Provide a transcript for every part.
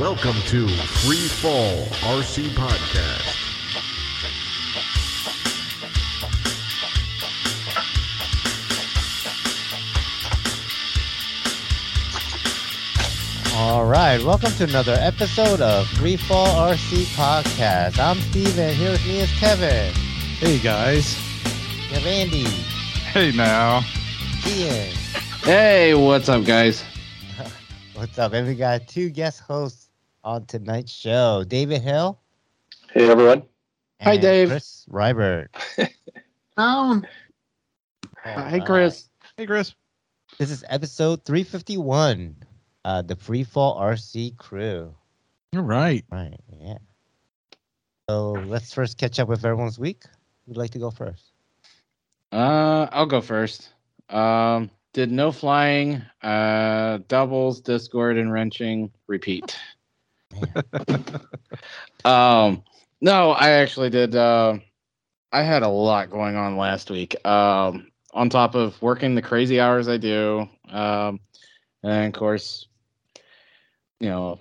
Welcome to Free Fall RC Podcast. All right, welcome to another episode of Free Fall RC Podcast. I'm Steven. Here with me is Kevin. Hey, guys. We have Andy. Hey, now. Ian. Hey, what's up, guys? What's up? And we got two guest hosts on tonight's show. David Hill. Hey, everyone. Hi, Dave. Chris Rybert. Hey, Chris. Hey, Chris. This is episode 351. The Free Fall RC crew. You're right. Right, yeah. So let's first catch up with everyone's week. Who'd like to go first? I'll go first. Did no flying, doubles, discord, and wrenching. Repeat. No, I actually did. I had a lot going on last week. On top of working the crazy hours I do, and of course, you know,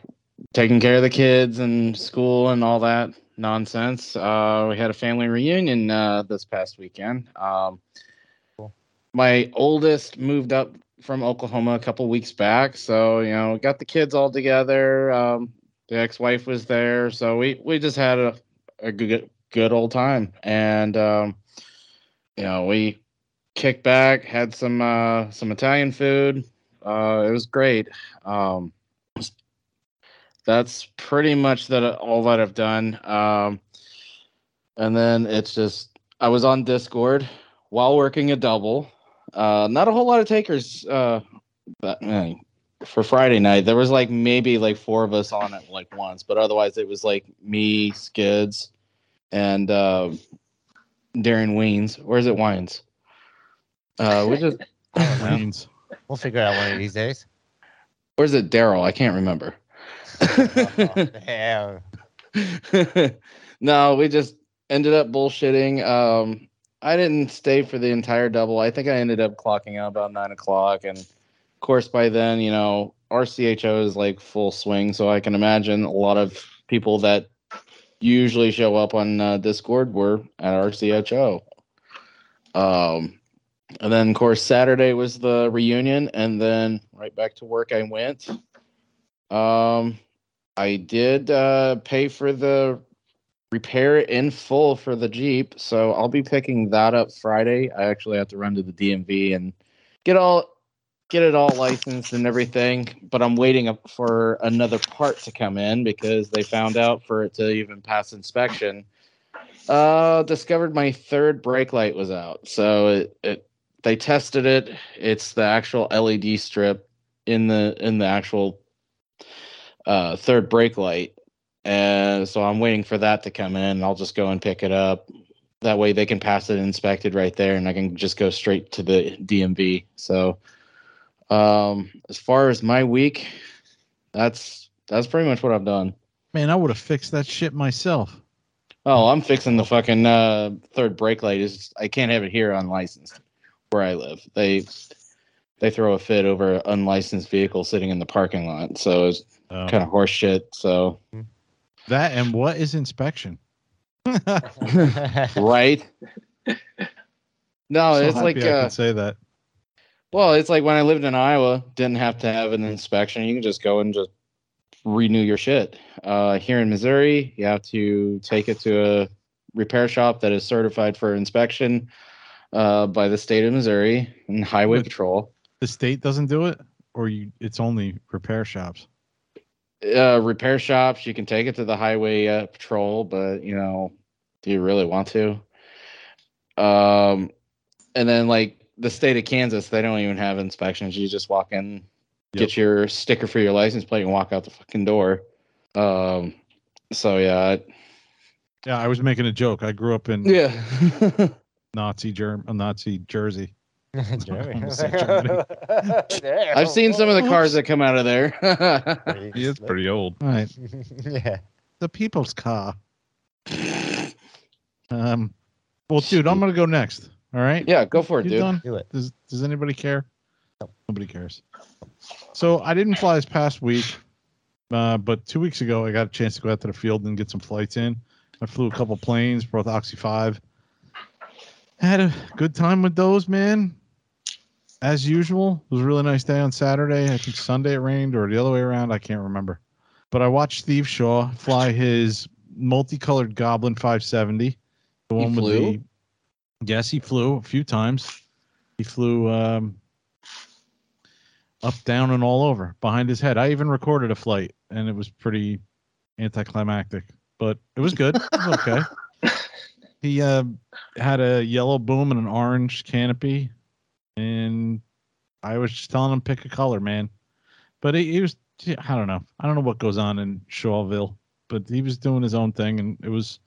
taking care of the kids and school and all that nonsense. We had a family reunion this past weekend. Cool. My oldest moved up from Oklahoma a couple weeks back. So, you know, got the kids all together. The ex-wife was there. So we just had a good old time. And, you know, we kicked back, had some Italian food. It was great. That's pretty much all that I've done. And then it's just, I was on Discord while working a double. Not a whole lot of takers for Friday night. There was maybe four of us on it once, but otherwise it was me, Skids, and Darren Weens. Or is it Wines? We just... Weens. We'll figure out one of these days. Or is it Daryl? I can't remember. No, we just ended up bullshitting. I didn't stay for the entire double. I think I ended up clocking out about 9 o'clock. And of course, by then, you know, RCHO is full swing. So I can imagine a lot of people that usually show up on Discord were at RCHO. And then, of course, Saturday was the reunion, and then right back to work I went. I did pay for the repair in full for the Jeep, so I'll be picking that up Friday. I actually have to run to the DMV and get it all licensed and everything, but I'm waiting for another part to come in because they found out for it to even pass inspection. Discovered my third brake light was out, so they tested it. It's the actual LED strip in the actual third brake light. And so I'm waiting for that to come in. I'll just go and pick it up. That way they can pass it inspected right there, and I can just go straight to the DMV. So as far as my week, that's pretty much what I've done. Man, I would have fixed that shit myself. Oh, I'm fixing the fucking third brake light. I can't have it here unlicensed where I live. They throw a fit over an unlicensed vehicle sitting in the parking lot. So it's kind of horse shit. So. That and what is inspection? Right? No, so it's like... I can say that. Well, it's like when I lived in Iowa, didn't have to have an inspection. You can just go and just renew your shit. Here in Missouri, you have to take it to a repair shop that is certified for inspection by the state of Missouri and Highway Patrol. The state doesn't do it, or it's only repair shops? Repair shops, you can take it to the Highway Patrol, but, you know, do you really want to? And then, the state of Kansas, they don't even have inspections. You just walk in, get your sticker for your license plate and walk out the fucking door. So yeah. I was making a joke. I grew up in Nazi Jersey. I've seen some of the cars that come out of there. He is pretty old. Right. Yeah. The people's car. Well, dude, I'm gonna go next. All right. Yeah, go for it, dude. Do it. Does anybody care? Nobody cares. So I didn't fly this past week. But 2 weeks ago, I got a chance to go out to the field and get some flights in. I flew a couple planes, brought the Oxy 5. I had a good time with those, man. As usual, it was a really nice day on Saturday. I think Sunday it rained or the other way around. I can't remember. But I watched Steve Shaw fly his multicolored Goblin 570. The one with the... Yes, he flew a few times. He flew up, down, and all over behind his head. I even recorded a flight, and it was pretty anticlimactic, but it was good. It was okay. He had a yellow boom and an orange canopy, and I was just telling him pick a color, man. But he was, I don't know. I don't know what goes on in Shawville, but he was doing his own thing, and it was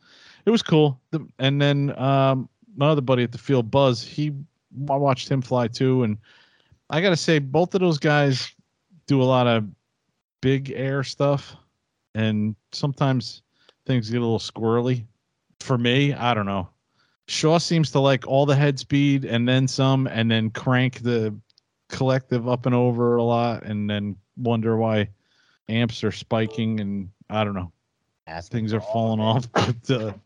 cool. And then my other buddy at the field, Buzz, I watched him fly too, and I got to say, both of those guys do a lot of big air stuff, and sometimes things get a little squirrely. For me, I don't know. Shaw seems to like all the head speed and then some, and then crank the collective up and over a lot, and then wonder why amps are spiking, and I don't know. Things are falling off. But,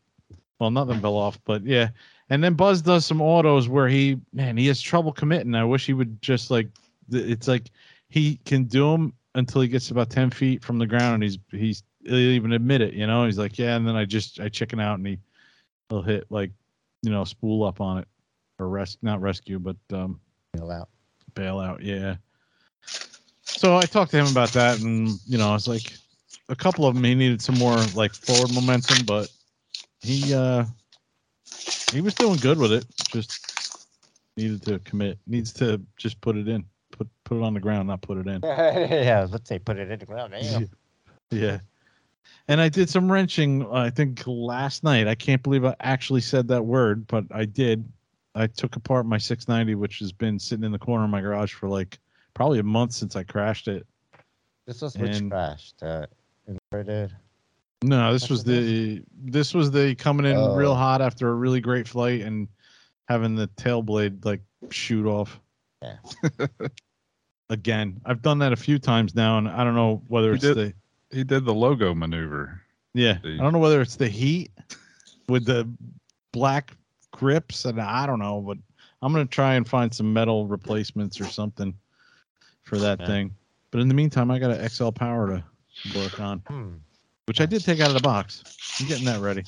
well, nothing fell off, but yeah. And then Buzz does some autos where he has trouble committing. I wish he would just it's like he can do them until he gets about 10 feet from the ground, and he'll even admit it, you know. He's like, yeah, and then I chicken out, and he'll hit spool up on it, or not rescue, but bail out, yeah. So I talked to him about that, and I was like, a couple of them he needed some more forward momentum, but he was doing good with it. Just needed to commit. Needs to just put it in. Put it on the ground, not put it in. Yeah, let's say put it in the ground. Damn. Yeah. And I did some wrenching, I think, last night. I can't believe I actually said that word, but I did. I took apart my 690, which has been sitting in the corner of my garage for probably a month since I crashed it. This was which crash? The inverted? No, this was the coming in real hot after a really great flight and having the tail blade shoot off. Yeah. Again, I've done that a few times now, and I don't know whether he did the logo maneuver. Yeah, I don't know whether it's the heat with the black grips, and I don't know, but I'm gonna try and find some metal replacements or something for that thing. But in the meantime, I got an XL Power to work on. Which I did take out of the box. I'm getting that ready.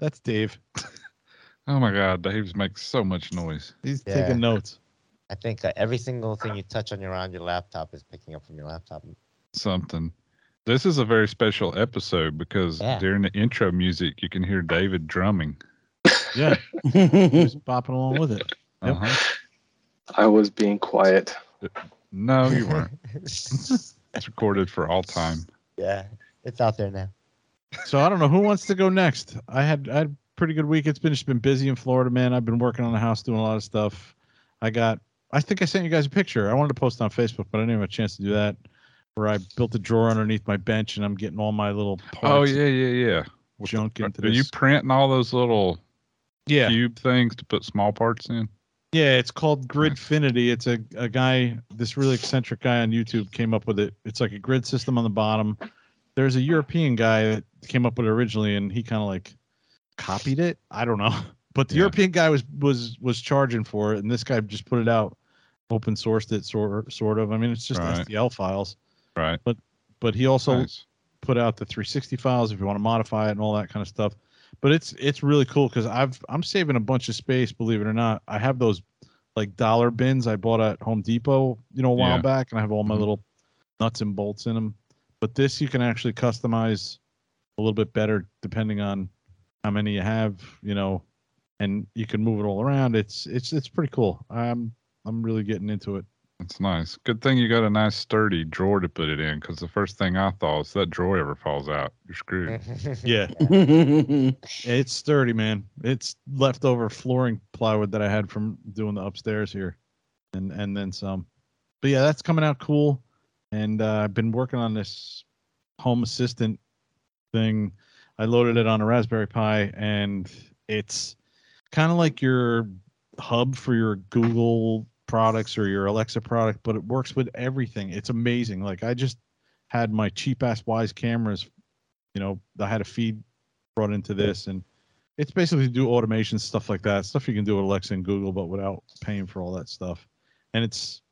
That's Dave. Oh my God, Dave makes so much noise. He's taking notes. I think every single thing you touch on your laptop is picking up from your laptop. Something. This is a very special episode because during the intro music, you can hear David drumming. Yeah, just bopping along with it. Yep. Uh-huh. I was being quiet. No, you weren't. It's recorded for all time. Yeah, it's out there now. So I don't know who wants to go next. I had a pretty good week. It's been busy in Florida, man. I've been working on the house, doing a lot of stuff. I think I sent you guys a picture. I wanted to post it on Facebook, but I didn't have a chance to do that. Where I built a drawer underneath my bench, and I'm getting all my little parts. Oh yeah. Junk into this. Are you printing all those little cube things to put small parts in? Yeah, it's called Gridfinity. It's a guy, this really eccentric guy on YouTube came up with it. It's like a grid system on the bottom. There's a European guy that came up with it originally, and he kind of copied it. I don't know. But the European guy was charging for it, and this guy just put it out, open sourced it sort of. I mean, it's just STL files. Right. But he also put out the 360 files if you want to modify it and all that kind of stuff. But it's really cool because I'm saving a bunch of space, believe it or not. I have those dollar bins I bought at Home Depot, a while back, and I have all my little nuts and bolts in them. But this you can actually customize a little bit better depending on how many you have, and you can move it all around. It's pretty cool. I'm really getting into it. That's nice. Good thing you got a nice sturdy drawer to put it in, because the first thing I thought is that drawer ever falls out, you're screwed. Yeah. It's sturdy, man. It's leftover flooring plywood that I had from doing the upstairs here, and then some. But yeah, that's coming out cool. And I've been working on this home assistant thing. I loaded it on a Raspberry Pi, and it's kind of like your hub for your Google products or your Alexa product, but it works with everything. It's amazing. Like, I just had my cheap ass Wise cameras, you know, I had a feed brought into this, and it's basically do automation, stuff like that, stuff you can do with Alexa and Google, but without paying for all that stuff. And it's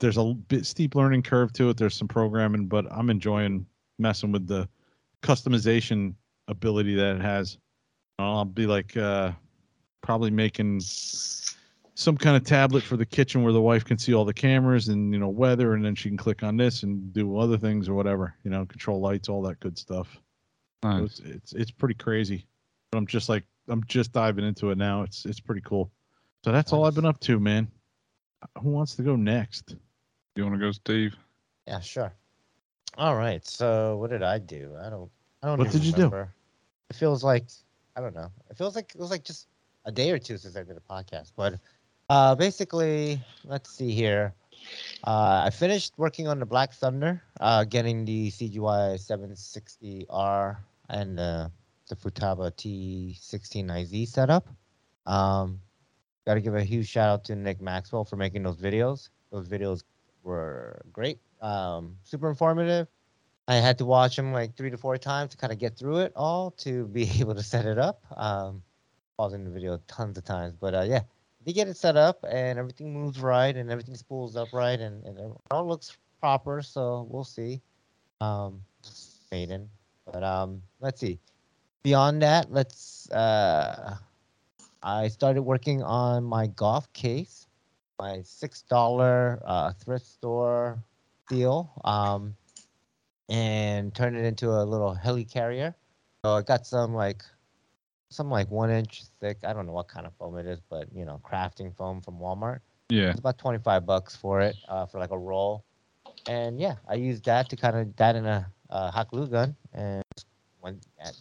there's a bit steep learning curve to it. There's some programming, but I'm enjoying messing with the customization ability that it has. I'll be like probably making some kind of tablet for the kitchen where the wife can see all the cameras and, you know, weather, and then she can click on this and do other things or whatever, you know, control lights, all that good stuff. Nice. So it's pretty crazy. But I'm just diving into it now. It's pretty cool. So that's all I've been up to, man. Who wants to go next? You want to go, Steve? Yeah, sure. All right. So what did I do? I don't. What did you do? It feels like I don't know. It feels like it was like just a day or two since I did a podcast. But basically, let's see here. I finished working on the Black Thunder, getting the CGY 760R and the Futaba T16IZ set up. Got to give a huge shout out to Nick Maxwell for making those videos. Those videos were great, super informative. I had to watch them like 3 to 4 times to kind of get through it all to be able to set it up. Pausing the video tons of times, but yeah, they get it set up and everything moves right and everything spools up right and it all looks proper. So we'll see. Maiden, but let's see. Beyond that, I started working on my golf case, my $6 thrift store deal, and turned it into a little heli carrier. So I got some 1 inch thick, I don't know what kind of foam it is, but you know, crafting foam from Walmart. Yeah. It's about $25 for it, for like a roll. And yeah, I used that to kind of, that in a hot glue gun, and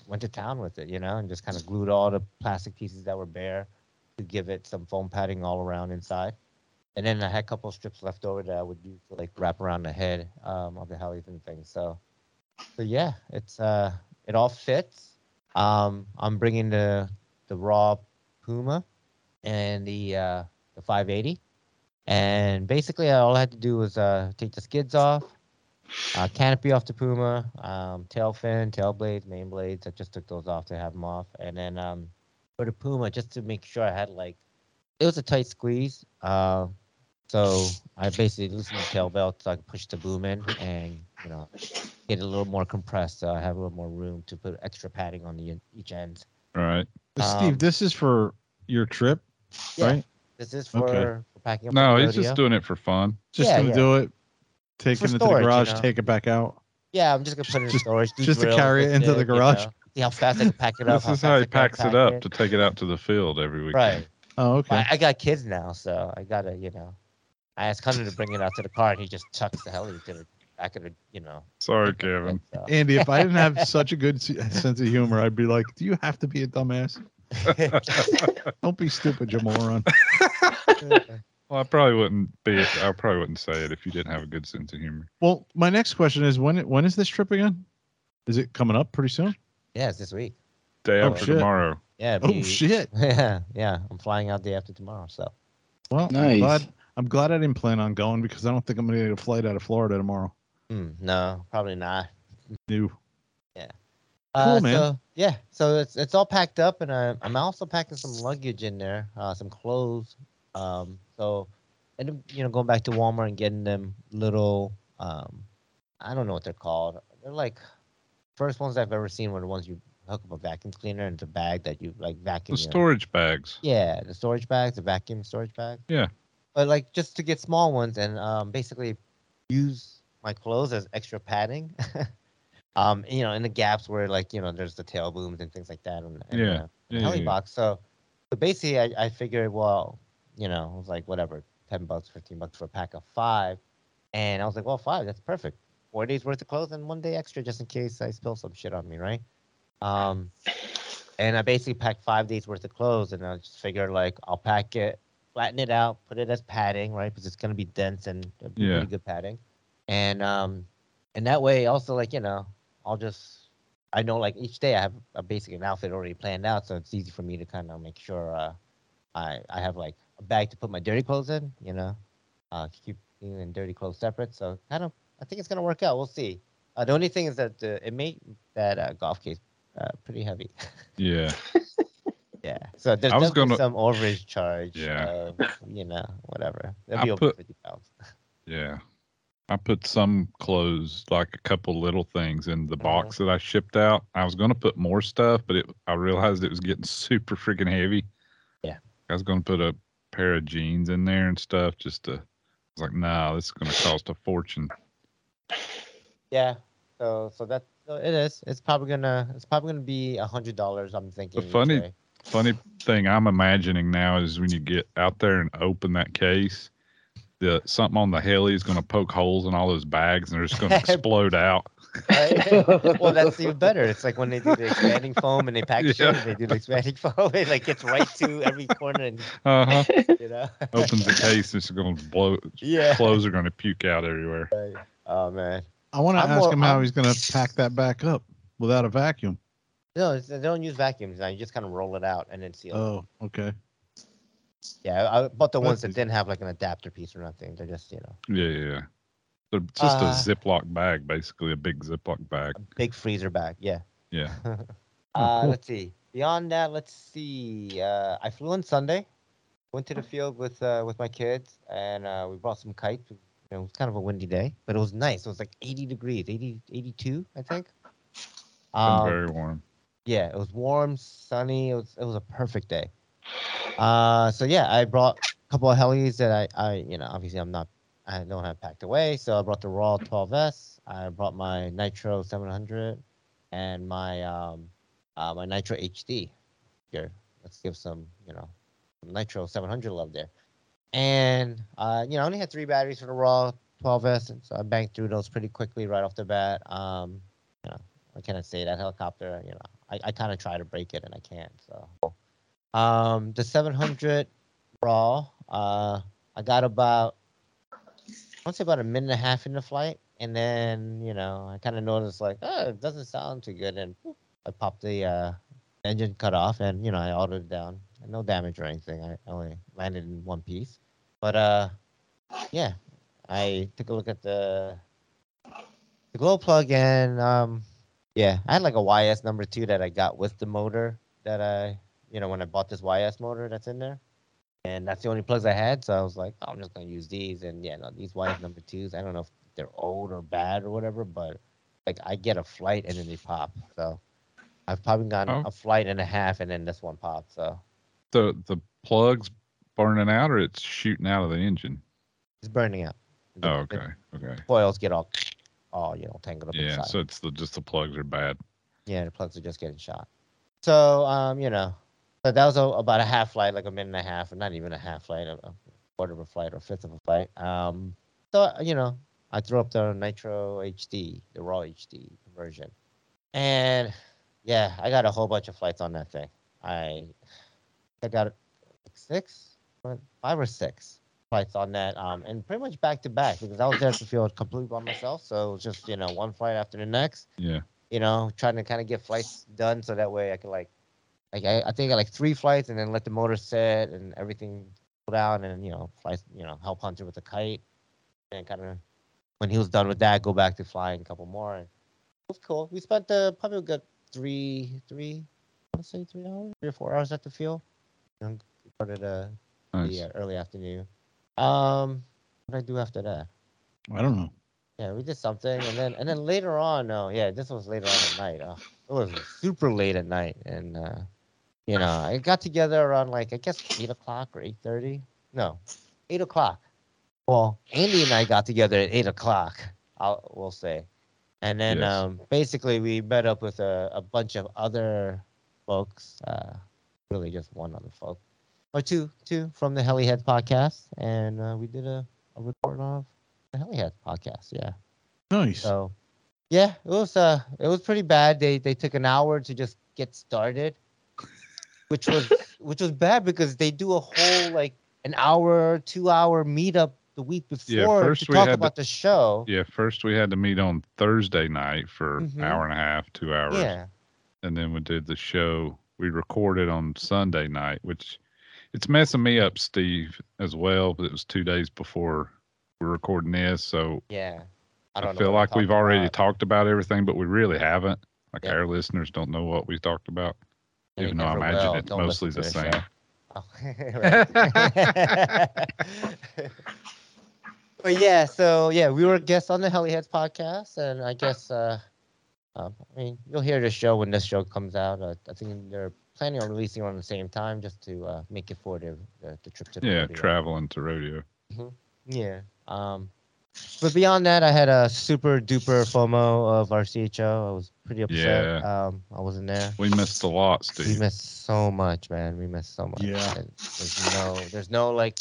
went to town with it, you know, and just kind of glued all the plastic pieces that were bare to give it some foam padding all around inside. And then I had a couple of strips left over that I would use to like wrap around the head of the heli and things. So yeah, it's it all fits. I'm bringing the raw Puma and the 580, and basically all I had to do was take the skids off. Canopy off the Puma, tail fin, tail blades, main blades. I just took those off to have them off. And then for the Puma, just to make sure I had it was a tight squeeze. So I basically loosened the tail belt so I could push the boom in and, you know, get it a little more compressed so I have a little more room to put extra padding on each end. All right. Steve, this is for your trip, right? This is for packing up. No, he's just doing it for fun. Just to do it. Taking it to the garage, you know? Take it back out. Yeah, I'm just going to put it in storage. Just to carry it into the garage. You know, see how fast I can pack it up. This is how he packs it up to take it out to the field every weekend. Right. Oh, okay. Well, I got kids now, so I got to, you know. I asked Hunter to bring it out to the car, and he just chucks the heli to the back of the, you know. Sorry, Kevin. So. Andy, if I didn't have such a good sense of humor, I'd be like, do you have to be a dumbass? Don't be stupid, you moron. Well, I probably wouldn't say it if you didn't have a good sense of humor. Well, my next question is, when is this trip again? Is it coming up pretty soon? Yeah, it's this week. Day after tomorrow. Yeah. Oh shit. Yeah. I'm flying out day after tomorrow. So. Well, nice. I'm glad I didn't plan on going because I don't think I'm gonna get a flight out of Florida tomorrow. No, probably not. No. Yeah. Cool, man. So, yeah. So it's all packed up, and I'm also packing some luggage in there, some clothes. So, and you know, going back to Walmart and getting them little, I don't know what they're called. They're like first ones I've ever seen were the ones you hook up a vacuum cleaner and the bag that you like vacuum. The storage bags. Yeah, the storage bags, the vacuum storage bags. Yeah. But like just to get small ones and basically use my clothes as extra padding. You know, in the gaps where like you know there's the tail booms and things like that and heli box. So basically, I figured well. You know, it was like, whatever, $10, $15 for a pack of 5. And I was like, well, 5, that's perfect. 4 days worth of clothes and 1 day extra just in case I spill some shit on me, right? And I basically packed 5 days worth of clothes. And I just figured, like, I'll pack it, flatten it out, put it as padding, right? Because it's going to be dense and pretty good padding. And that way, also, like, you know, I know, like, each day I have basically an outfit already planned out. So it's easy for me to kind of make sure I have, like, a bag to put my dirty clothes in, you know. Keep clean and dirty clothes separate. So kind of, I think it's gonna work out. We'll see. The only thing is that it made that golf case pretty heavy. Yeah. Yeah. So there's definitely some overage charge. Yeah. You know, whatever. It'll be over 50 pounds. Yeah. I put some clothes, like a couple little things, in the box that I shipped out. I was going to put more stuff, but I realized it was getting super freaking heavy. Yeah. I was going to put a pair of jeans in there and stuff just to, I was like, nah, this is going to cost a fortune. Yeah. So it is. It's probably gonna be $100. I'm thinking. The funny thing I'm imagining now is when you get out there and open that case, something on the heli is going to poke holes in all those bags, and they're just going to explode out. Well, that's even better. It's like when they do the expanding foam and they package it, and they do the expanding foam. It like gets right to every corner, and you know, opens the case, and it's going to blow. Yeah, clothes are going to puke out everywhere. Right. Oh man, I want to ask him how he's going to pack that back up without a vacuum. No, they don't use vacuums now. You just kind of roll it out and then seal it. Oh, okay. Yeah, I bought the ones that didn't have like an adapter piece or nothing. They're just, you know. Yeah. They're just a Ziploc bag, basically, a big Ziploc bag. A big freezer bag, yeah. Yeah. Cool. Let's see. Beyond that, let's see. I flew on Sunday, went to the field with my kids, and we brought some kites. You know, it was kind of a windy day, but it was nice. It was like 80 degrees, 82, I think. Very warm. Yeah, it was warm, sunny. It was a perfect day. So yeah, I brought a couple of helis that obviously I don't have packed away. So I brought the Raw 12S. I brought my Nitro 700 and my my Nitro HD. Here, let's give some Nitro 700 love there. And I only had 3 batteries for the Raw 12S, and so I banged through those pretty quickly right off the bat. I cannot say that helicopter. I kind of try to break it and I can't. So. The 700 raw, I got about a minute and a half into flight, and then, I kind of noticed like, oh, it doesn't sound too good, and whoop, I popped the engine cut off, and, I autoed it down. No damage or anything. I only landed in one piece. But, I took a look at the glow plug, and, I had like a YS number 2 that I got with the motor that I... when I bought this YS motor that's in there, and that's the only plugs I had, so I was like, oh, I'm just going to use these, and these YS number 2s, I don't know if they're old or bad or whatever, but like I get a flight and then they pop, so I've probably gotten a flight and a half and then this one popped, so. The plug's burning out or it's shooting out of the engine? It's burning out. The coils get all tangled up inside. Yeah, so it's just the plugs are bad. Yeah, the plugs are just getting shot. So, so that was about a half flight, like a minute and a half, or not even a half flight, a quarter of a flight or a fifth of a flight. I threw up the Nitro HD, the Raw HD version. And, I got a whole bunch of flights on that thing. I got 5 or 6 flights on that, and pretty much back-to-back, because I was there at the field completely by myself, so it was just, one flight after the next. Yeah. Trying to kind of get flights done so that way I could I think I 3 flights and then let the motor set and everything cool down and, fly, help Hunter with the kite. And kind of when he was done with that, go back to flying a couple more. And it was cool. We spent probably a good 3 or 4 hours at the field. And we started the early afternoon. What did I do after that? I don't know. Yeah, we did something, and then later on, this was later on at night. It was super late at night, and I got together around 8 o'clock or 8:30. No, 8 o'clock. Well, Andy and I got together at 8 o'clock. We'll say, and then basically we met up with a bunch of other folks. Really, just one other folk, or two from the Helihead podcast, and we did a report of. Helihead podcast, yeah. Nice. So, it was pretty bad. They took an hour to just get started, which was bad because they do a whole an hour, 2 hour meetup the week before to talk about the show. Yeah, first we had to meet on Thursday night for an hour and a half, 2 hours. Yeah, and then we did the show. We recorded on Sunday night, which It's messing me up, Steve, as well. But it was 2 days before we're recording this, so yeah, I feel like we've already talked about everything, but we really haven't. Like our listeners don't know what we talked about, even though I imagine it's mostly the same. But yeah, so yeah, we were guests on the Heliheads podcast, and I guess I mean, you'll hear this show when this show comes out. I think they're planning on releasing it on the same time just to make it for the trip to the rodeo. Traveling to rodeo. Mm-hmm. Yeah. But beyond that, I had a super duper FOMO of our CHO. I was pretty upset. Yeah. I wasn't there. We missed a lot, Steve. We missed so much, man. Yeah. There's no it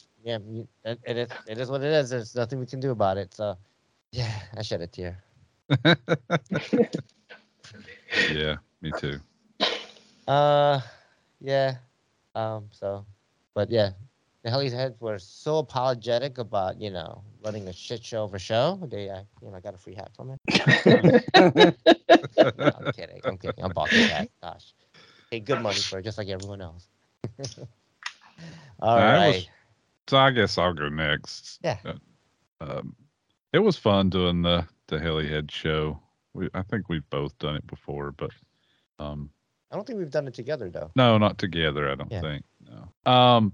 is what it is. There's nothing we can do about it. So, yeah, I shed a tear. Yeah, me too. But yeah, the Heliheads were so apologetic about running a shit show of a show. I got a free hat from it. No, I'm kidding. I bought the hat. Gosh, paid good money for it, just like everyone else. So I guess I'll go next. Yeah. It was fun doing the Helihead show. I think we've both done it before, but I don't think we've done it together, though. No, not together, I don't think. No.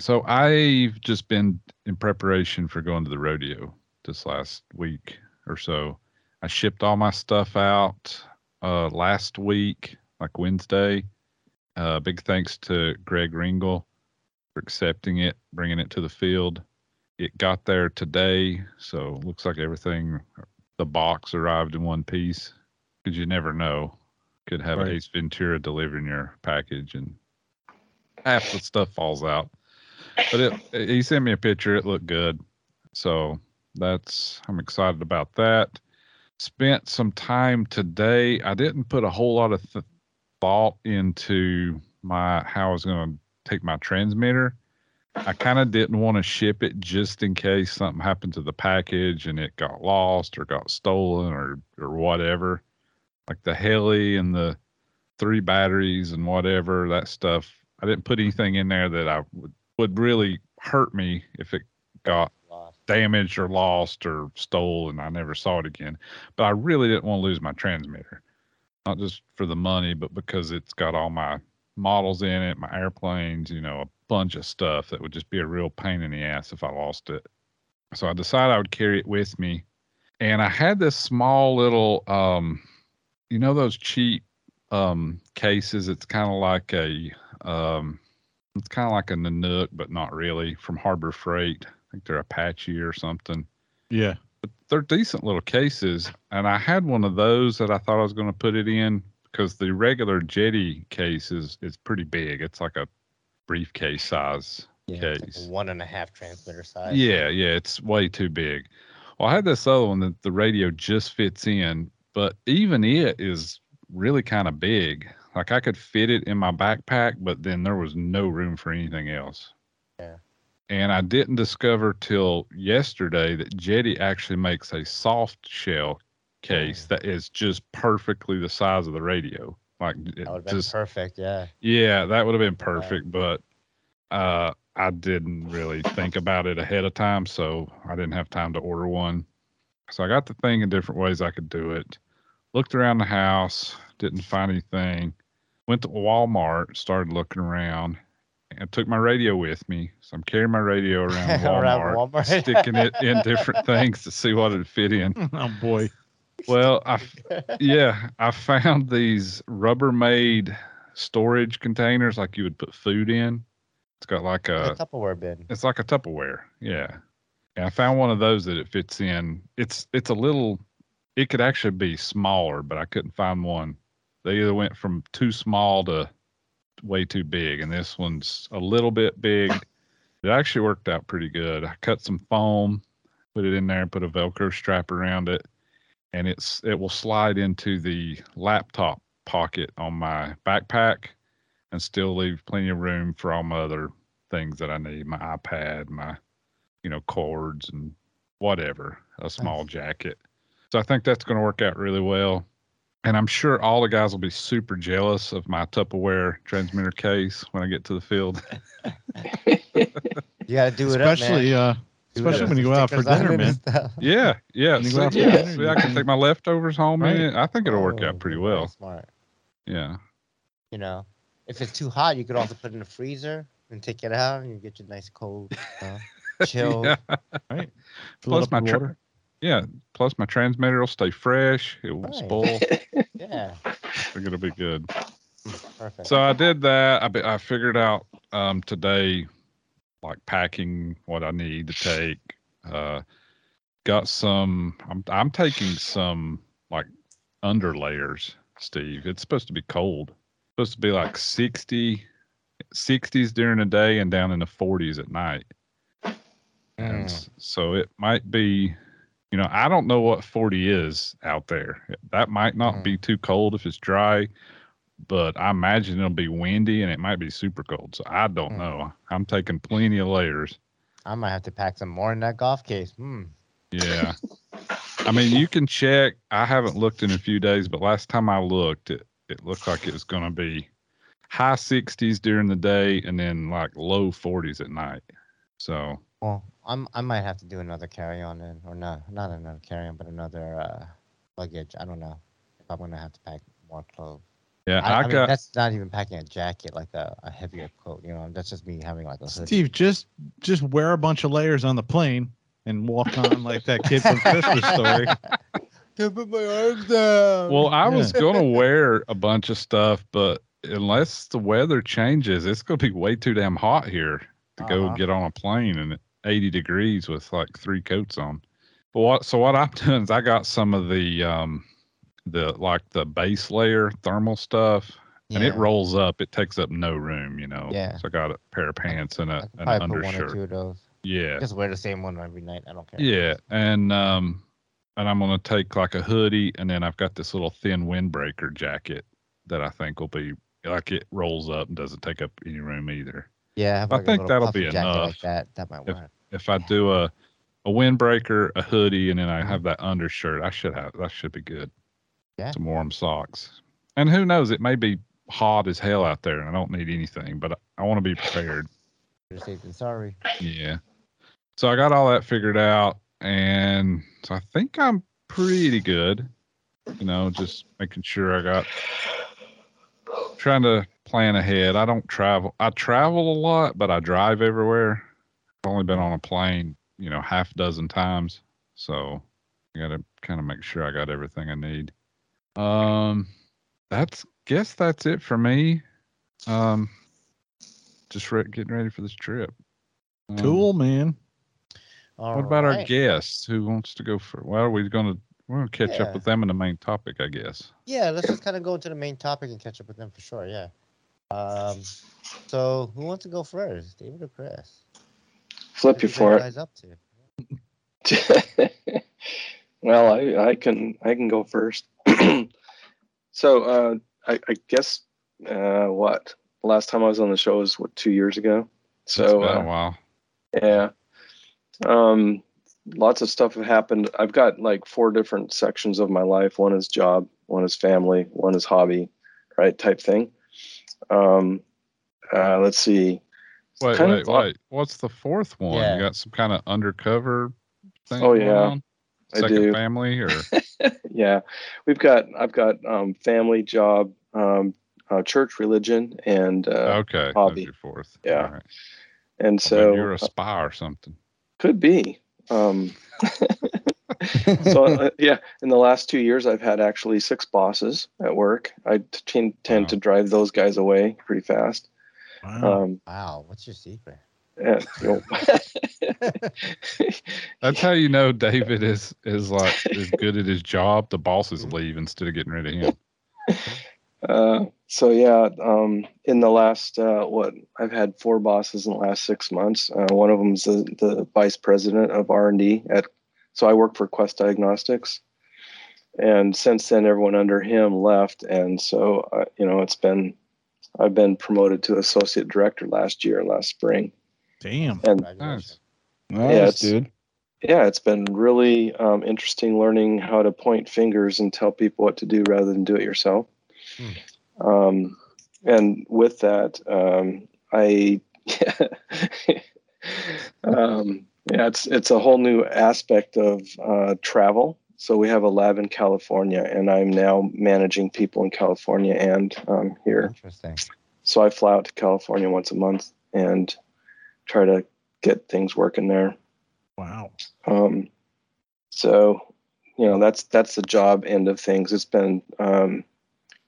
So I've just been in preparation for going to the rodeo this last week or so. I shipped all my stuff out last week, like Wednesday. Big thanks to Greg Ringel for accepting it, bringing it to the field. It got there today, so looks like everything, the box arrived in one piece, because you never know. Could have Ace Ventura delivering your package and half the stuff falls out. But he sent me a picture. It looked good. So I'm excited about that. Spent some time today. I didn't put a whole lot of thought into how I was going to take my transmitter. I kind of didn't want to ship it just in case something happened to the package and it got lost or got stolen or whatever. Like the heli and the 3 batteries and whatever, that stuff. I didn't put anything in there that I would really hurt me if it got damaged or lost or stolen. I never saw it again. But I really didn't want to lose my transmitter. Not just for the money, but because it's got all my models in it, my airplanes, a bunch of stuff that would just be a real pain in the ass if I lost it. So I decided I would carry it with me. And I had this small little... those cheap cases. It's kind of like a Nanook, but not really, from Harbor Freight. I think they're Apache or something. Yeah, but they're decent little cases. And I had one of those that I thought I was going to put it in, because the regular Jetty case is pretty big. It's like a briefcase size case. It's like 1.5 transmitter size. Yeah, it's way too big. Well, I had this other one that the radio just fits in. But even it is really kind of big. Like I could fit it in my backpack, but then there was no room for anything else. Yeah. And I didn't discover till yesterday that Jetty actually makes a soft shell case that is just perfectly the size of the radio. Like that would have been perfect. Yeah. Yeah, that would have been perfect, but I didn't really think about it ahead of time, so I didn't have time to order one. So I got the thing in different ways I could do it. Looked around the house, didn't find anything. Went to Walmart, started looking around, and took my radio with me. So I'm carrying my radio around Walmart, sticking it in different things to see what it'd fit in. Oh, boy. Well, I found these Rubbermaid storage containers like you would put food in. It's got like a Tupperware bin. It's like a Tupperware, yeah. Yeah, I found one of those that it fits in. It's a little, it could actually be smaller, but I couldn't find one. They either went from too small to way too big, and this one's a little bit big. It actually worked out pretty good. I cut some foam, put it in there, put a Velcro strap around it, and it will slide into the laptop pocket on my backpack and still leave plenty of room for all my other things that I need, my iPad, my cords and whatever, a small jacket. So I think that's going to work out really well. And I'm sure all the guys will be super jealous of my Tupperware transmitter case when I get to the field. You got to do it especially, up, man. Especially when you go out for dinner, man. Yeah, yeah. See, I can take my leftovers home, man. I think it'll work out pretty well. Smart. Yeah. You know, if it's too hot, you could also put it in the freezer and take it out, and you get your nice cold, chilled. Yeah. Right. Plus my water. Yeah, plus my transmitter will stay fresh. It won't spoil. Yeah. I think it'll be good. Perfect. So I did that. I figured out today, like packing what I need to take. Got some, I'm taking some like under layers, Steve. It's supposed to be cold. It's supposed to be like 60s during the day and down in the 40s at night. And so it might be, you know, I don't know what 40 is out there. That might not be too cold if it's dry, but I imagine it'll be windy and it might be super cold. So I don't know. I'm taking plenty of layers. I might have to pack some more in that golf case. Yeah. I mean, you can check. I haven't looked in a few days, but last time I looked, it looked like it was going to be high 60s during the day and then like low 40s at night. So. Well. I might have to do another carry-on, or not another carry-on, but another luggage. I don't know if I'm going to have to pack more clothes. Yeah, I mean, that's not even packing a jacket, like a heavier coat. You know, that's just me having like a hoodie. Steve, just wear a bunch of layers on the plane and walk on like that kid from Christmas Story. Can't put my arms down. Well, I was going to wear a bunch of stuff, but unless the weather changes, it's going to be way too damn hot here to go get on a plane and 80 degrees with like three coats on. But what I'm doing is I got some of the base layer thermal stuff, and it rolls up. It takes up no room, you know. Yeah. So I got a pair of pants and an undershirt. Put one or two of those. Yeah. Just wear the same one every night. I don't care. Yeah, and I'm gonna take like a hoodie, and then I've got this little thin windbreaker jacket that I think will be like it rolls up and doesn't take up any room either. Yeah, I think that'll be enough. Like that might work. If I do a windbreaker, a hoodie, and then I have that undershirt, that should be good. Yeah. Some warm socks. And who knows? It may be hot as hell out there, and I don't need anything, but I want to be prepared. You're safe than sorry. Yeah. So I got all that figured out, and so I think I'm pretty good. You know, just making sure trying to plan ahead. I don't travel. I travel a lot, but I drive everywhere. I've only been on a plane, you know, half dozen times. So I got to kind of make sure I got everything I need. That's it for me. Just getting ready for this trip. Cool, man. What about our guests? Who wants to go first? Well, we're going to catch up with them in the main topic, I guess. Yeah, let's just kind of go into the main topic and catch up with them for sure, yeah. So, who wants to go first, David or Chris? Flip you for it. Up to? Well, I can go first. So, I guess, last time I was on the show was, 2 years ago? So, it's been a while. Yeah. Lots of stuff have happened. I've got like 4 different sections of my life. One is job, one is family, one is hobby, right? Type thing. Let's see. Wait. What's the fourth one? Yeah. You got some kind of undercover thing? Oh yeah. On? Second I do. Family or yeah. I've got family, job, church, religion, and hobby. That's your fourth. Yeah. Right. And so you're a spy or something. Could be. So in the last 2 years I've had actually 6 bosses at work. I tend to drive those guys away pretty fast. Wow. What's your secret? Yeah, that's how you know David is good at his job. The bosses leave instead of getting rid of him. In the last, I've had 4 bosses in the last 6 months. One of them is the vice president of R&D so I work for Quest Diagnostics, and since then everyone under him left. And so, I've been promoted to associate director last spring. Damn. And nice. Dude. Yeah, it's been really interesting learning how to point fingers and tell people what to do rather than do it yourself. Hmm. And with that, I it's a whole new aspect of travel. So we have a lab in California, and I'm now managing people in California and here. Interesting. So I fly out to California once a month and try to get things working there. Wow. So, you know, that's the job end of things. It's been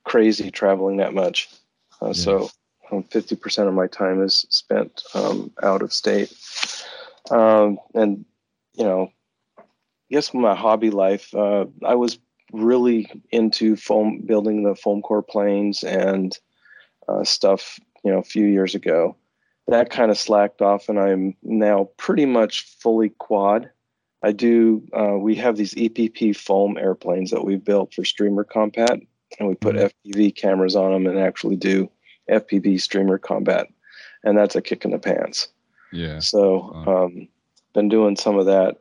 crazy traveling that much. Yes. So 50% of my time is spent out of state. And, you know, I guess my hobby life, I was really into foam, building the foam core planes and stuff, you know, a few years ago. That kind of slacked off, and I'm now pretty much fully quad. I do, we have these EPP foam airplanes that we built for streamer combat, and we put FPV cameras on them and actually do FPV streamer combat. And that's a kick in the pants. Yeah. So, been doing some of that.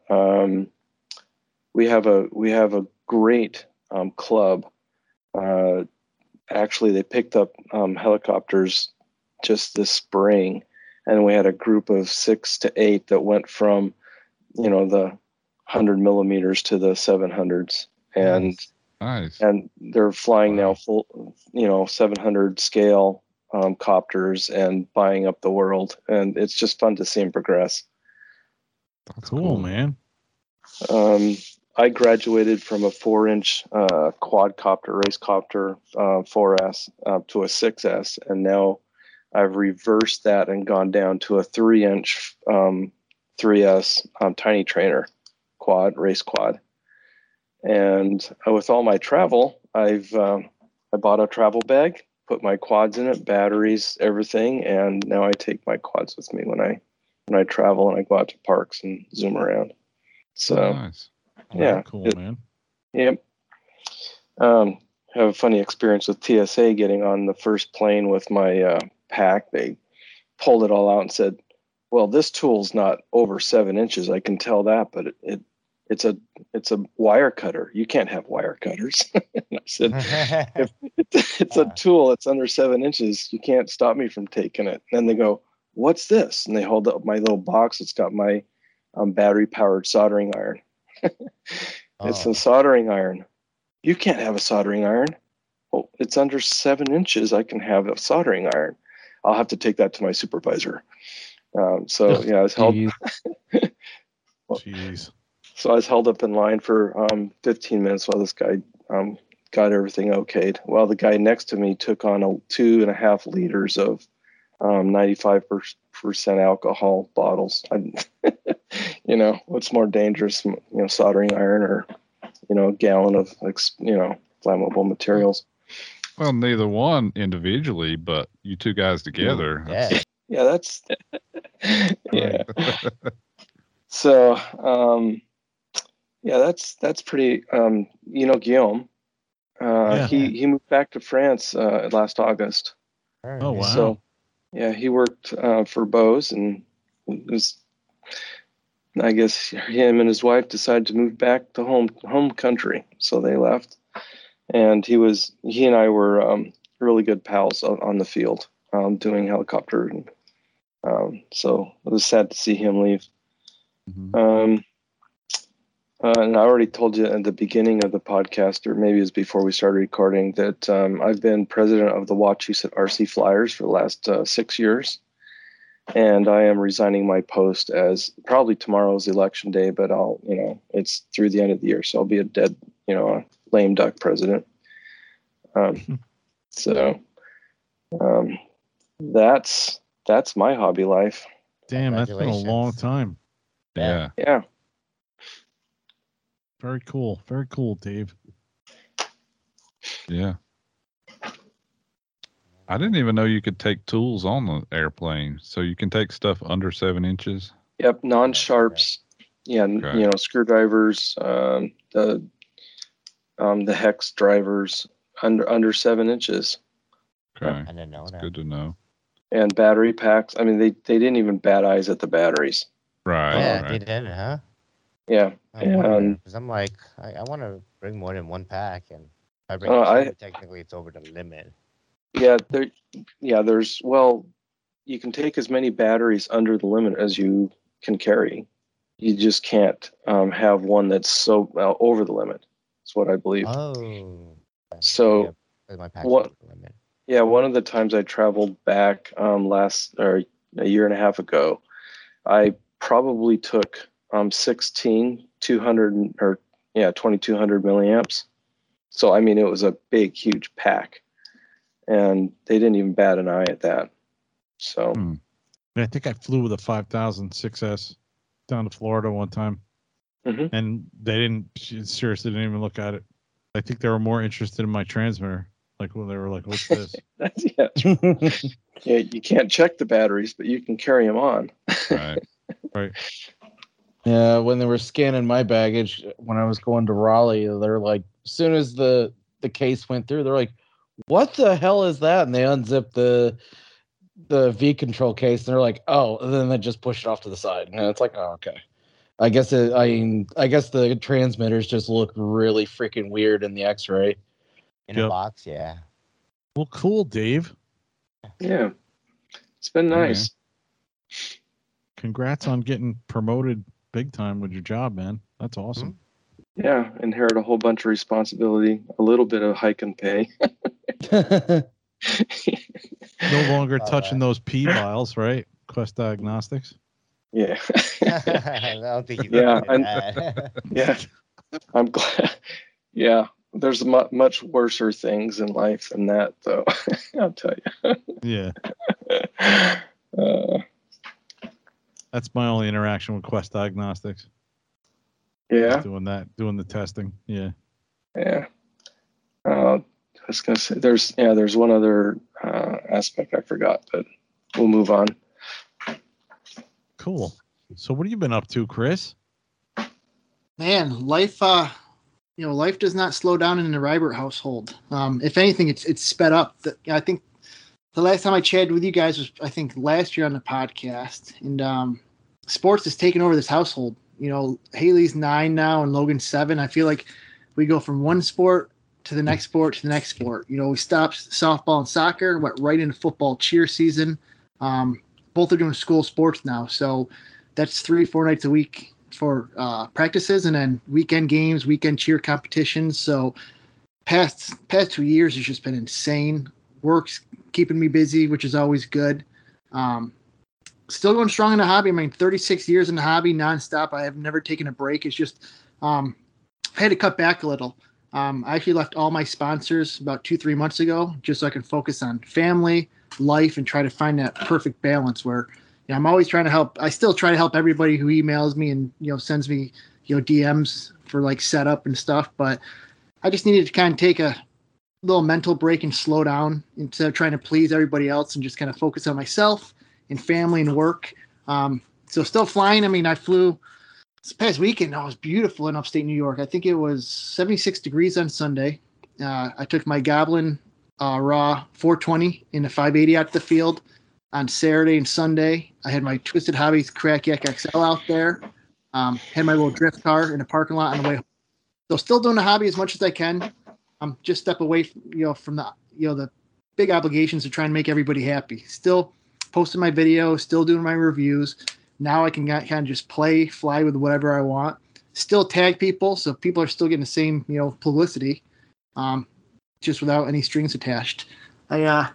We have a great, club. Actually they picked up, helicopters just this spring. And we had a group of 6 to 8 that went from, you know, the 100 millimeters to the 700s, and nice. And they're flying now full, you know, 700 scale copters and buying up the world. And it's just fun to see them progress. That's cool, man. I graduated from a 4-inch quadcopter, racecopter 4S to a 6S, and now I've reversed that and gone down to a 3-inch 3S tiny trainer quad, race quad. And with all my travel, I've I bought a travel bag, put my quads in it, batteries, everything, and now I take my quads with me when I travel and I go out to parks and zoom around. So, oh, nice. Oh, yeah, cool, man. Yep. Have a funny experience with TSA getting on the first plane with my pack. They pulled it all out and said, "Well, this tool's not over 7 inches. I can tell that, but it's a wire cutter. You can't have wire cutters." I said, "If it's a tool, it's under 7 inches. You can't stop me from taking it." And they go, "What's this?" And they hold up my little box. It's got my battery powered soldering iron. It's a soldering iron. "You can't have a soldering iron." "Well, it's under 7 inches. I can have a soldering iron." "I'll have to take that to my supervisor." So yeah, I was held. Well, jeez. So I was held up in line for 15 minutes while this guy got everything okayed. Well, the guy next to me took on 2.5 liters of 95% alcohol bottles. You know, what's more dangerous, you know, soldering iron or, you know, a gallon of, you know, flammable materials? Well, neither one individually, but you two guys together. Yeah. Yeah, that's yeah. So, yeah, that's pretty. You know, Guillaume, yeah. He moved back to France last August. Oh wow! So, yeah, he worked for Bose, and it was, I guess, him and his wife decided to move back to home country, so they left, and he and I were really good pals on the field, doing helicopter. And, so it was sad to see him leave. Mm-hmm. And I already told you at the beginning of the podcast, or maybe it was before we started recording, that I've been president of the Wachusett RC Flyers for the last 6 years. And I am resigning my post as probably tomorrow's election day, but I'll, you know, it's through the end of the year. So I'll be a dead, you know, a lame duck president. So that's my hobby life. Damn, that's been a long time. Yeah. Yeah. Very cool. Very cool, Dave. Yeah. I didn't even know you could take tools on the airplane. So you can take stuff under 7 inches? Yep. Non-sharps. Yeah. Okay. You know, screwdrivers, the hex drivers under 7 inches. Okay. I didn't know that. Good to know. And battery packs. I mean, they didn't even bat eyes at the batteries. Right. Yeah, right. They did, huh? Yeah. Because I'm like, I want to bring more than one pack, and if I bring technically it's over the limit. Yeah, you can take as many batteries under the limit as you can carry. You just can't have one that's so over the limit. That's what I believe. Oh. So, yeah, my pack's over the limit. Yeah, one of the times I traveled back a year and a half ago, I probably took 2,200 milliamps. So, I mean, it was a big, huge pack. And they didn't even bat an eye at that. So, I think I flew with a 5,000 6S down to Florida one time. Mm-hmm. And she seriously didn't even look at it. I think they were more interested in my transmitter. Like, well, they were like, what's this? Yeah, you can't check the batteries, but you can carry them on. Right. Yeah, when they were scanning my baggage, when I was going to Raleigh, they're like, as soon as the case went through, they're like, what the hell is that? And they unzipped the V-Control case, and they're like, oh, and then they just push it off to the side. And it's like, oh, okay. I guess I guess the transmitters just look really freaking weird in the X-ray. In a box, yeah. Well, cool, Dave. Yeah. It's been nice. Yeah. Congrats on getting promoted big time with your job, man. That's awesome. Yeah, inherit a whole bunch of responsibility, a little bit of hike and pay. No longer touching those P vials, right? Quest Diagnostics. Yeah. I don't think I'm glad. Yeah. There's much worser things in life than that, though. I'll tell you. Yeah. That's my only interaction with Quest Diagnostics. Yeah. Just doing the testing. Yeah. Yeah. I was gonna say there's one other aspect I forgot, but we'll move on. Cool. So, what have you been up to, Chris? Man, life. Life does not slow down in the Rybert household. If anything, it's sped up. I think the last time I chatted with you guys was, I think, last year on the podcast. And sports has taken over this household. Haley's 9 now and Logan's 7. I feel like we go from one sport to the next sport to the next sport. We stopped softball and soccer, went right into football cheer season. Both are doing school sports now. So that's 3-4 nights a week for practices, and then weekend games, weekend cheer competitions. So past 2 years has just been insane. Work's keeping me busy, which is always good. Still going strong in the hobby. I mean, 36 years in the hobby nonstop. I have never taken a break. It's just I had to cut back a little. I actually left all my sponsors about 2-3 months ago just so I can focus on family, life, and try to find that perfect balance where I'm always trying to help. I still try to help everybody who emails me and, sends me, DMs for like setup and stuff. But I just needed to kind of take a little mental break and slow down instead of trying to please everybody else and just kind of focus on myself and family and work. So still flying. I mean, I flew this past weekend. It was beautiful in upstate New York. I think it was 76 degrees on Sunday. I took my Goblin Raw 420 in the 580 out to the field. On Saturday and Sunday, I had my Twisted Hobbies Crack Yak XL out there. Had my little drift car in a parking lot on the way home. So still doing the hobby as much as I can. Just step away from, from the, the big obligations of trying to make everybody happy. Still posting my videos, still doing my reviews. Now I can kind of just fly with whatever I want. Still tag people, so people are still getting the same, publicity, just without any strings attached. I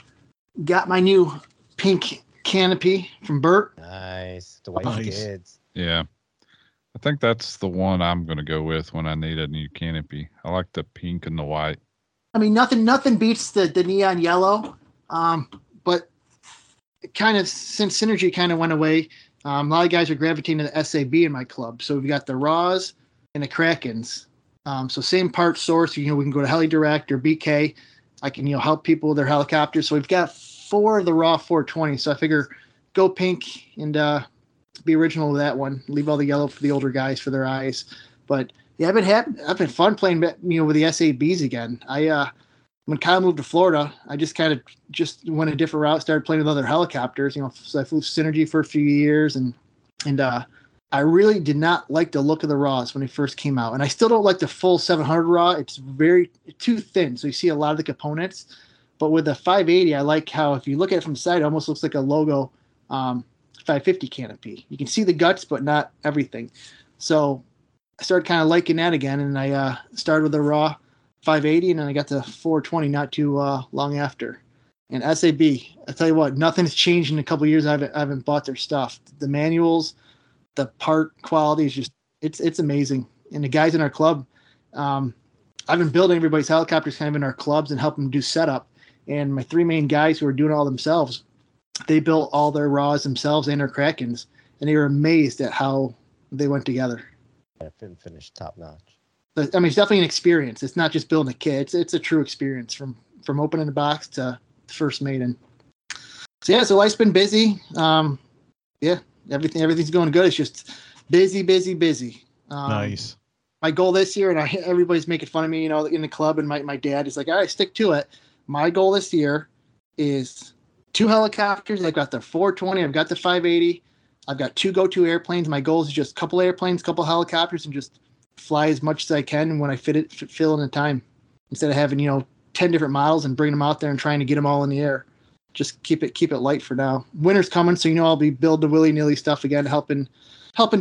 got my new pink canopy from Bert. Nice. The white kids. Yeah. I think that's the one I'm going to go with when I need a new canopy. I like the pink and the white. I mean, nothing beats the neon yellow. But kind of since Synergy kind of went away, a lot of guys are gravitating to the SAB in my club. So we've got the Raws and the Krakens. So same part source. We can go to Heli Direct or BK. I can, help people with their helicopters. So we've got four of the Raw 420, so I figure go pink and be original with that one. Leave all the yellow for the older guys for their eyes. But yeah, I've been fun playing with the SABs again. I when Kyle moved to Florida, I just kind of went a different route, started playing with other helicopters. So I flew Synergy for a few years and I really did not like the look of the Raws when it first came out, and I still don't like the full 700 Raw. It's very too thin, so you see a lot of the components. But with the 580, I like how if you look at it from the side, it almost looks like a logo 550 canopy. You can see the guts, but not everything. So I started kind of liking that again, and I started with the Raw 580, and then I got to 420 not too long after. And SAB, I tell you what, nothing's changed in a couple of years. I haven't bought their stuff. The manuals, the part quality is just it's amazing. And the guys in our club, I've been building everybody's helicopters kind of in our clubs and helping them do setup. And my three main guys who are doing it all themselves, they built all their Raws themselves and their Krakens, and they were amazed at how they went together. I didn't finish top notch. But, I mean, it's definitely an experience. It's not just building a kit. It's a true experience from opening the box to the first maiden. So, yeah, so life's been busy. Yeah, everything's going good. It's just busy, busy, busy. Nice. My goal this year, and everybody's making fun of me, you know, in the club, and my dad is like, all right, stick to it. My goal this year is 2 helicopters. I've got the 420. I've got the 580. I've got 2 go-to airplanes. My goal is just a couple airplanes, couple helicopters, and just fly as much as I can when I fill in the time. Instead of having, 10 different models and bringing them out there and trying to get them all in the air. Just keep it light for now. Winter's coming, so I'll be building the willy-nilly stuff again, helping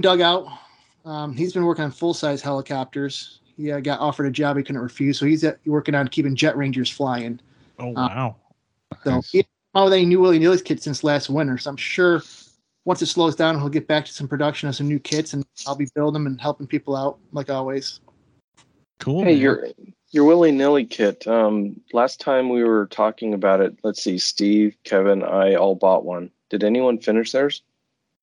Doug out. He's been working on full-size helicopters. He got offered a job he couldn't refuse, so he's working on keeping Jet Rangers flying. Oh, wow. Nice. So with any new willy-nilly's kit since last winter, so I'm sure once it slows down, he'll get back to some production of some new kits, and I'll be building them and helping people out, like always. Cool. Hey, man. Your willy-nilly kit, last time we were talking about it, let's see, Steve, Kevin, I all bought one. Did anyone finish theirs?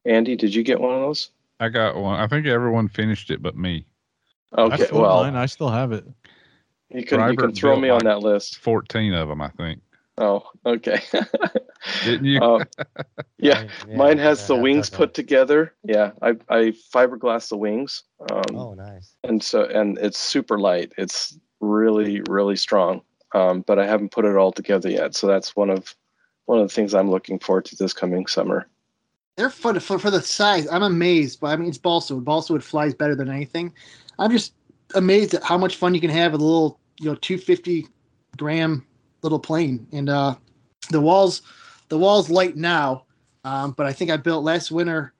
Andy, did you get one of those? I got one. I think everyone finished it but me. Okay, well. Mine. I still have it. You can throw me on that list. 14 of them, I think. Oh, okay. Didn't you? Yeah. Mine has the wings put together. Yeah, I fiberglass the wings. Oh, nice. And it's super light. It's really, really strong. But I haven't put it all together yet. So that's one of the things I'm looking forward to this coming summer. They're fun for the size. I'm amazed, but I mean it's balsa wood. Balsa wood flies better than anything. I'm just amazed at how much fun you can have with a little, 250-gram little plane. And the walls light now, but I think I built last winter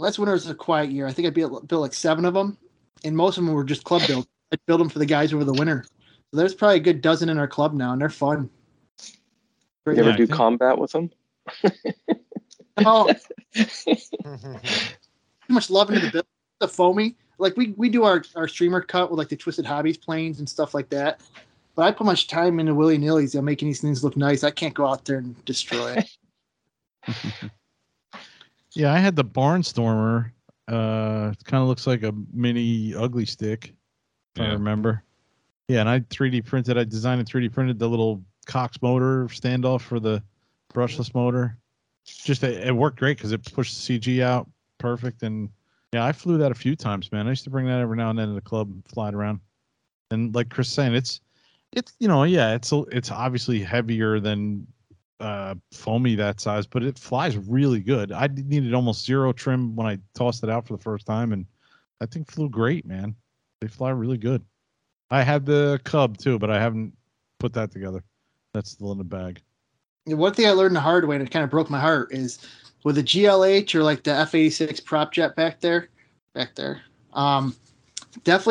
was a quiet year. I think I built like 7 of them, and most of them were just club built. I built them for the guys over the winter, so there's probably a good dozen in our club now, and they're fun. You ever do combat with them? Oh, too much love into the build. The foamy, like we do our streamer cut with like the Twisted Hobbies planes and stuff like that. But I put much time into willy-nillys, making these things look nice. I can't go out there and destroy it. Yeah, I had the Barnstormer. It kind of looks like a mini Ugly Stick, if I remember. Yeah, and I designed and 3D printed the little Cox motor standoff for the brushless motor. Just it worked great because it pushed the CG out perfect. And yeah, I flew that a few times, man. I used to bring that every now and then to the club and fly it around. And like Chris saying, it's obviously heavier than foamy that size, but it flies really good. I needed almost zero trim when I tossed it out for the first time, and I think flew great, man. They fly really good. I had the Cub too, but I haven't put that together. That's still in the bag. One thing I learned the hard way, and it kind of broke my heart, is with the GLH or like the F-86 prop jet back there, definitely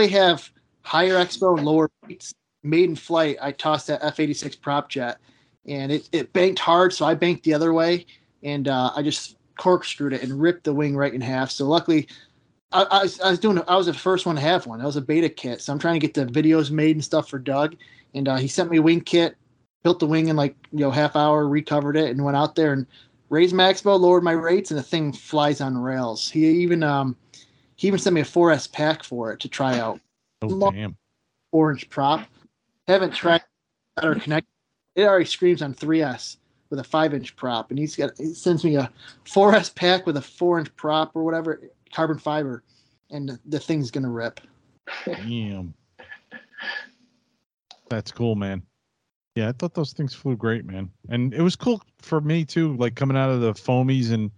have higher expo and lower weights. Maiden flight, I tossed that F-86 prop jet, and it banked hard, so I banked the other way, and I just corkscrewed it and ripped the wing right in half. So luckily, I was the first one to have one. That was a beta kit, so I'm trying to get the videos made and stuff for Doug, and he sent me a wing kit, built the wing in like half hour, recovered it, and went out there and raised my expo, lowered my rates, and the thing flies on rails. He even sent me a 4S pack for it to try out. Oh, damn. Orange prop. Haven't tried or connected. It already screams on 3S with a 5-inch prop, and he sends me a 4S pack with a 4-inch prop or whatever, carbon fiber, and the thing's gonna rip. Damn, that's cool, man. Yeah, I thought those things flew great, man, and it was cool for me too. Like coming out of the foamies and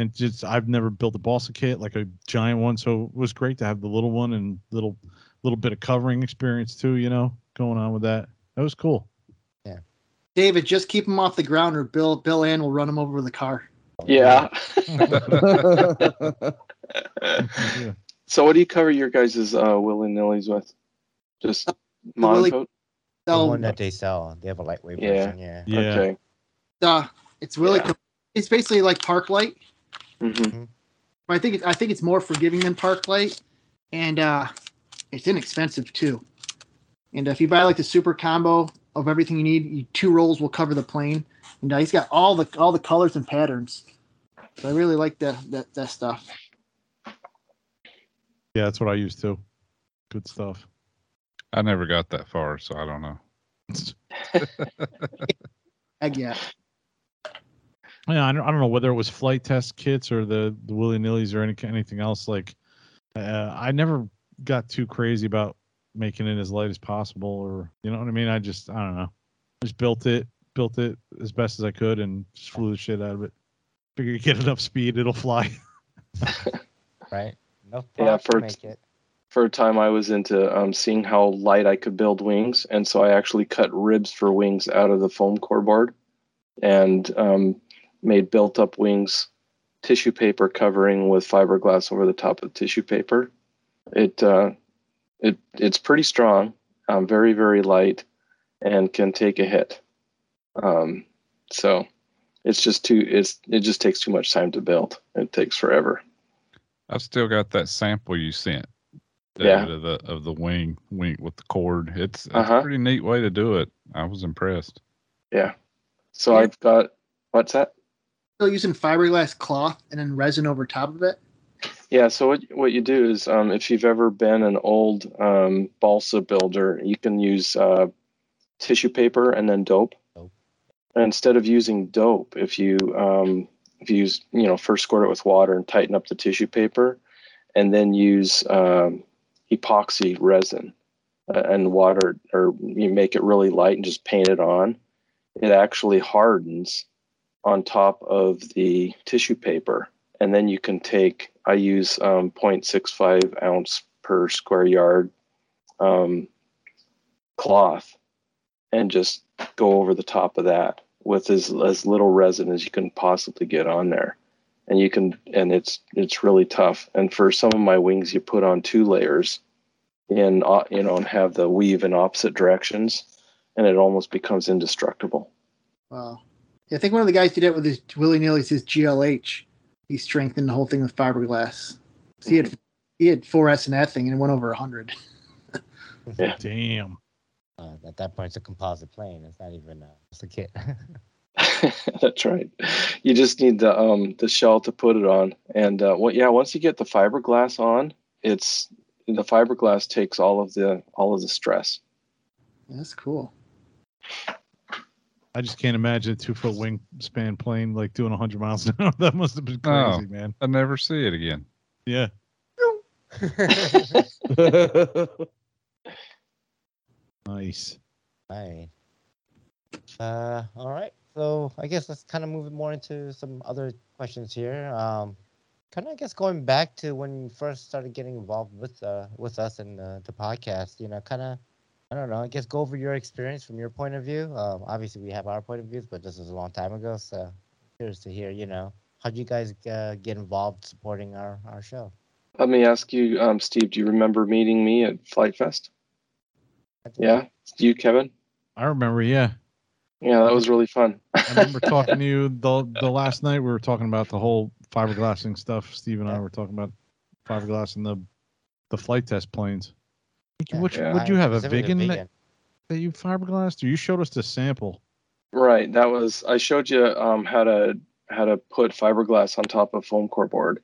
And just, I've never built a balsa kit like a giant one, so it was great to have the little one and little bit of covering experience too, you know, going on with that. That was cool. Yeah. David, just keep him off the ground, or Bill Ann will run him over with the car. Yeah. Yeah. So what do you cover your guys' willy-nillys with? Just monocoat? The one that they sell. They have a lightweight version. Yeah. Okay. It's really cool. It's basically like Park Light. Mm-hmm. But I think it's more forgiving than Park Light, and it's inexpensive too. And if you buy like the super combo of everything you need, two rolls will cover the plane. And he's got all the colors and patterns. So I really like that stuff. Yeah, that's what I use too. Good stuff. I never got that far, so I don't know. Yeah, I don't know whether it was flight test kits or the willy-nillys or anything else. Like, I never got too crazy about making it as light as possible, or you know what I mean. I don't know. I just built it as best as I could, and just flew the shit out of it. Figure you get enough speed, it'll fly. Right. No problem. Yeah. For a time, I was into seeing how light I could build wings, and so I actually cut ribs for wings out of the foam core board, and made built-up wings, tissue paper covering with fiberglass over the top of the tissue paper. It's pretty strong, very, very light, and can take a hit. So it's just it just takes too much time to build. It takes forever. I've still got that sample you sent, of the wing with the cord. It's a pretty neat way to do it. I was impressed. Yeah. So I've got, what's that? Still using fiberglass cloth and then resin over top of it. Yeah, so what you do is, if you've ever been an old balsa builder, you can use tissue paper and then dope. Oh. And instead of using dope, if you use, first squirt it with water and tighten up the tissue paper, and then use epoxy resin and water, or you make it really light and just paint it on. It actually hardens on top of the tissue paper. And then you can take, I use 0.65 ounce per square yard cloth, and just go over the top of that with as little resin as you can possibly get on there. And it's really tough. And for some of my wings, you put on two layers and have the weave in opposite directions, and it almost becomes indestructible. Wow. I think one of the guys did it with his willy-nillys, his GLH. He strengthened the whole thing with fiberglass. So he had 4S in that thing, and it went over 100. Yeah. Damn. At that point, it's a composite plane. It's not even just a kit. That's right. You just need the shell to put it on. And once you get the fiberglass on, the fiberglass takes all of the stress. That's cool. I just can't imagine a 2-foot wingspan plane like doing 100 miles an hour. That must have been crazy, man. I'll never see it again. Yeah. Nice. All right. All right. So I guess let's kind of move more into some other questions here. Going back to when you first started getting involved with us and the podcast, go over your experience from your point of view. Obviously, we have our point of views, but this was a long time ago, so curious to hear, how'd you guys get involved supporting our show? Let me ask you, Steve, do you remember meeting me at Flight Fest? Yeah? Do you, Kevin? I remember, yeah. Yeah, that was really fun. I remember talking to you the last night. We were talking about the whole fiberglassing stuff. Steve and I were talking about fiberglass and the flight test planes. Would you have a vegan that you fiberglassed? Or you showed us the sample, right? That was, I showed you how to put fiberglass on top of foam core board,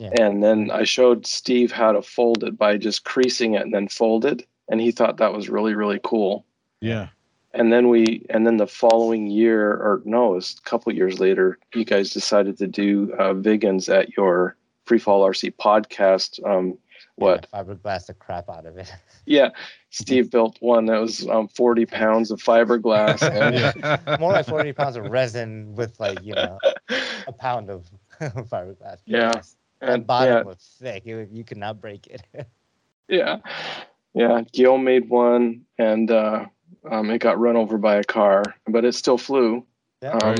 and then I showed Steve how to fold it by just creasing it and then fold it, and he thought that was really, really cool. Yeah. And then then the following year, or no, it was a couple years later, you guys decided to do vegans at your Freefall RC podcast. Fiberglass the crap out of it. Yeah, Steve built one that was 40 pounds of fiberglass. And more like 40 pounds of resin with a pound of fiberglass. Yeah. And bottom was thick. You could not break it. Yeah. Yeah. Gil made one, and it got run over by a car, but it still flew. Yeah.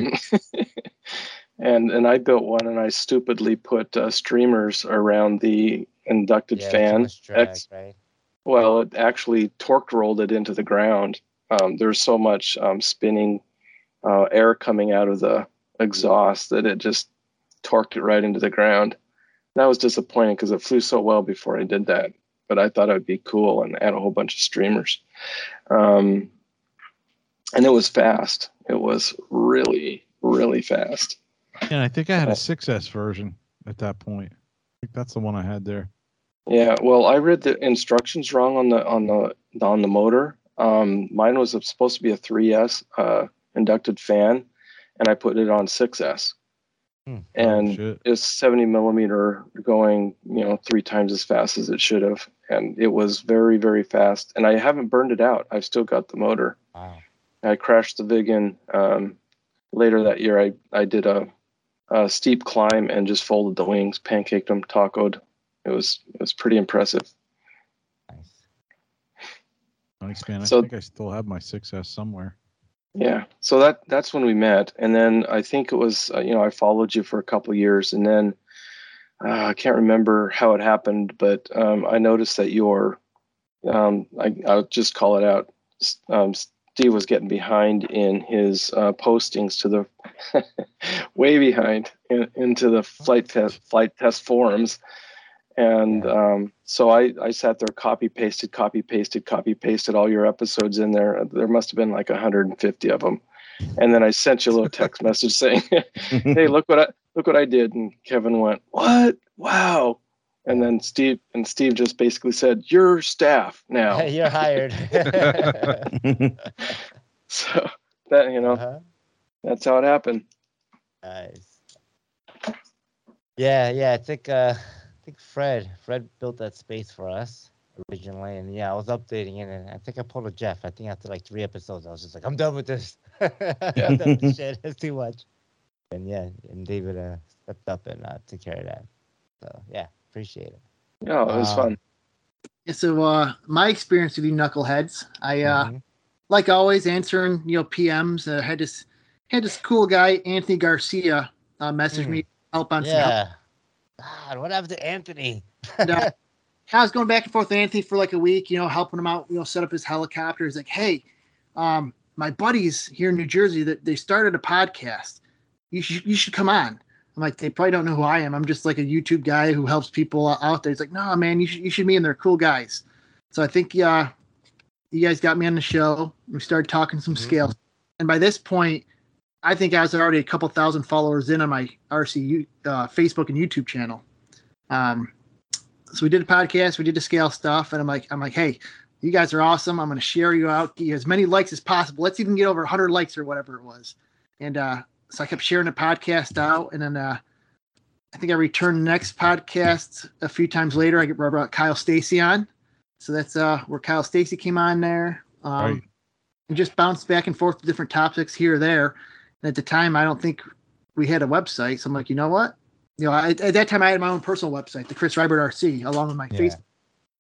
And I built one, and I stupidly put streamers around the inducted fan. Drag, right? Well, it actually torque rolled it into the ground. There's so much spinning air coming out of the exhaust that it just torqued it right into the ground. That was disappointing because it flew so well before I did that. But I thought it would be cool and add a whole bunch of streamers. And it was fast. It was really, really fast. Yeah, I think I had a 6S version at that point. I think that's the one I had there. Yeah, well, I read the instructions wrong on the motor. Mine was supposed to be a 3S inducted fan, and I put it on 6S. And it's 70 millimeter going, three times as fast as it should have. And it was very, very fast. And I haven't burned it out. I've still got the motor. Wow. I crashed the Viggen later that year. I did a steep climb and just folded the wings, pancaked them, tacoed. It was pretty impressive. Nice, man. I think I still have my 6S somewhere. Yeah, so that's when we met, and then I think it was I followed you for a couple of years, and then I can't remember how it happened, but I noticed that your I'll just call it out. Steve was getting behind in his postings to the way behind into the flight test forums, and so I sat there, copy pasted all your episodes in there. There must have been like 150 of them, and then I sent you a little text message saying, "Hey, look what I did." And Kevin went, "What? Wow!" And then Steve just basically said, "You're staff now. You're hired." So that that's how it happened. Nice. Yeah. I think Fred built that space for us originally, and I was updating it, and I think I pulled a Jeff. I think after like 3 episodes, I was just like, I'm done with this. I'm done with this shit. It's too much. And and David stepped up and took care of that. So appreciate it. Yeah, it was fun. Yeah, so my experience with you knuckleheads, I like always answering PMs. I had this cool guy Anthony Garcia message me help on stuff. God, what happened to Anthony? And, I was going back and forth with Anthony for like a week, helping him out, set up his helicopter. He's like, hey, my buddies here in New Jersey, that they started a podcast. You should come on. I'm like, they probably don't know who I am. I'm just like a YouTube guy who helps people out there. He's like, no, man, you should meet them. They're cool guys. So I think you guys got me on the show. We started talking some scales. And by this point, I think I was already a couple thousand followers in on my RCU Facebook and YouTube channel. So we did a podcast, we did the scale stuff, and I'm like, hey, you guys are awesome. I'm going to share you out, get you as many likes as possible. Let's even get over 100 likes or whatever it was. And so I kept sharing the podcast out, and then I think I returned the next podcast a few times later. I brought Kyle Stacy on. So that's where Kyle Stacy came on there. Right. And just bounced back and forth to different topics here or there. At the time, I don't think we had a website. So I'm like, you know what? At that time, I had my own personal website, the Chris Rybert RC, along with my Facebook.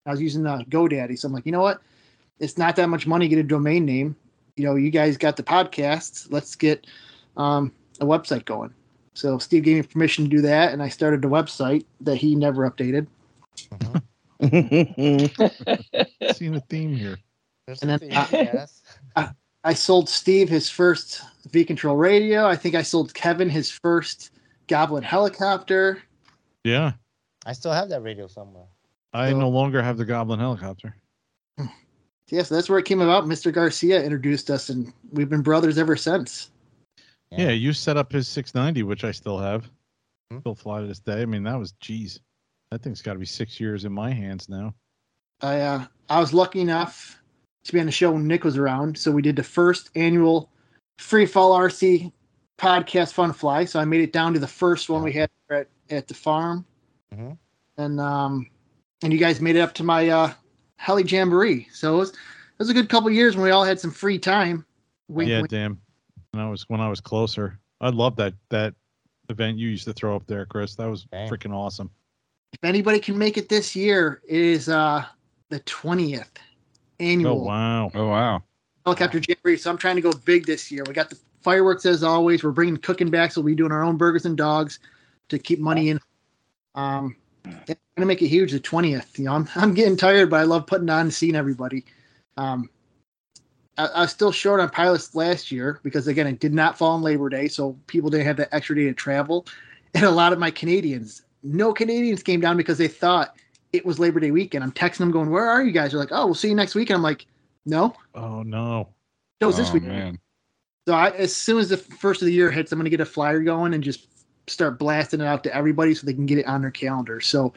I was using GoDaddy. So I'm like, you know what? It's not that much money to get a domain name. You guys got the podcasts. Let's get a website going. So Steve gave me permission to do that, and I started a website that he never updated. Seeing the theme here. There's and then theme, yes. I sold Steve his first V-Control radio. I think I sold Kevin his first Goblin helicopter. Yeah. I still have that radio somewhere. I no longer have the Goblin helicopter. Yeah, so that's where it came about. Mr. Garcia introduced us, and we've been brothers ever since. Yeah, you set up his 690, which I still have. Still fly to this day. I mean, that was, that thing's got to be 6 years in my hands now. I was lucky enough to be on the show when Nick was around. So we did the first annual Free Fall RC podcast Fun Fly. So I made it down to the first one we had at the farm. Mm-hmm. And you guys made it up to my Heli Jamboree. So it was a good couple of years when we all had some free time. Wink, wink. Damn. And I was closer. I loved that event you used to throw up there, Chris. That was freaking awesome. If anybody can make it this year, it is the 20th annual. Oh, wow. Oh, wow. Helicopter Jamboree. So I'm trying to go big this year. We got the fireworks as always. We're bringing cooking back, so we'll be doing our own burgers and dogs to keep money in. They're going to make it huge the 20th. You know, I'm getting tired, but I love putting on and seeing everybody. I was still short on pilots last year because, again, it did not fall on Labor Day, so people didn't have that extra day to travel. And a lot of my Canadians, no Canadians came down because they thought it was Labor Day weekend. I'm texting them going, where are you guys? They're like, oh, we'll see you next week. And I'm like, no. Oh, no. It was this weekend. So as soon as the first of the year hits, I'm going to get a flyer going and just start blasting it out to everybody so they can get it on their calendar. So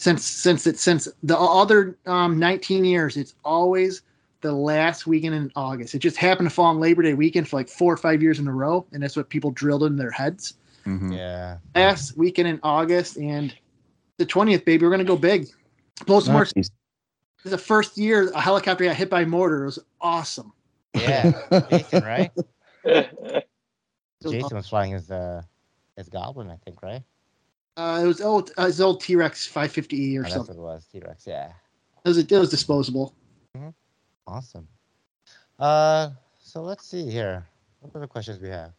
since the other 19 years, it's always the last weekend in August. It just happened to fall on Labor Day weekend for like 4 or 5 years in a row, and that's what people drilled in their heads. Mm-hmm. Yeah. Last weekend in August, and the 20th, baby, we're going to go big. Plus, this is the first year a helicopter got hit by a mortar. It was awesome. Yeah, Jason, right? Jason was flying his Goblin, I think, right? It was old T-Rex 550E or something. That's what it was, T-Rex, yeah. It was disposable. Mm-hmm. Awesome. So let's see here. What other questions we have?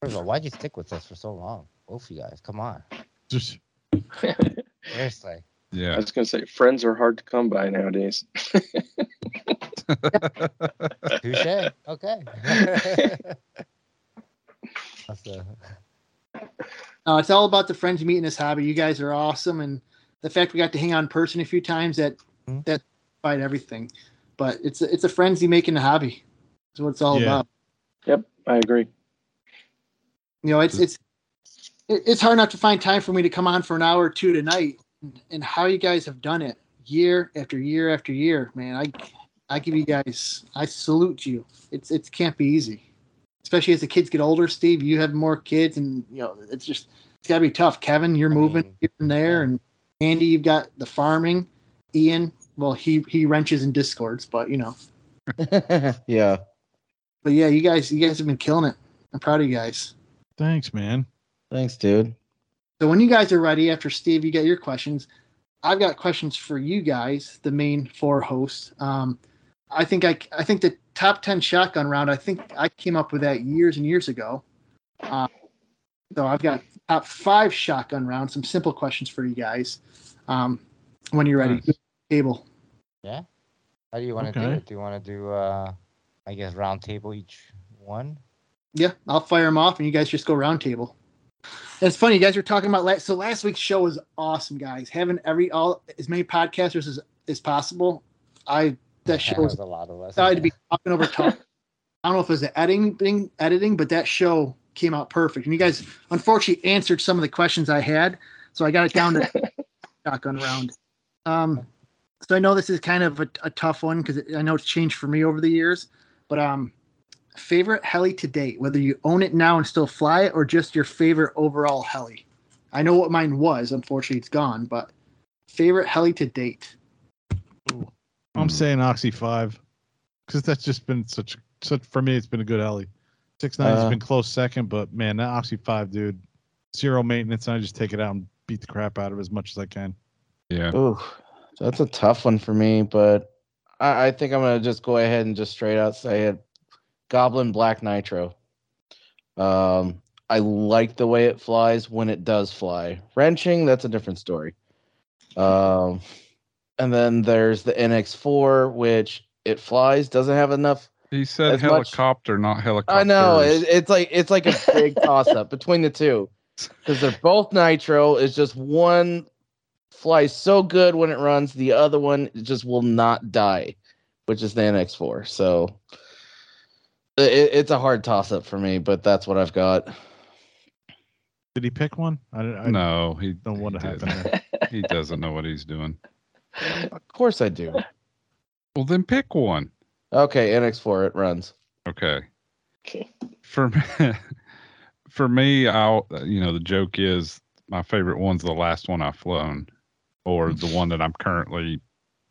First of all, why'd you stick with us for so long? Both of you guys, come on. Seriously. Yeah. I was going to say, friends are hard to come by nowadays. Touché. Okay. Awesome. It's all about the friends you meet in this hobby. You guys are awesome, and the fact we got to hang out in person a few times, that fight everything. But it's a frenzy making a hobby. That's what it's all about. Yep, I agree. You know, it's hard enough to find time for me to come on for an hour or two tonight, and how you guys have done it year after year after year, man. I give you guys, I salute you. It can't be easy, especially as the kids get older. Steve, you have more kids, and you know it's got to be tough. Kevin, you're moving here and there, and Andy, you've got the farming. Ian. Well, he wrenches and discords, but you know. Yeah. But yeah, you guys have been killing it. I'm proud of you guys. Thanks, man. Thanks, dude. So when you guys are ready, after Steve, you got your questions. I've got questions for you guys, the main four hosts. I think the top 10 shotgun round, I think I came up with that years and years ago. So I've got top 5 shotgun round, some simple questions for you guys. When you're ready. Nice. Table. Yeah. How do you want to do it? Do you want to do, I guess, round table each one? Yeah, I'll fire them off, and you guys just go round table. And it's funny, you guys were talking about so last week's show was awesome, guys. Having as many podcasters as possible. That show was a lot of us. Sorry to be talking over talk. I don't know if it was the editing, but that show came out perfect. And you guys unfortunately answered some of the questions I had, so I got it down to shotgun round. So I know this is kind of a tough one because I know it's changed for me over the years, but favorite heli to date, whether you own it now and still fly it or just your favorite overall heli. I know what mine was. Unfortunately, it's gone, but favorite heli to date. Ooh. I'm saying Oxy 5 because that's just been such for me, it's been a good heli. 6.9 has been close second, but man, that Oxy 5, dude, zero maintenance. And I just take it out and beat the crap out of it as much as I can. Yeah. Ooh. So that's a tough one for me, but I think I'm going to just go ahead and just straight out say it. Goblin Black Nitro. I like the way it flies when it does fly. Wrenching, that's a different story. And then there's the NX4, which it flies, doesn't have enough. He said helicopter, not helicopter. I know. It's like a big toss-up between the two because they're both Nitro. It's just one flies so good when it runs, the other one just will not die, which is the NX4. So it's a hard toss-up for me, but that's what I've got. Did he pick one? No, he don't want to happen. He doesn't know what he's doing. Of course I do. Well, then pick one. Okay, NX4, it runs. Okay. For me, the joke is my favorite one's the last one I've flown, or the one that I'm currently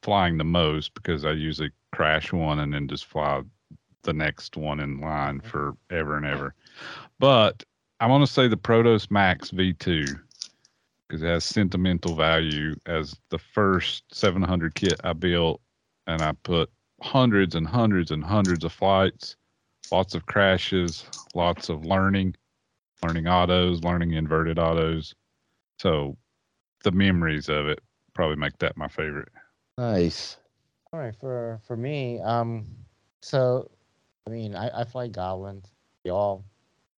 flying the most, because I usually crash one and then just fly the next one in line forever and ever. But I want to say the Protos Max V2 because it has sentimental value as the first 700 kit I built, and I put hundreds and hundreds and hundreds of flights, lots of crashes, lots of learning autos, learning inverted autos. So the memories of it probably make that my favorite. Nice. All right, for me, I fly goblins. They all,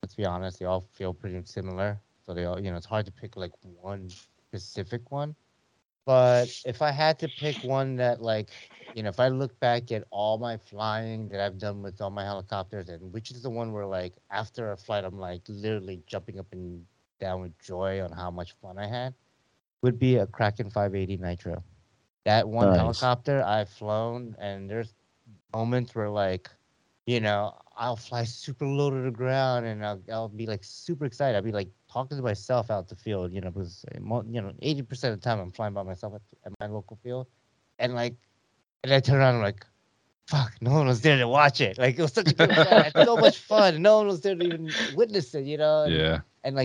let's be honest, they all feel pretty similar. So they all, it's hard to pick like one specific one. But if I had to pick one that if I look back at all my flying that I've done with all my helicopters, and which is the one where after a flight, I'm literally jumping up and down with joy on how much fun I had, would be a Kraken 580 Nitro. That one helicopter I've flown, and there's moments where I'll fly super low to the ground, and I'll be super excited. I'll be talking to myself out the field, because 80% of the time I'm flying by myself at my local field, and I turn around, I'm fuck, no one was there to watch it. It was such a good shot. I had so much fun. No one was there to even witness it, Yeah. And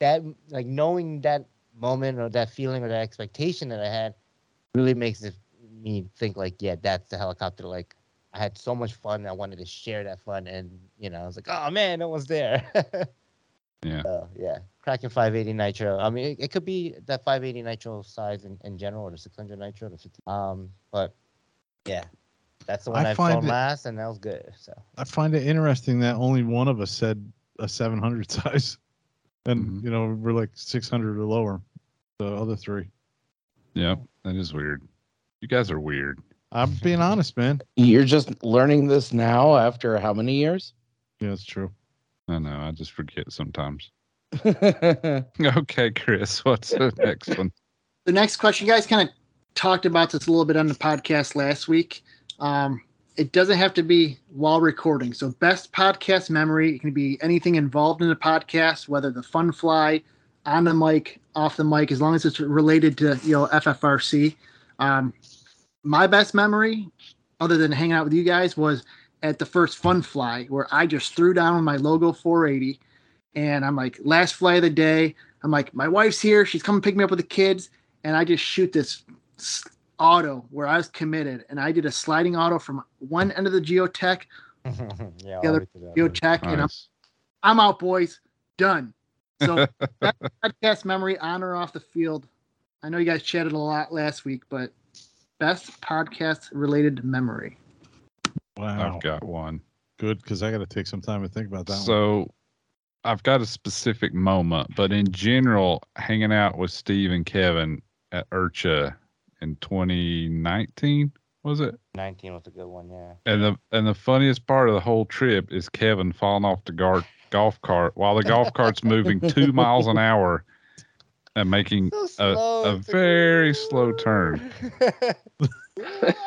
that, knowing that moment or that feeling or that expectation that I had really makes me think that's the helicopter. I had so much fun. I wanted to share that fun, and I was oh man, no one's there. Yeah. So, yeah. Kraken 580 Nitro. I mean, it could be that 580 Nitro size in general, or the 600 Nitro, or 50. But yeah, that's the one I flown last, and that was good. So I find it interesting that only one of us said a 700 size, and mm-hmm. We're 600 or lower. The other three. Yeah, that is weird. You guys are weird. I'm being honest, man. You're just learning this now after how many years? Yeah, it's true. I know. I just forget sometimes. Okay, Chris, what's the next one? The next question, you guys kind of talked about this a little bit on the podcast last week. It doesn't have to be while recording. So best podcast memory, it can be anything involved in the podcast, whether the fun fly, on the mic, off the mic, as long as it's related to, FFRC. My best memory, other than hanging out with you guys, was at the first fun fly where I just threw down my logo 480, and I'm last fly of the day. I'm my wife's here. She's coming to pick me up with the kids, and I just shoot this auto where I was committed, and I did a sliding auto from one end of the geotech, the other geotech, nice. And I'm out, boys. Done. So that podcast memory, on or off the field. I know you guys chatted a lot last week, but best podcast-related memory. Wow. I've got one. Good, because I got to take some time to think about that one. So I've got a specific moment, but in general, hanging out with Steve and Kevin at Urcha in 2019, was it? 19 was a good one, yeah. And the funniest part of the whole trip is Kevin falling off the golf cart while the golf cart's moving 2 miles an hour and making a very slow turn.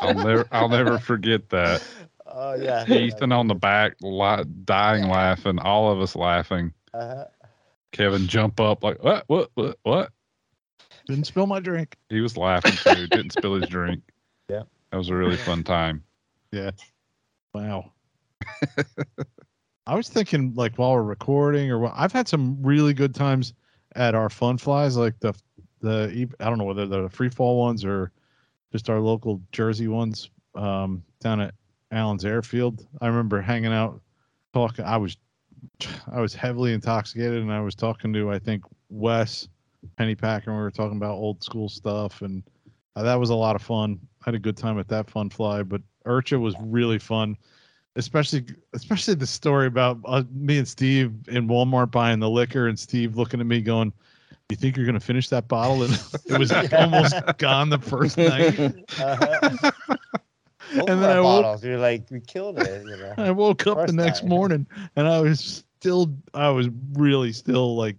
I'll never forget that. Oh yeah. Ethan on the back, dying laughing, all of us laughing. Uh-huh. Kevin jump up like what? Didn't spill my drink. He was laughing too. Didn't spill his drink. Yeah. That was a really fun time. Yeah. Wow. I was thinking while we're recording I've had some really good times at our fun flies, the I don't know whether they're the free fall ones or just our local Jersey ones down at Allen's Airfield. I remember hanging out, talking. I was heavily intoxicated, and I was talking to Wes Pennypacker, and we were talking about old school stuff, and that was a lot of fun. I had a good time at that fun fly, but Urcha was really fun, especially the story about me and Steve in Walmart buying the liquor, and Steve looking at me going, "You think you're going to finish that bottle?" And it was almost gone the first night. Uh-huh. And then you're we killed it. I woke up the next morning, and I was really still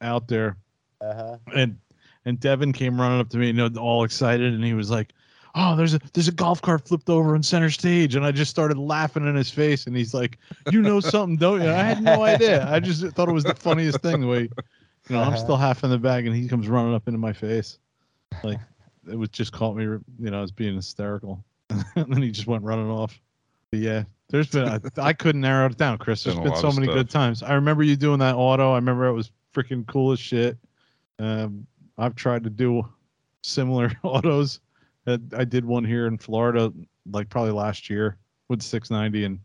out there. Uh-huh. And Devin came running up to me, all excited, and he was like, "Oh, there's a golf cart flipped over in center stage," and I just started laughing in his face, and he's like, "Something, don't you?" And I had no idea. I just thought it was the funniest thing. The way, I'm still half in the bag, and he comes running up into my face, it was just caught me. I was being hysterical, and then he just went running off. But yeah, there's been I couldn't narrow it down, Chris. There's been so many good times. I remember you doing that auto. I remember it was freaking cool as shit. I've tried to do similar autos. I did one here in Florida, like probably last year with 690, and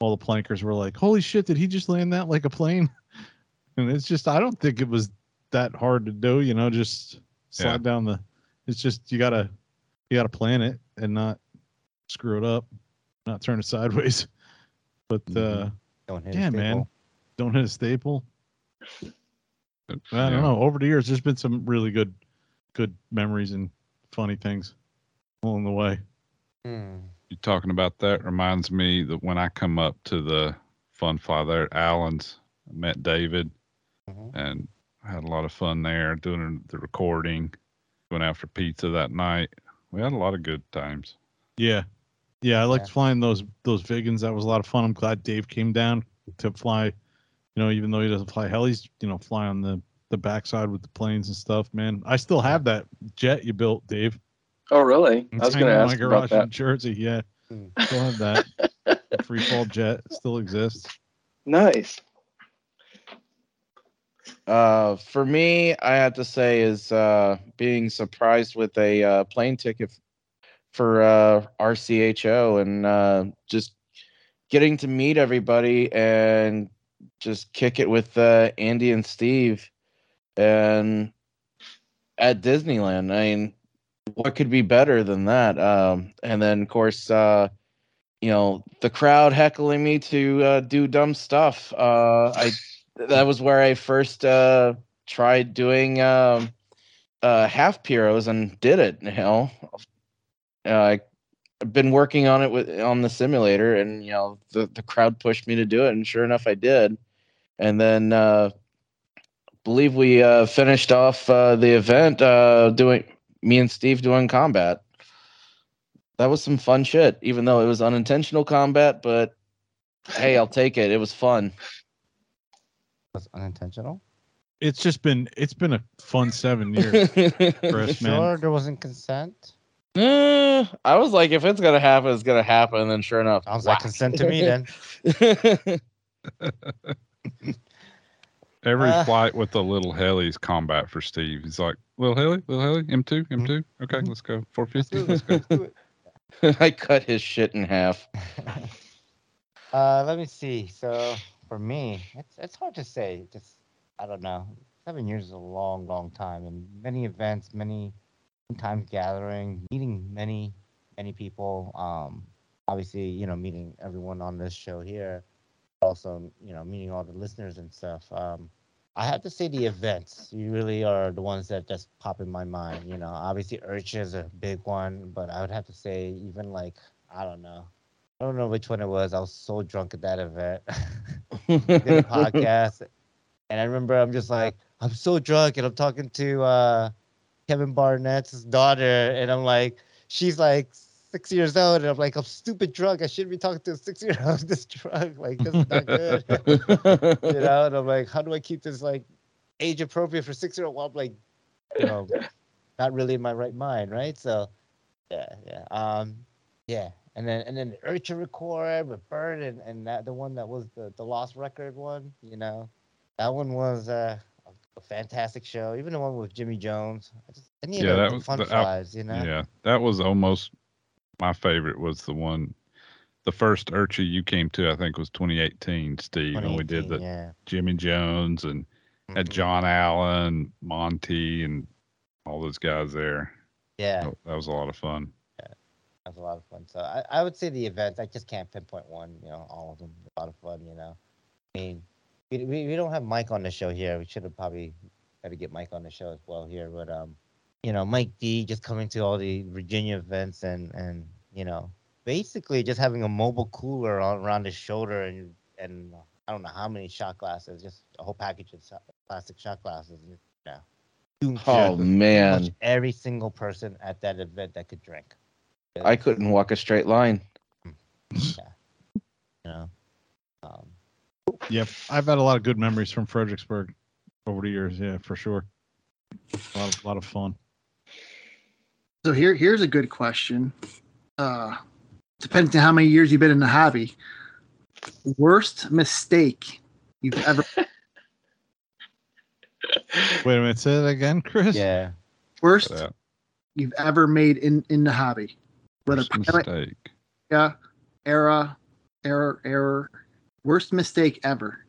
all the plankers were like, "Holy shit, did he just land that like a plane?" And it's just, I don't think it was that hard to do, you know, just slide down the, it's just, you gotta plan it and not screw it up, not turn it sideways. But, don't hit a staple. Man, don't hit a staple. I don't know. Over the years, there's been some really good memories and funny things along the way. Mm. You talking about that reminds me that when I come up to the fun fly there at Allen's, I met David and I had a lot of fun there doing the recording, going out for pizza that night. We had a lot of good times. Yeah. Yeah. I liked flying those Vigans. That was a lot of fun. I'm glad Dave came down to fly, you know, even though he doesn't fly helis, you know, fly on the backside with the planes and stuff, man. I still have that jet you built, Dave. Oh, really? It's I was going to ask about that. My garage in Jersey. Yeah. Still have that. Free fall jet still exists. Nice. For me, I have to say is being surprised with a plane ticket for RCHO and just getting to meet everybody and just kick it with Andy and Steve and at Disneyland. I mean, what could be better than that? And then, of course, you know, the crowd heckling me to do dumb stuff. That was where I first tried doing half Pyros and did it. You know, I've been working on it on the simulator, and you know the crowd pushed me to do it, and sure enough, I did. And then believe we finished off the event doing me and Steve doing combat. That was some fun shit, even though it was unintentional combat. But hey, I'll take it. It was fun. That's unintentional. It's been a fun 7 years, Chris. Man. Sure, there wasn't consent. I was like, if it's gonna happen, it's gonna happen. And then sure enough, I was like, consent to me then. Every flight with the little heli's combat for Steve. He's like, little heli, M2, M2. Mm-hmm. Okay, let's go. 450. Let's go. I cut his shit in half. Let me see. So. For me, it's hard to say. Just I don't know. 7 years is a long, long time, and many events, many times gathering, meeting many, many people. Obviously, you know, meeting everyone on this show here. Also, you know, meeting all the listeners and stuff. I have to say the events. You really are the ones that just pop in my mind. You know, obviously, Urch is a big one, but I would have to say even like I don't know which one it was. I was so drunk at that event. Did a podcast, and I remember I'm just like, I'm so drunk, and I'm talking to Kevin Barnett's daughter, and I'm like, she's like 6 years old, and I'm like, I'm stupid drunk. I shouldn't be talking to a 6-year-old this drunk. Like, this is not good. You know, and I'm like, how do I keep this like age appropriate for 6-year-old? Well, I'm like, you know, not really in my right mind, right? So, yeah. And then the Urchin record with Bird and that the one that was the lost record one, you know, that one was a fantastic show. Even the one with Jimmy Jones, fun flies, you know. Yeah, that was almost my favorite. Was the one, the first Urchin you came to, I think was 2018, Steve, and we did the Jimmy Jones and had John Allen, Monty, and all those guys there. Yeah, that was a lot of fun. That's a lot of fun. So I would say the events. I just can't pinpoint one. You know, all of them. A lot of fun. You know, I mean, we don't have Mike on the show here. We should have probably had to get Mike on the show as well here. But you know, Mike D just coming to all the Virginia events and you know, basically just having a mobile cooler around his shoulder and I don't know how many shot glasses, just a whole package of plastic shot glasses. You know, oh man, every single person at that event that could drink. I couldn't walk a straight line. Yep, I've had a lot of good memories from Fredericksburg over the years. Yeah, for sure. A lot of fun. So here's a good question. depending on how many years you've been in the hobby, worst mistake you've ever... Wait a minute, say that again, Chris? Yeah. Worst you've ever made in the hobby. Whether pilot, mistake. Yeah. Error. Worst mistake ever.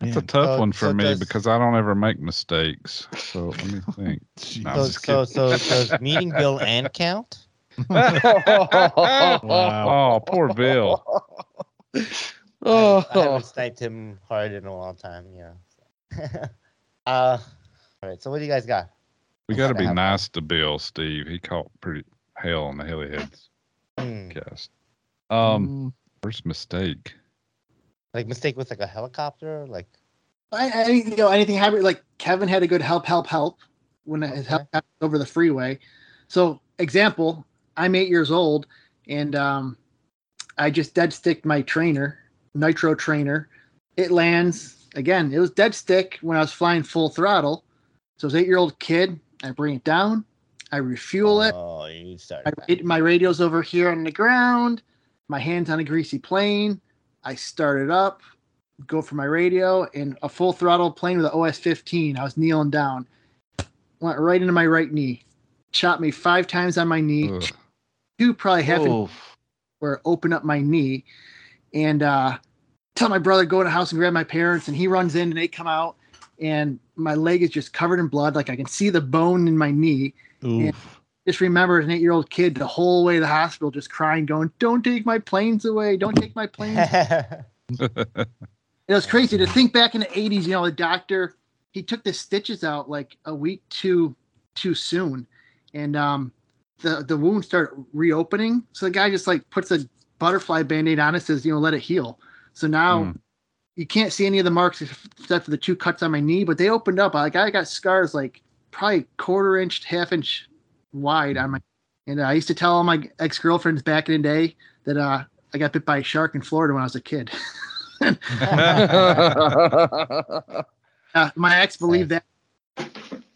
That's a tough one for me because I don't ever make mistakes. So let me think. Does meeting Bill and count? Wow. Oh, poor Bill. I haven't sniped him hard in a long time. Yeah. All right. So what do you guys got? We got to be nice to Bill, Steve. He caught pretty hell on the Heliheads podcast. First mistake. Like mistake with like a helicopter, like I you know anything happened. Like Kevin had a good help when his help happened over the freeway. So example, I'm 8 years old and I just dead sticked my trainer, nitro trainer. It lands again. It was dead stick when I was flying full throttle. So as an 8-year-old kid, I bring it down, I refuel it. Oh, you started. My radio's over here on the ground. My hand's on a greasy plane. I started up, go for my radio, and a full throttle plane with an OS-15. I was kneeling down. Went right into my right knee. Chopped me 5 times on my knee. Ugh. 2 probably happened where I opened up my knee. And tell my brother, go to the house and grab my parents. And he runs in, and they come out. And my leg is just covered in blood. Like, I can see the bone in my knee. And just remember, as an 8-year-old kid, the whole way to the hospital, just crying, going, don't take my planes away. Don't take my planes. It was crazy to think back in the 80s, you know, the doctor, he took the stitches out like a week too soon. And the wound started reopening. So the guy just like puts a butterfly Band-Aid on it, says, you know, let it heal. So now you can't see any of the marks except for the 2 cuts on my knee, but they opened up. Like I got scars like probably 1/4 inch, 1/2 inch wide on my, and I used to tell all my ex-girlfriends back in the day that I got bit by a shark in Florida when I was a kid. My ex believed that.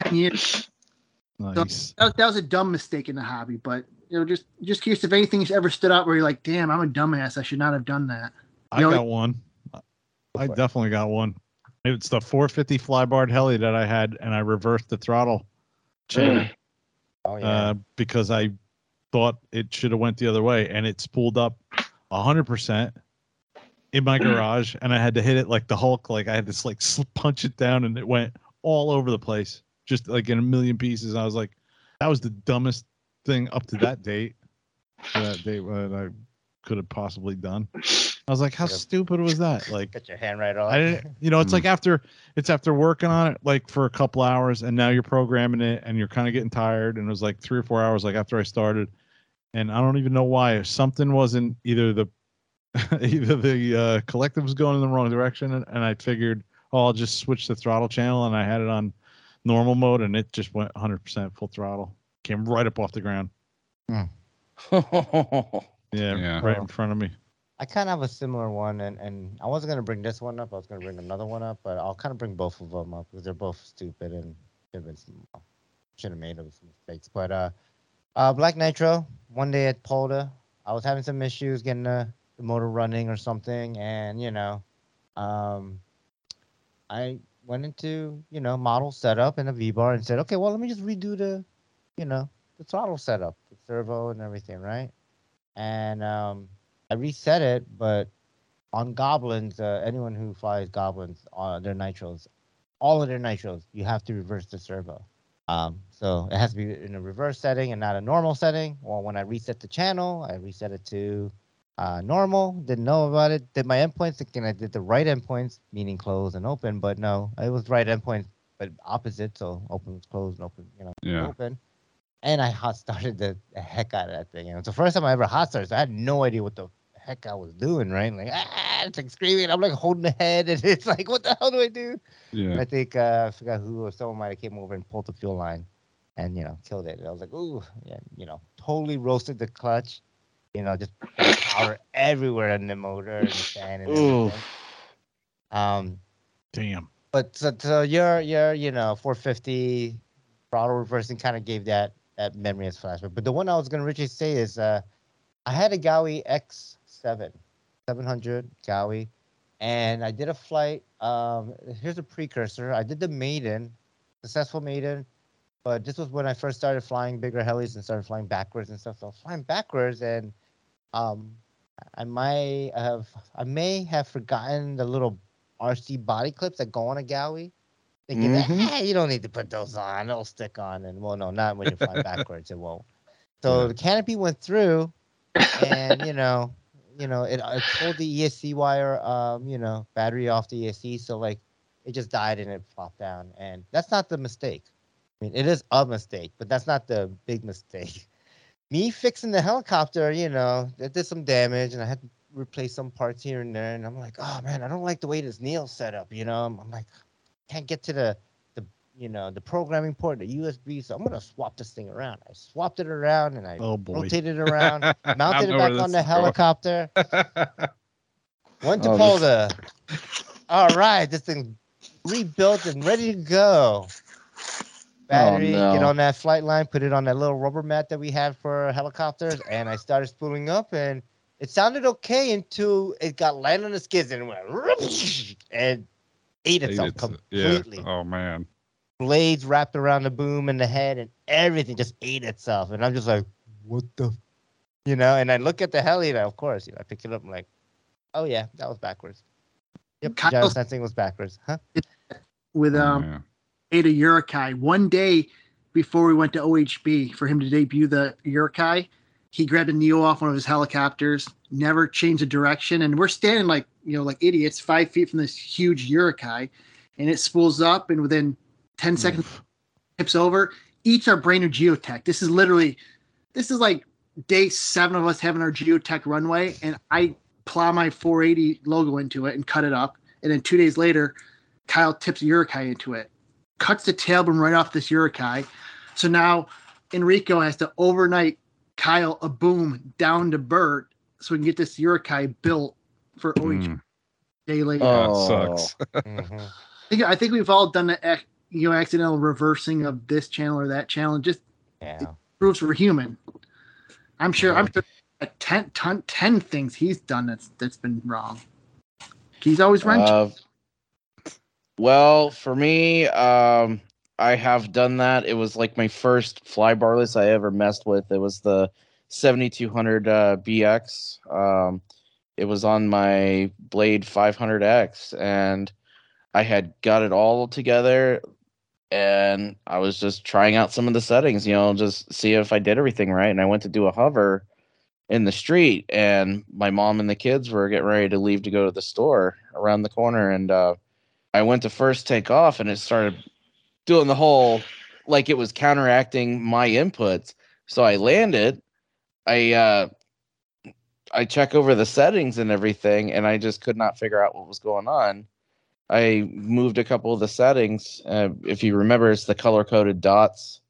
10 years. Nice. So that was a dumb mistake in the hobby, but you know, just curious if anything's ever stood out where you're like, damn, I'm a dumbass. I should not have done that. I definitely got one. It's the 450 flybarred heli that I had, and I reversed the throttle chain. Oh, yeah. Because I thought it should have went the other way, and it spooled up 100% in my garage, and I had to hit it like the Hulk. Like I had to like punch it down, and it went all over the place, just like in a million pieces. And I was like, that was the dumbest thing up to that date. What I could have possibly done. I was like, how stupid was that? Like, cut your hand right off. I didn't, you know, it's like after working on it like for a couple hours, and now you're programming it, and you're kind of getting tired. And it was like 3 or 4 hours like after I started, and I don't even know why something wasn't either the collective was going in the wrong direction, and I figured, I'll just switch the throttle channel, and I had it on normal mode, and it just went 100% full throttle, came right up off the ground. Yeah, right in front of me. I kind of have a similar one, and I wasn't going to bring this one up. I was going to bring another one up, but I'll kind of bring both of them up because they're both stupid and should have made some mistakes. But Black Nitro, one day at Polda, I was having some issues getting the motor running or something, and, you know, I went into, you know, model setup and a V-bar and said, okay, well, let me just redo the, you know, the throttle setup, the servo and everything, right? And I reset it, but on Goblins, anyone who flies Goblins, their nitros, all of their nitros, you have to reverse the servo. So it has to be in a reverse setting and not a normal setting. Well, when I reset the channel, I reset it to normal. Didn't know about it. Did my endpoints, thinking I did the right endpoints, meaning close and open, but no, it was right endpoints, but opposite. So open was closed and open, you know, open. And I hot started the heck out of that thing. And it was the first time I ever hot started, so I had no idea what the heck I was doing, right? Like, it's like screaming. I'm like holding the head, and it's like, what the hell do I do? Yeah. And I think I forgot who or someone might have came over and pulled the fuel line, and you know, killed it. And I was like, ooh, yeah, you know, totally roasted the clutch, you know, just power everywhere in the motor and the fan and everything. Damn. But so your you know 450 throttle reversing kind of gave that memory as flashback. But the one I was gonna originally say is I had a Gowie X7, 700 Gowie, and I did a flight. Here's a precursor. I did the maiden, successful maiden, but this was when I first started flying bigger helis and started flying backwards and stuff. So I was flying backwards, and I may have forgotten the little RC body clips that go on a Gowie. Thinking that, you don't need to put those on. It'll stick on. And, well, no, not when you're flying backwards. It won't. So the canopy went through, and, you know, it pulled the ESC wire, battery off the ESC. So, like, it just died and it flopped down. And that's not the mistake. I mean, it is a mistake, but that's not the big mistake. Me fixing the helicopter, it did some damage, and I had to replace some parts here and there. And I'm like, oh, man, I don't like the way this Neil's set up, I'm like, can't get to the programming port, the USB, so I'm going to swap this thing around. I swapped it around, and I rotated it around, mounted it back on the helicopter. Went to Polda. All right, this thing rebuilt and ready to go. Battery, get on that flight line, put it on that little rubber mat that we had for helicopters, and I started spooling up, and it sounded okay until it got landed on the skids and went, and ate itself completely. Yeah. Oh, man. Blades wrapped around the boom and the head, and everything just ate itself. And I'm just like, what the? And I look at the heli, and of course, I pick it up. I'm like, oh, yeah, that was backwards. Yep, Kyle, that thing was backwards. Huh? With Ada Yurikai, one day before we went to OHB for him to debut the Yurikai, he grabbed a Neo off one of his helicopters, never changed the direction, and we're standing like idiots 5 feet from this huge Yurikai, and it spools up, and within 10 seconds tips over, eats our brand new Geotech. This is like day 7 of us having our Geotech runway, and I plow my 480 logo into it and cut it up, and then 2 days later Kyle tips Yurikai into it, cuts the tailboom right off this Yurikai. So now Enrico has to overnight Kyle a boom down to Bert so we can get this Yurikai built for OHB day later. Oh, that sucks. I think we've all done the accidental reversing of this channel or that channel. Just it proves we're human. I'm sure 10 things he's done that's been wrong. He's always wrenching. Well, for me, I have done that. It was like my first fly barless I ever messed with. It was the 7200 BX. It was on my Blade 500X, and I had got it all together, and I was just trying out some of the settings, just see if I did everything right. And I went to do a hover in the street, and my mom and the kids were getting ready to leave to go to the store around the corner. And I went to first take off, and it started doing the whole, like it was counteracting my inputs. So I landed, I check over the settings and everything, and I just could not figure out what was going on. I moved a couple of the settings. If you remember, it's the color coded dots.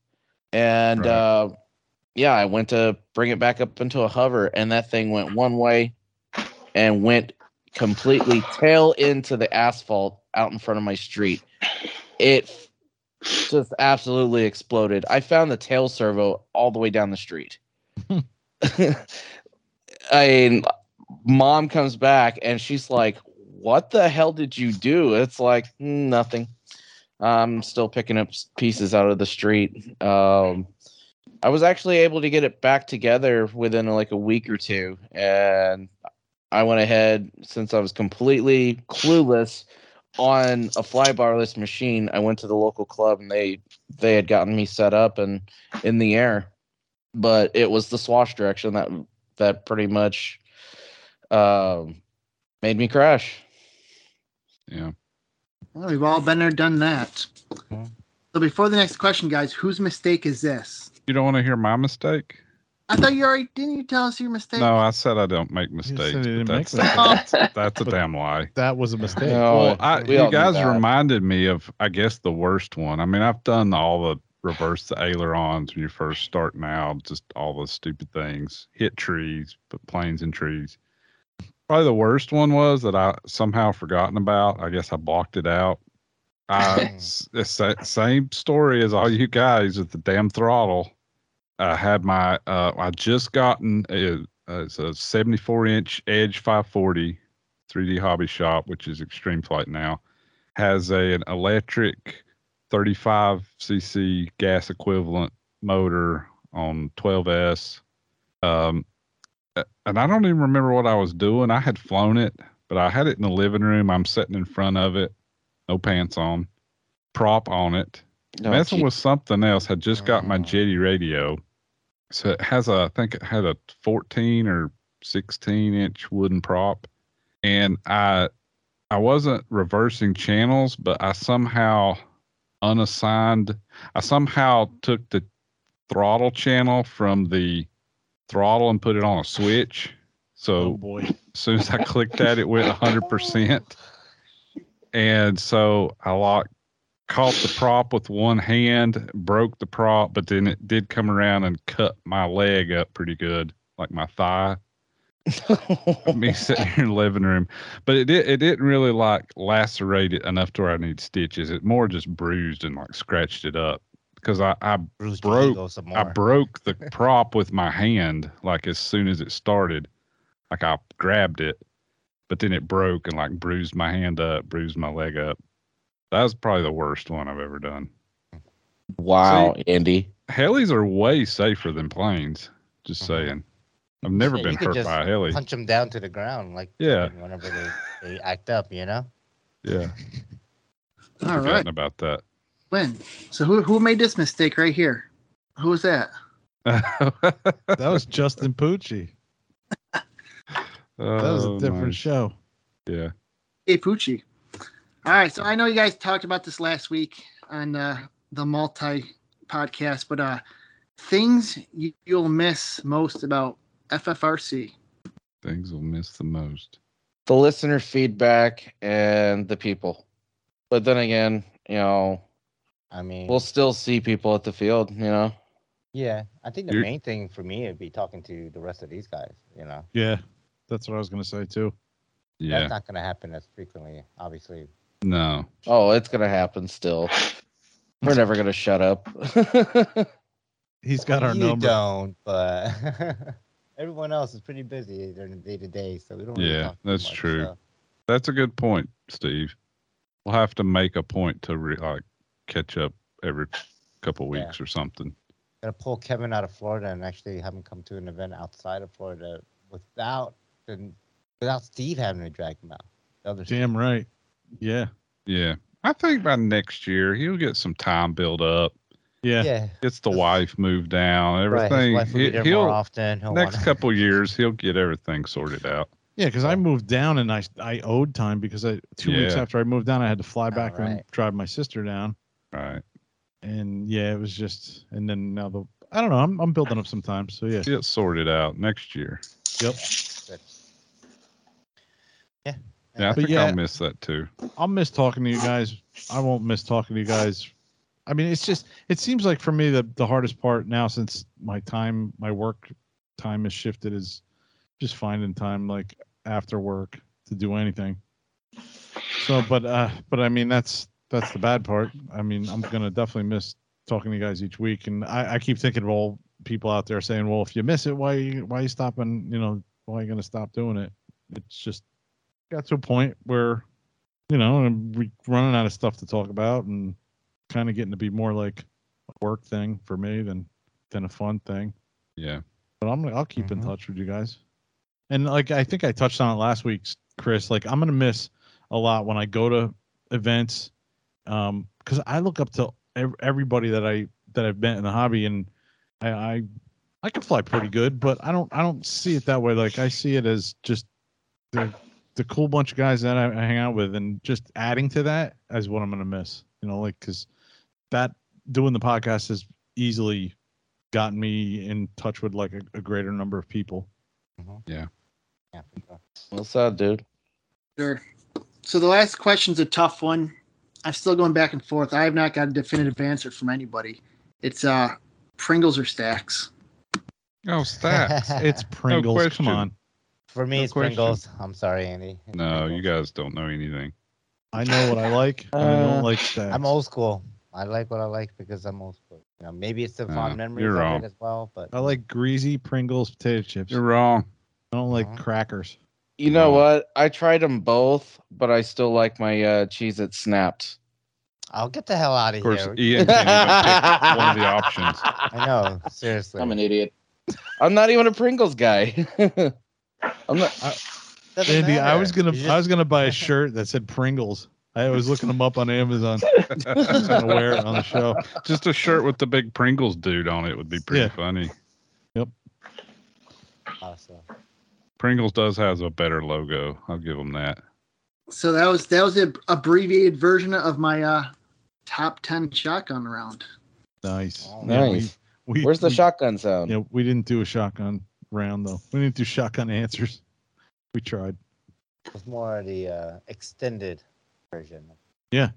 And right. I went to bring it back up into a hover, and that thing went one way and went completely tail into the asphalt out in front of my street. It just absolutely exploded. I found the tail servo all the way down the street. Mom comes back, and she's like, what the hell did you do? It's like, nothing. I'm still picking up pieces out of the street. I was actually able to get it back together within like a week or two. And I went ahead, since I was completely clueless on a fly barless machine, I went to the local club, and they had gotten me set up and in the air, but it was the swash direction that pretty much made me crash. Yeah. Well, we've all been there, done that. So before the next question, guys, whose mistake is this? You don't want to hear my mistake? I thought you already didn't. You tell us your mistake. No, I said I don't make mistakes. That's a damn lie. That was a mistake. No, you guys reminded me of, I guess, the worst one. I mean, I've done all the reverse the ailerons when you're first starting out, just all the stupid things, hit trees, put planes in trees. Probably the worst one was that I somehow forgotten about. I guess I blocked it out. Same story as all you guys with the damn throttle. I had my I just gotten It's a 74-inch Edge 540 3D Hobby Shop, which is Extreme Flight now. Has an electric 35cc gas equivalent motor on 12S. And I don't even remember what I was doing. I had flown it, but I had it in the living room. I'm sitting in front of it, no pants on, prop on it. No, messing with something else. Had just got my Jetty radio. So it has a, I think it had a 14 or 16 inch wooden prop, and I wasn't reversing channels, but I somehow took the throttle channel from the throttle and put it on a switch. So as soon as I clicked that, it went 100%. And so I caught the prop with one hand, broke the prop, but then it did come around and cut my leg up pretty good, like my thigh. Me sitting here in the living room. But it didn't really lacerate it enough to where I need stitches. It more just bruised and scratched it up, because I broke the prop with my hand as soon as it started. I grabbed it, but then it broke and bruised my hand up, bruised my leg up. That was probably the worst one I've ever done. Wow, see, Andy. Helis are way safer than planes. Just saying. I've never been hurt by a heli. Punch them down to the ground, whenever they act up, you know? Yeah. All right. Forgotten about that. Lynn, so who made this mistake right here? Who was that? That was Justin Pucci. That was a different show. Yeah. Hey, Pucci. All right, so I know you guys talked about this last week on the Multi podcast, but things you'll miss most about FFRC. Things you'll miss the most. The listener feedback and the people. But then again, we'll still see people at the field, Yeah, I think the main thing for me would be talking to the rest of these guys, Yeah, that's what I was going to say, too. Yeah. That's not going to happen as frequently, obviously. No. Oh, it's going to happen still. We're never going to shut up. He's got our number. You don't, but everyone else is pretty busy during the day-to-day, so we don't really talk too much. Yeah, that's true. So. That's a good point, Steve. We'll have to make a point to catch up every couple weeks or something. Got to pull Kevin out of Florida and actually have him come to an event outside of Florida without Steve having to drag him out. Damn right. Yeah. Yeah. I think by next year, he'll get some time built up. Yeah. Gets the wife moved down, everything. Right. His wife will be there more often. Next couple years, he'll get everything sorted out. Yeah, because I moved down and I owed time because two weeks after I moved down, I had to fly back and drive my sister down. Right. And yeah, it was just, and then now I don't know, I'm building up some time. So yeah. Get sorted out next year. Yep. Yeah, I think I'll miss that too. I'll miss talking to you guys. I won't miss talking to you guys. I mean, it's just, it seems like for me the hardest part now, since my work time has shifted, is just finding time after work to do anything. So, but I mean, that's the bad part. I mean, I'm gonna definitely miss talking to you guys each week, and I keep thinking of all people out there saying, "Well, if you miss it, why are you stopping? Why are you gonna stop doing it?" It's just got to a point where, we're running out of stuff to talk about, and kind of getting to be more like a work thing for me than a fun thing. Yeah. But I'll keep in touch with you guys. And I think I touched on it last week, Chris, I'm going to miss a lot when I go to events. 'Cause I look up to everybody that I've met in the hobby, and I can fly pretty good, but I don't see it that way. I see it as just the cool bunch of guys that I hang out with, and just adding to that is what I'm going to miss, 'cause that doing the podcast has easily gotten me in touch with a greater number of people. Yeah. What's up, dude? Sure. So the last question's a tough one. I'm still going back and forth. I have not got a definitive answer from anybody. It's Pringles or Stacks. Oh, Stacks. It's Pringles. No question. Come on. For me, it's Pringles. I'm sorry, Andy. No, you guys don't know anything. I know what I like. I don't like Stacks. I'm old school. I like what I like because I'm old school. Maybe it's the fond memories of it as well. But I like greasy Pringles potato chips. You're wrong. I don't like crackers. You know what? I tried them both, but I still like my Cheez-It Snapped. I'll get the hell out of here. Of course, Ian can't even pick one of the options. I know. Seriously. I'm an idiot. I'm not even a Pringles guy. I'm not. Andy, I was gonna buy a shirt that said Pringles. I was looking them up on Amazon. I was gonna wear it on the show. Just a shirt with the big Pringles dude on it would be pretty funny. Yep. Awesome. Pringles does have a better logo. I'll give them that. So that was an abbreviated version of my top 10 shotgun round. Nice. Oh, nice. Where's the shotgun sound? Yeah, we didn't do a shotgun round though. We didn't do shotgun answers. We tried. It was more the extended version. Yeah.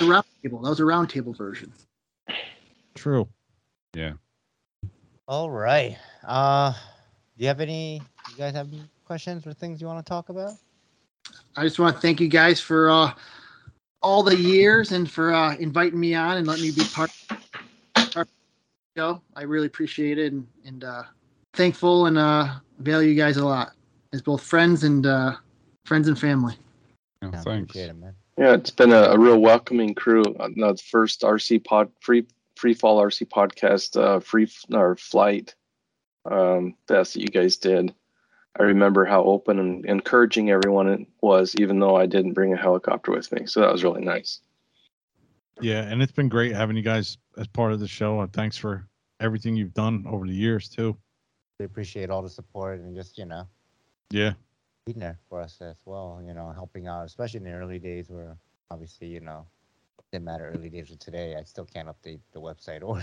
The round table. That was a round table version. True. Yeah. All right. Do you have any? You guys have any questions or things you want to talk about? I just want to thank you guys for all the years and for inviting me on and letting me be part of our show. I really appreciate it and thankful and value you guys a lot. As both friends and family. Oh, yeah, thanks. It, man. Yeah, it's been a real welcoming crew. The first RC pod free fall RC podcast flight fest that you guys did. I remember how open and encouraging everyone it was, even though I didn't bring a helicopter with me. So that was really nice. Yeah, and it's been great having you guys as part of the show. And thanks for everything you've done over the years too. We appreciate all the support and just being there for us as well, helping out, especially in the early days where obviously, it didn't matter early days or today. I still can't update the website or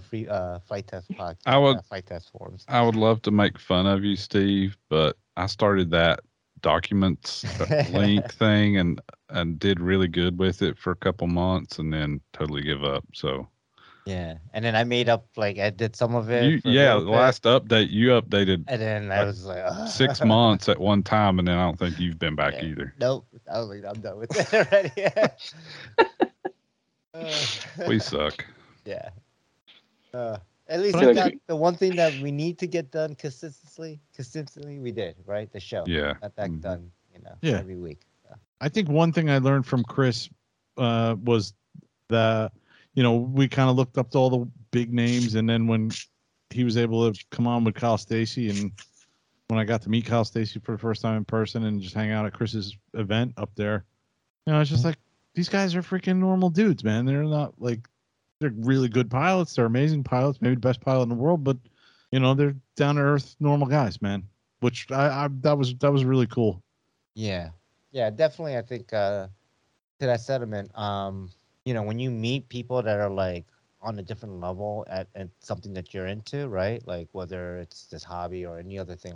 free flight test podcast. Flight test forms. I would love to make fun of you, Steve, but I started that documents link thing and did really good with it for a couple months and then totally give up. So. Yeah, and then I made up, I did some of it. The last update, you updated. And then I was 6 months at one time, and then I don't think you've been back either. Nope, I was I'm done with that already. We suck. Yeah. At least the one thing that we need to get done consistently we did, right? The show. Yeah. Got that done, every week. So. I think one thing I learned from Chris was that we kind of looked up to all the big names, and then when he was able to come on with Kyle Stacy, and when I got to meet Kyle Stacy for the first time in person and just hang out at Chris's event up there, it's just like, these guys are freaking normal dudes, man. They're not they're really good pilots. They're amazing pilots, maybe the best pilot in the world, but, they're down to earth, normal guys, man, which that was really cool. Yeah. Yeah, definitely. I think to that sentiment, when you meet people that are on a different level at something that you're into, right? Like whether it's this hobby or any other thing,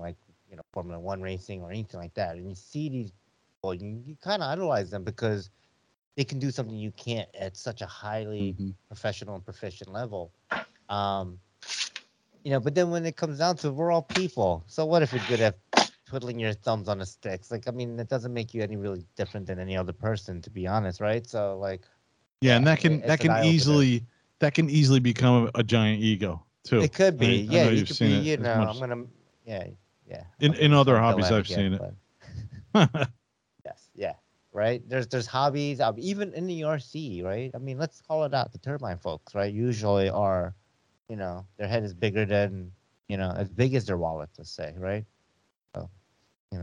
Formula One racing or anything like that. And you see these people, you kind of idolize them because they can do something you can't at such a highly professional and proficient level. But then when it comes down to, we're all people. So what if you're good at twiddling your thumbs on the sticks? It doesn't make you any really different than any other person, to be honest, right? So yeah, and that can easily become a giant ego too. It could be. In other hobbies, I've seen it. Yes. Yeah. Right. There's hobbies even in the RC. Right. I mean, let's call it out. The turbine folks, right, usually are, their head is bigger than, as big as their wallet, let's say, right. So, I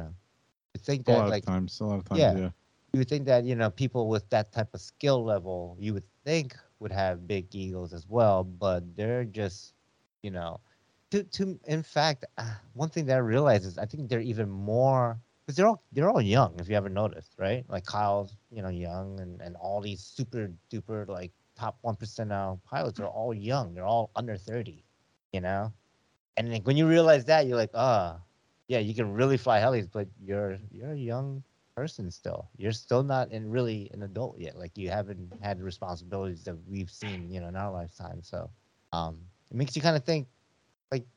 think that a lot of times. Yeah. You would think that, people with that type of skill level, you would think would have big egos as well, but they're just, in fact, one thing that I realized is I think they're even more, because they're all young, if you haven't noticed, right? Like Kyle's, young and all these super duper, top 1% now pilots are all young. They're all under 30, And when you realize that, you're you can really fly helis, but you're a young person still. You're still not really an adult yet. You haven't had the responsibilities that we've seen, in our lifetime. So it makes you kind of think,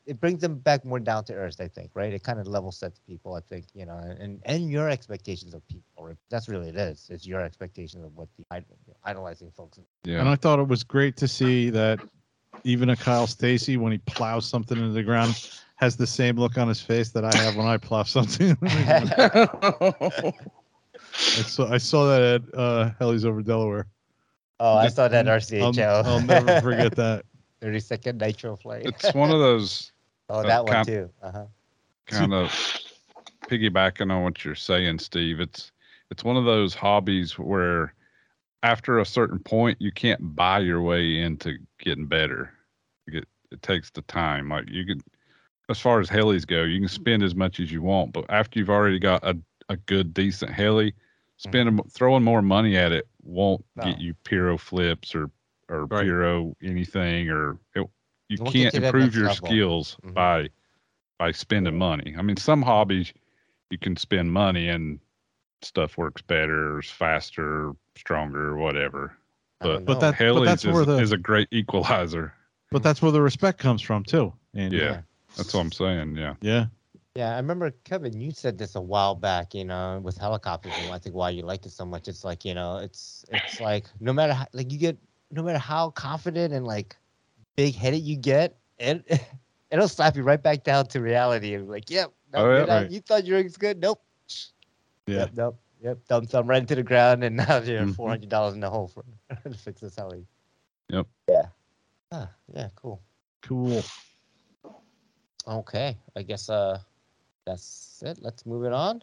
it brings them back more down to earth, I think, right? It kind of level sets people, I think, and your expectations of people. Right? That's really it is. It's your expectations of what the idolizing folks. Yeah. And I thought it was great to see that even a Kyle Stacy, when he plows something into the ground, has the same look on his face that I have when I plow something. I saw that at Helly's over Delaware. Oh, I saw that RCHL. I'll never forget that. 32nd Nitro Flame. It's one of those. Oh, that one too. Uh-huh. Kind of piggybacking on what you're saying, Steve. It's one of those hobbies where after a certain point, you can't buy your way into getting better. It takes the time. Like you could, as far as helis go, you can spend as much as you want, but after you've already got a good, decent heli, throwing more money at it won't get you pyro flips or right. pyro anything, or you can't improve your skills by spending money. I mean, some hobbies you can spend money and stuff works better, faster, stronger, whatever. But that's where the a great equalizer. But that's where the respect comes from too. And yeah, that's what I'm saying. Yeah. Yeah. Yeah, I remember, Kevin, you said this a while back, with helicopters, and I think why you liked it so much. It's like, it's like no matter how confident and like big-headed you get, it'll slap you right back down to reality and be like, you thought your rig's good? Nope. Yeah. Yep. Thumb right into the ground, and now you're $400 in the hole for to fix this heli. Yep. Yeah. Ah, yeah. Cool. Okay, I guess that's it. Let's move it on.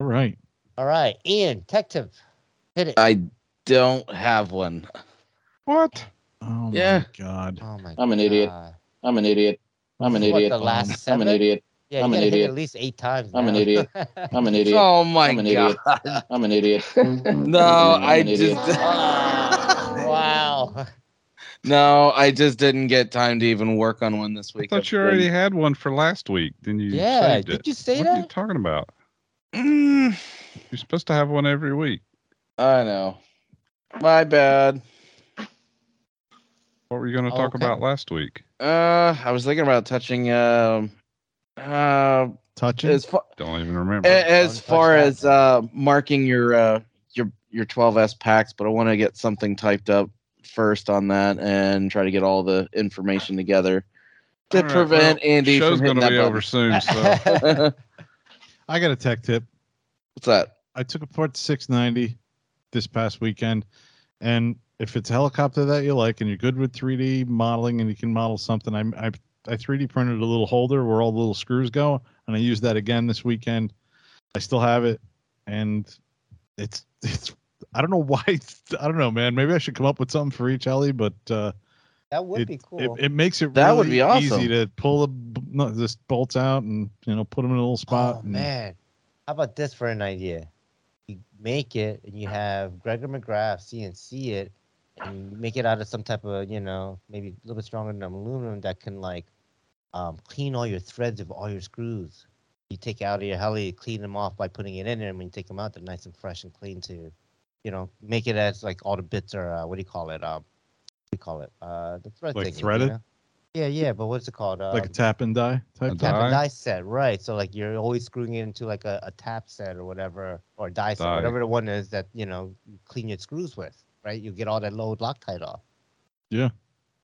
All right. Ian, tech tip. Hit it. I don't have one. What? Oh my God. I'm an idiot. I'm an idiot. At least 8 times. Now. I'm an idiot. Oh my God. I'm an idiot. No, I just. Wow. No, I just didn't get time to even work on one this week. I thought you already had one for last week. Didn't you? Yeah. Did you say that? What are you talking about? You're supposed to have one every week. I know. My bad. What were you going to talk about last week? I was thinking about touching. Touching. Don't even remember. As far as marking your 12S packs, but I want to get something typed up first on that and try to get all the information together to prevent Andy from hitting that button. Show's going to be over soon, so. I got a tech tip. What's that? I took apart the 690 this past weekend, and if it's a helicopter that you like and you're good with 3D modeling and you can model something, I 3D printed a little holder where all the little screws go, and I used that again this weekend. I still have it, and it's I don't know why. I don't know, man. Maybe I should come up with something for each heli, but that would be cool. It makes it that really would be awesome. Easy to pull this bolts out and put them in a little spot. Oh man, how about this for an idea? You make it and you have Gregor McGrath CNC it, and you make it out of some type of maybe a little bit stronger than aluminum that can like clean all your threads of all your screws. You take it out of your heli, clean them off by putting it in there, and when you take them out, they're nice and fresh and clean too. Make it as like all the bits are, the thread thing. Like threaded? Yeah, but what's it called? Like a tap and die type? Tap and die set, right. So like you're always screwing it into like a tap set or whatever, or die set, whatever the one is that, you clean your screws with, right? You get all that load Loctite off. Yeah.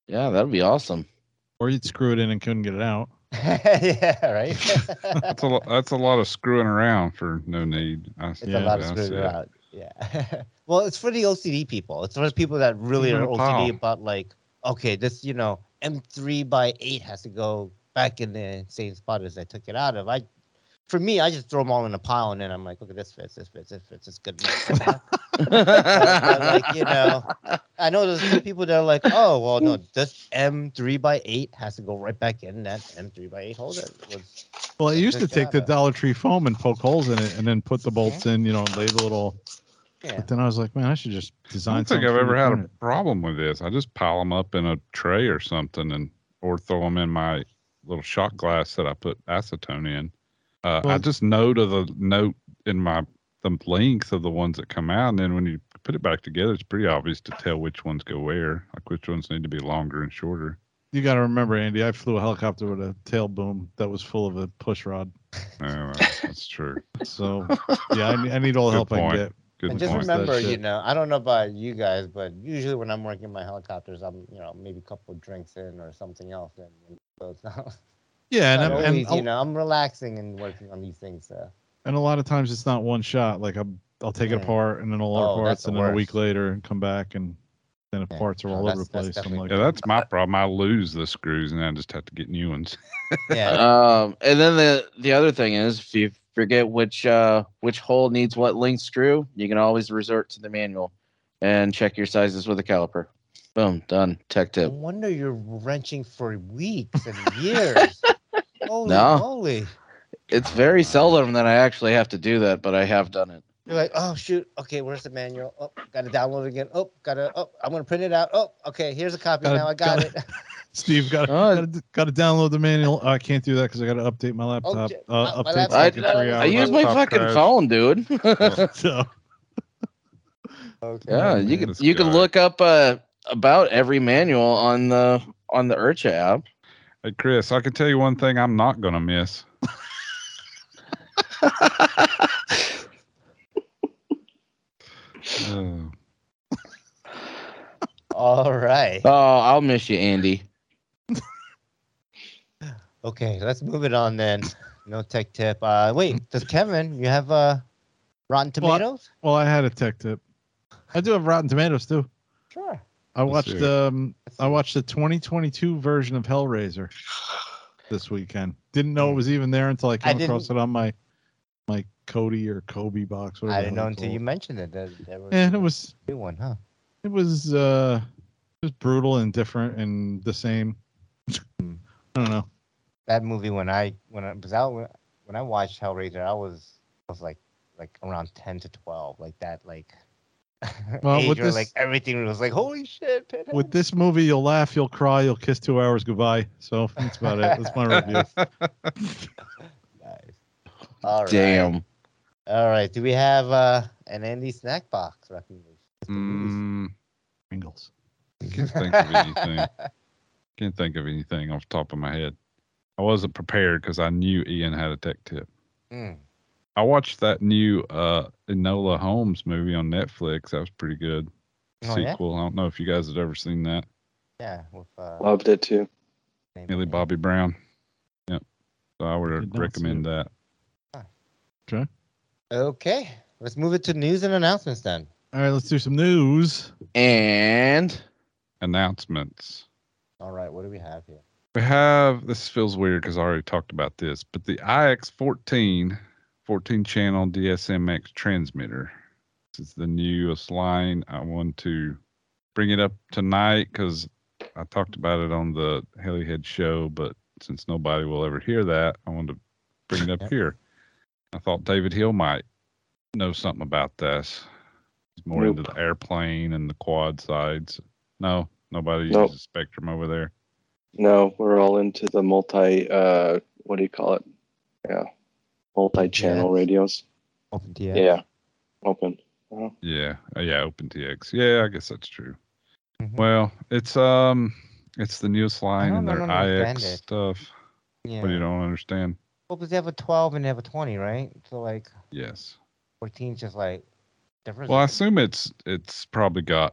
Yeah, that'd be awesome. Or you'd screw it in and couldn't get it out. Yeah, right? That's a lot of screwing around for no need. It's a lot of screwing around. Yeah. Well, it's for the OCD people. It's for the people that really are OCD about like, okay, this, M3x8 has to go back in the same spot as I took it out of. For me, I just throw them all in a pile and then I'm like, okay, this fits, it's good. But I know there's some people that are like, oh, well, no, this M3x8 has to go right back in that M3x8 holder. Well, I used to take the Dollar Tree foam and poke holes in it and then put the bolts in, and lay the little. Yeah. But then I was like, man, I should just design something. I don't think I've ever had a problem with this. I just pile them up in a tray or something or throw them in my little shot glass that I put acetone in. I just know to the note in the length of the ones that come out, and then when you put it back together, it's pretty obvious to tell which ones go where, like which ones need to be longer and shorter. You got to remember, Andy, I flew a helicopter with a tail boom that was full of a push rod. Oh, that's true. So, yeah, I need all the help I can get. Good and just point. Remember, you know, I don't know about you guys, but usually when I'm working my helicopters, I'm, you know, maybe a couple of drinks in or something else, and so it's not. Yeah, and always, you know, I'm relaxing and working on these things. So. And a lot of times it's not one shot. Like I'll take it apart and then all our parts, and then a week later and come back and then the parts are all over the place. I'm like, yeah, that's my problem. I lose the screws and I just have to get new ones. Yeah. And then the other thing is, if you forget which hole needs what length screw, you can always resort to the manual and check your sizes with a caliper. Boom, done. Tech tip. No wonder you're wrenching for weeks and years. Holy moly. It's very seldom that I actually have to do that, but I have done it. You're like, oh, shoot. Okay, where's the manual? Oh, got to download it again. Oh, I'm going to print it out. Oh, okay, here's a copy now. I got it. Steve, got to download the manual. I can't do that because I got to update my laptop. I use my fucking phone, dude. So. Okay. Yeah, man, you can look up about every manual on the Urcha app. Hey, Chris, I can tell you one thing I'm not going to miss. All right. Oh, I'll miss you, Andy. Okay, let's move it on then. No tech tip. Wait, does Kevin, you have Rotten Tomatoes? Well, I had a tech tip. I do have Rotten Tomatoes too. Sure. I watched the 2022 version of Hellraiser this weekend. Didn't know it was even there until I came across it on my Cody or Kobe box. I didn't know until you mentioned it. And it was a new one, huh? It was brutal and different and the same. I don't know. That movie when I was out when I watched Hellraiser, I was like around 10 to 12, like that, like. Well, with this, like everything was like, holy shit! Pithead. With this movie, you'll laugh, you'll cry, you'll kiss 2 hours goodbye. So that's about it. That's my review. Nice. All right. Damn. All right. Do we have an Andy snack box recommendation? Pringles. Can't think of anything off the top of my head. I wasn't prepared because I knew Ian had a tech tip. I watched that new Enola Holmes movie on Netflix. That was pretty good. Sequel. Yeah? I don't know if you guys have ever seen that. Yeah. Loved it too. Millie Bobby Brown. Yep. So I would recommend that. Huh. Okay. Let's move it to news and announcements then. All right, let's do some news and announcements. All right, what do we have here? We have, this feels weird because I already talked about this, but the IX-14 14-channel DSMX transmitter. This is the newest line. I want to bring it up tonight because I talked about it on the Helihead show, but since nobody will ever hear that, I wanted to bring it up here. I thought David Hill might know something about this. More into the airplane and the quad sides. No, nobody uses Spectrum over there. No, we're all into the multi, what do you call it? Yeah. Multi-channel radios. OpenTX. Yeah. Open. Oh. Yeah. Yeah, OpenTX. Yeah, I guess that's true. Mm-hmm. Well, it's the newest line in their IX stuff. Yeah. But you don't understand. Well, because they have a 12 and they have a 20, right? So, like... Yes. 14's just like... Well, I assume it's probably got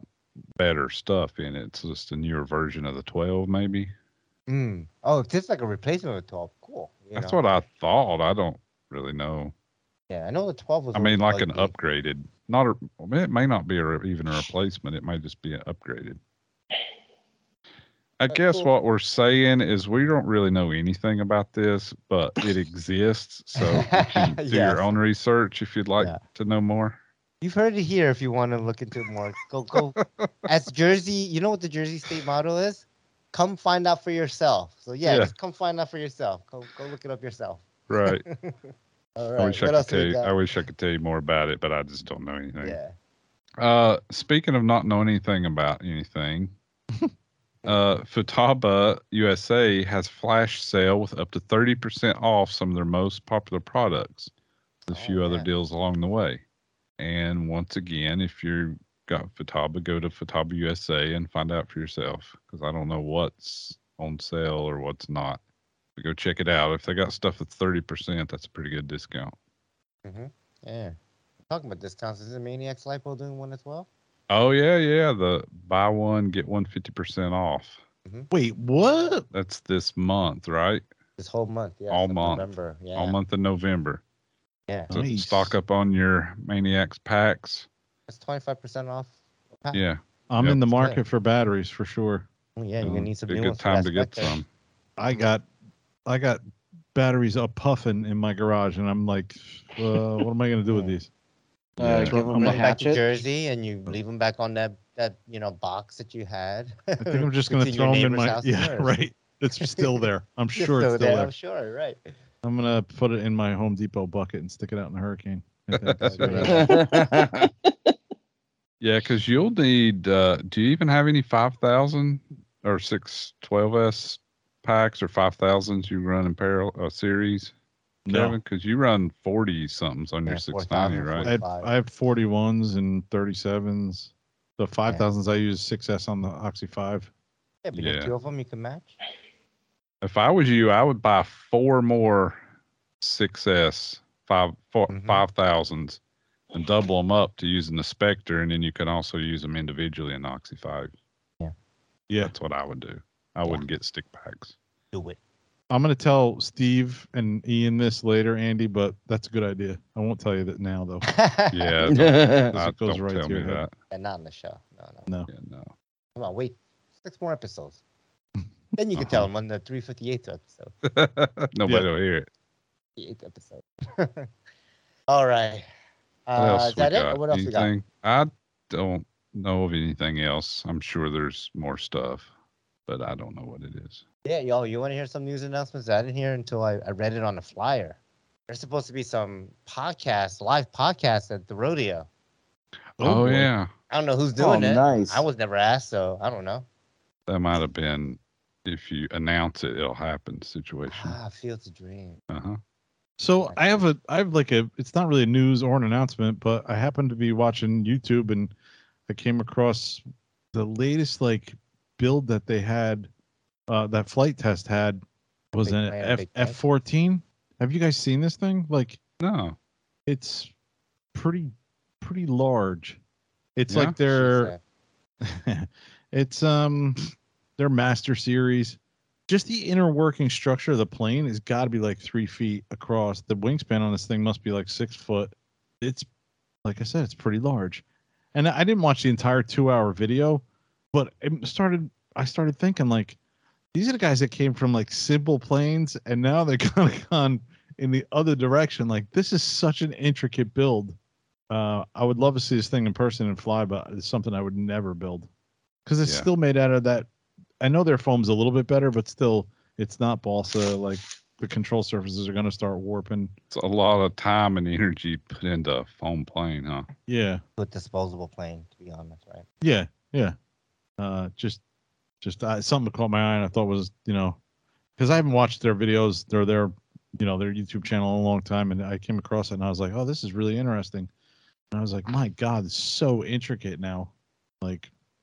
better stuff in it. It's just a newer version of the 12, maybe. Oh, it's just like a replacement of the 12. Cool. That's what I thought. I don't really know. Yeah, I know the 12 was... I mean, like an upgraded. It may not be even a replacement. It may just be an upgraded. I guess what we're saying is we don't really know anything about this, but it exists. So you can do your own research if you'd like to know more. You've heard it here. If you want to look into it more, go. As Jersey, you know what the Jersey State motto is? Come find out for yourself. So just come find out for yourself. Go look it up yourself. Right. All right. I wish I could tell you more about it, but I just don't know anything. Yeah. Speaking of not knowing anything about anything, Futaba USA has flash sale with up to 30% off some of their most popular products. With a few other deals along the way. And once again, if you've got Futaba, go to Futaba USA and find out for yourself. Because I don't know what's on sale or what's not. But go check it out. If they got stuff that's 30%, that's a pretty good discount. Mm-hmm. Yeah. Talking about discounts, isn't Maniacs Lipo doing 1 to 12? Oh, yeah. The buy one, get one 50% off. Mm-hmm. Wait, what? That's this month, right? This whole month, yeah. All month. November, yeah. All month of November. Yeah. So stock up on your Maniacs packs. That's 25% off. Yeah. I'm in the market for batteries for sure. Yeah, you're gonna need some new ones. It's a good time to get some. I got batteries up puffing in my garage, and I'm like, what am I gonna do with these? Give them back to Jersey, and you leave them back on that box that you had. I think I'm just gonna throw them in my right. It's still there. I'm sure it's still there. I'm sure, right. I'm gonna put it in my Home Depot bucket and stick it out in the hurricane. Yeah, because you'll need. Do you even have any 5,000 or 6 12S packs or 5,000s you run in parallel series? No. Kevin, because you run 40 somethings on your 690, right? I have 41s and 37s. The 5,000s I use 6S on the Oxy 5. Yeah, but you have two of them you can match. If I was you, I would buy 4 more 6S 5,000s. And double them up to using the Spectre, and then you can also use them individually in Oxy 5. Yeah. That's what I would do. I wouldn't get stick packs. Do it. I'm going to tell Steve and Ian this later, Andy, but that's a good idea. I won't tell you that now, though. Yeah. Don't right tell me that. And not on the show. No. Yeah, no. Come on, wait. 6 more episodes. Then you can tell them on the 358th episode. Nobody will hear it. The 8th episode. All right. Is that it? What else we got? I don't know of anything else. I'm sure there's more stuff, but I don't know what it is. Yeah, y'all, you want to hear some news announcements that I didn't hear until I read it on the flyer? There's supposed to be some live podcast at the rodeo. Oh, yeah. I don't know who's doing it. Nice. I was never asked, so I don't know. That might have been, if you announce it, it'll happen situation. Ah, Fields of Dreams. Uh-huh. So I have it's not really a news or an announcement, but I happened to be watching YouTube and I came across the latest build that they had, that Flight Test had, was an F-14. Have you guys seen this thing? No, it's pretty large. It's their, it's their Master Series. Just the inner working structure of the plane has got to be 3 feet across. The wingspan on this thing must be 6 foot. It's, like I said, it's pretty large. And I didn't watch the entire 2-hour video, but I started thinking, these are the guys that came from simple planes, and now they're kind of gone in the other direction. This is such an intricate build. I would love to see this thing in person and fly, but it's something I would never build because it's still made out of that. I know their foam's a little bit better, but still, it's not balsa. The control surfaces are going to start warping. It's a lot of time and energy put into a foam plane, huh? Yeah. With disposable plane, to be honest, right? Yeah. Something caught my eye, and I thought was, because I haven't watched their videos, their YouTube channel in a long time, and I came across it, and I was like, oh, this is really interesting. And I was like, my God, it's so intricate now.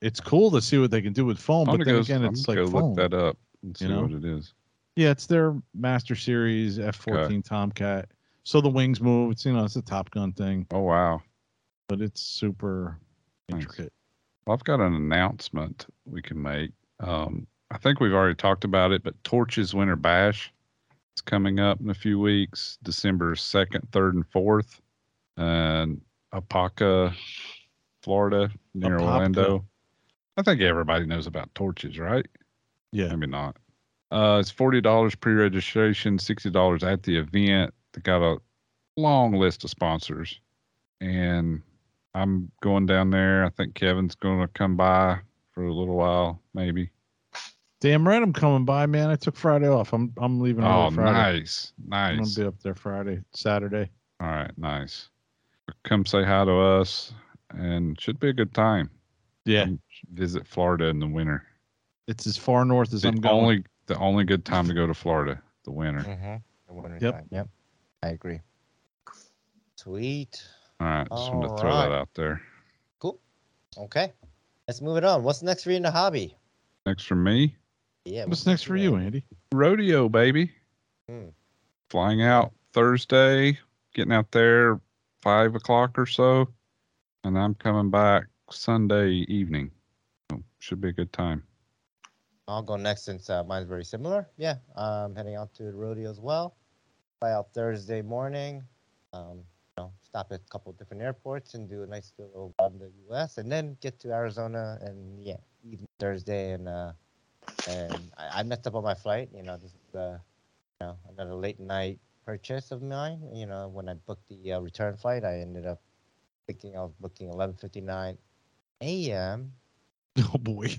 It's cool to see what they can do with foam, but then again, it's like foam. Look that up and see what it is. Yeah, it's their Master Series F-14 Tomcat. So the wings move. It's it's a Top Gun thing. Oh wow! But it's super intricate. Well, I've got an announcement we can make. I think we've already talked about it, but Torch's Winter Bash is coming up in a few weeks, December 2nd, 3rd, and 4th, and Apopka, Florida, near Orlando. I think everybody knows about Torches, right? Yeah. Maybe not. It's $40 pre-registration, $60 at the event. They got a long list of sponsors. And I'm going down there. I think Kevin's going to come by for a little while, maybe. Damn right I'm coming by, man. I took Friday off. I'm leaving on Friday. Oh, nice. I'm going to be up there Friday, Saturday. All right, nice. Come say hi to us, and should be a good time. Yeah. Visit Florida in the winter. It's as far north as I'm going. The only good time to go to Florida, the winter. Mm-hmm. The winter time. Yep. I agree. Sweet. All right. Just wanted to throw that out there. Cool. Okay. Let's move it on. What's next for you in the hobby? Next for me? Yeah. What's next for you, Andy? Rodeo, baby. Flying out Thursday, getting out there 5 o'clock or so, and I'm coming back Sunday evening. So should be a good time. I'll go next since mine's very similar. Yeah, I'm heading out to the rodeo as well. Fly out Thursday morning. Stop at a couple of different airports and do a nice little run in the U.S. and then get to Arizona and evening Thursday and I messed up on my flight. This is another late night purchase of mine. When I booked the return flight, I ended up thinking I was booking 11:59 a.m. Oh boy!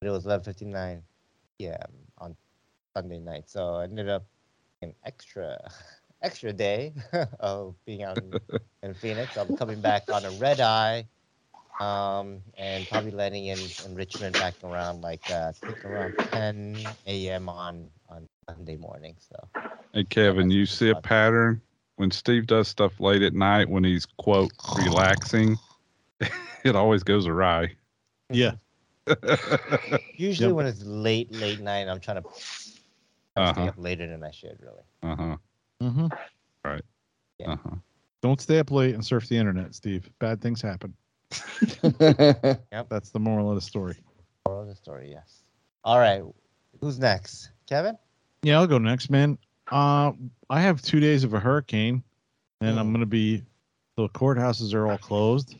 But it was 11:59 p.m. on Sunday night, so I ended up an extra day of being out in Phoenix. I'm coming back on a red eye, and probably landing in Richmond back around around 10 a.m. on Sunday morning. So, hey Kevin, you see a pattern when Steve does stuff late at night when he's quote relaxing, it always goes awry. Yeah. Usually when it's late night, I'm trying to stay up later than I should really. Uh huh. Mm-hmm. Right. Yeah. Uh-huh. Don't stay up late and surf the internet, Steve. Bad things happen. Yep. That's the moral of the story. Moral of the story, yes. All right. Who's next? Kevin? Yeah, I'll go next, man. I have 2 days of a hurricane, and I'm going to be... The courthouses are all closed,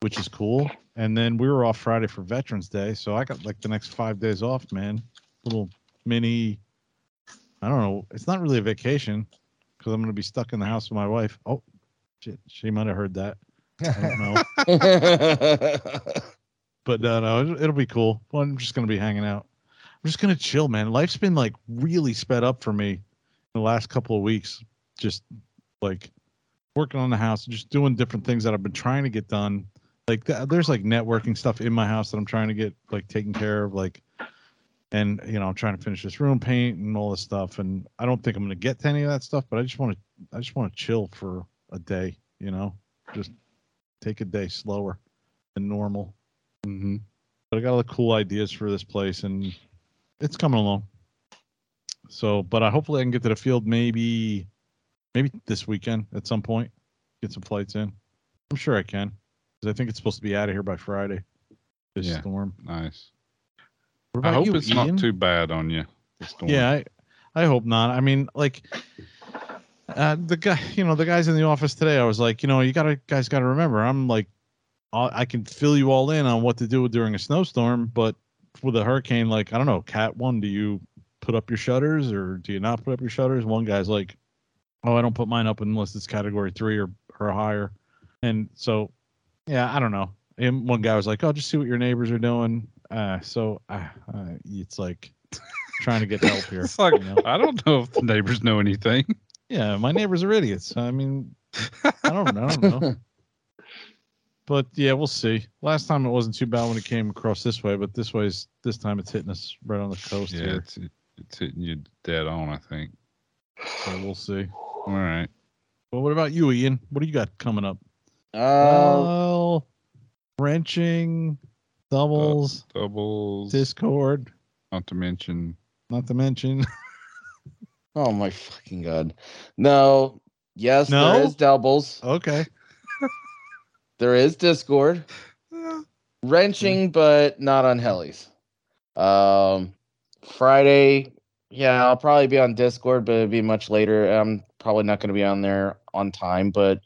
which is cool. And then we were off Friday for Veterans Day, so I got the next 5 days off, man. Little mini... I don't know. It's not really a vacation. Because I'm going to be stuck in the house with my wife. Oh, shit. She might have heard that. I don't know. But no, it'll be cool. Well, I'm just going to be hanging out. I'm just going to chill, man. Life's been really sped up for me in the last couple of weeks. Just working on the house, just doing different things that I've been trying to get done. There's networking stuff in my house that I'm trying to get taken care of. And, I'm trying to finish this room paint and all this stuff. And I don't think I'm going to get to any of that stuff, but I just want to chill for a day, just take a day slower than normal. Mm-hmm. But I got all the cool ideas for this place and it's coming along. So, but hopefully I can get to the field maybe this weekend at some point, get some flights in. I'm sure I can. Cause I think it's supposed to be out of here by Friday. This storm. Nice. I hope it's not too bad on you. Yeah, I hope not. I mean, the guys in the office today, I was like, you guys got to remember, I'm I can fill you all in on what to do during a snowstorm, but with a hurricane, I don't know, Cat 1, do you put up your shutters or do you not put up your shutters? One guy's like, oh, I don't put mine up unless it's category 3 or higher. And so, yeah, I don't know. And one guy was like, oh, just see what your neighbors are doing. So it's trying to get help here. It's I don't know if the neighbors know anything. Yeah, my neighbors are idiots. I mean, I don't know. But yeah, we'll see. Last time it wasn't too bad when it came across this way, but this time it's hitting us right on the coast here. Yeah, it's hitting you dead on, I think. So we'll see. All right. Well, what about you, Ian? What do you got coming up? Well, wrenching... Doubles, Discord. Not to mention. Oh my fucking god! No, yes, no? There is doubles. Okay. There is Discord. Yeah. Wrenching, but not on Hellies. Friday, yeah, I'll probably be on Discord, but it'll be much later. I'm probably not going to be on there on time, but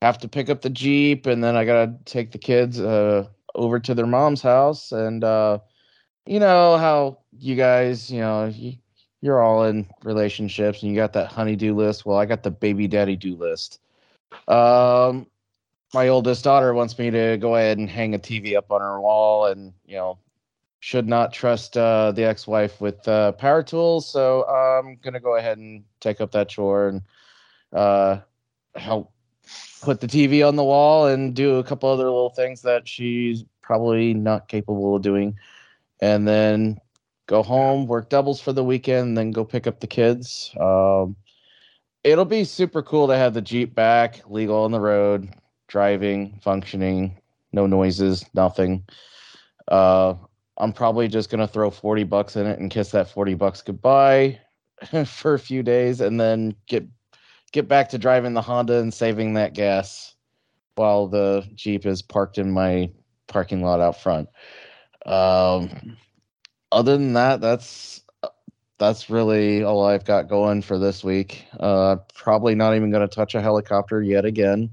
have to pick up the Jeep, and then I gotta take the kids. Over to their mom's house, and you know how you guys, you're all in relationships, and you got that honey-do list. Well, I got the baby daddy-do list. My oldest daughter wants me to go ahead and hang a TV up on her wall, and should not trust the ex-wife with power tools. So I'm gonna go ahead and take up that chore and help put the TV on the wall and do a couple other little things that she's probably not capable of doing, and then go home, work doubles for the weekend, then go pick up the kids. It'll be super cool to have the Jeep back, legal on the road, driving, functioning, no noises, nothing. I'm probably just going to throw $40 in it and kiss that $40 goodbye for a few days, and then get back to driving the Honda and saving that gas. while the Jeep is parked in my parking lot out front. Other than that, that's really all I've got going for this week. Probably not even going to touch a helicopter yet again,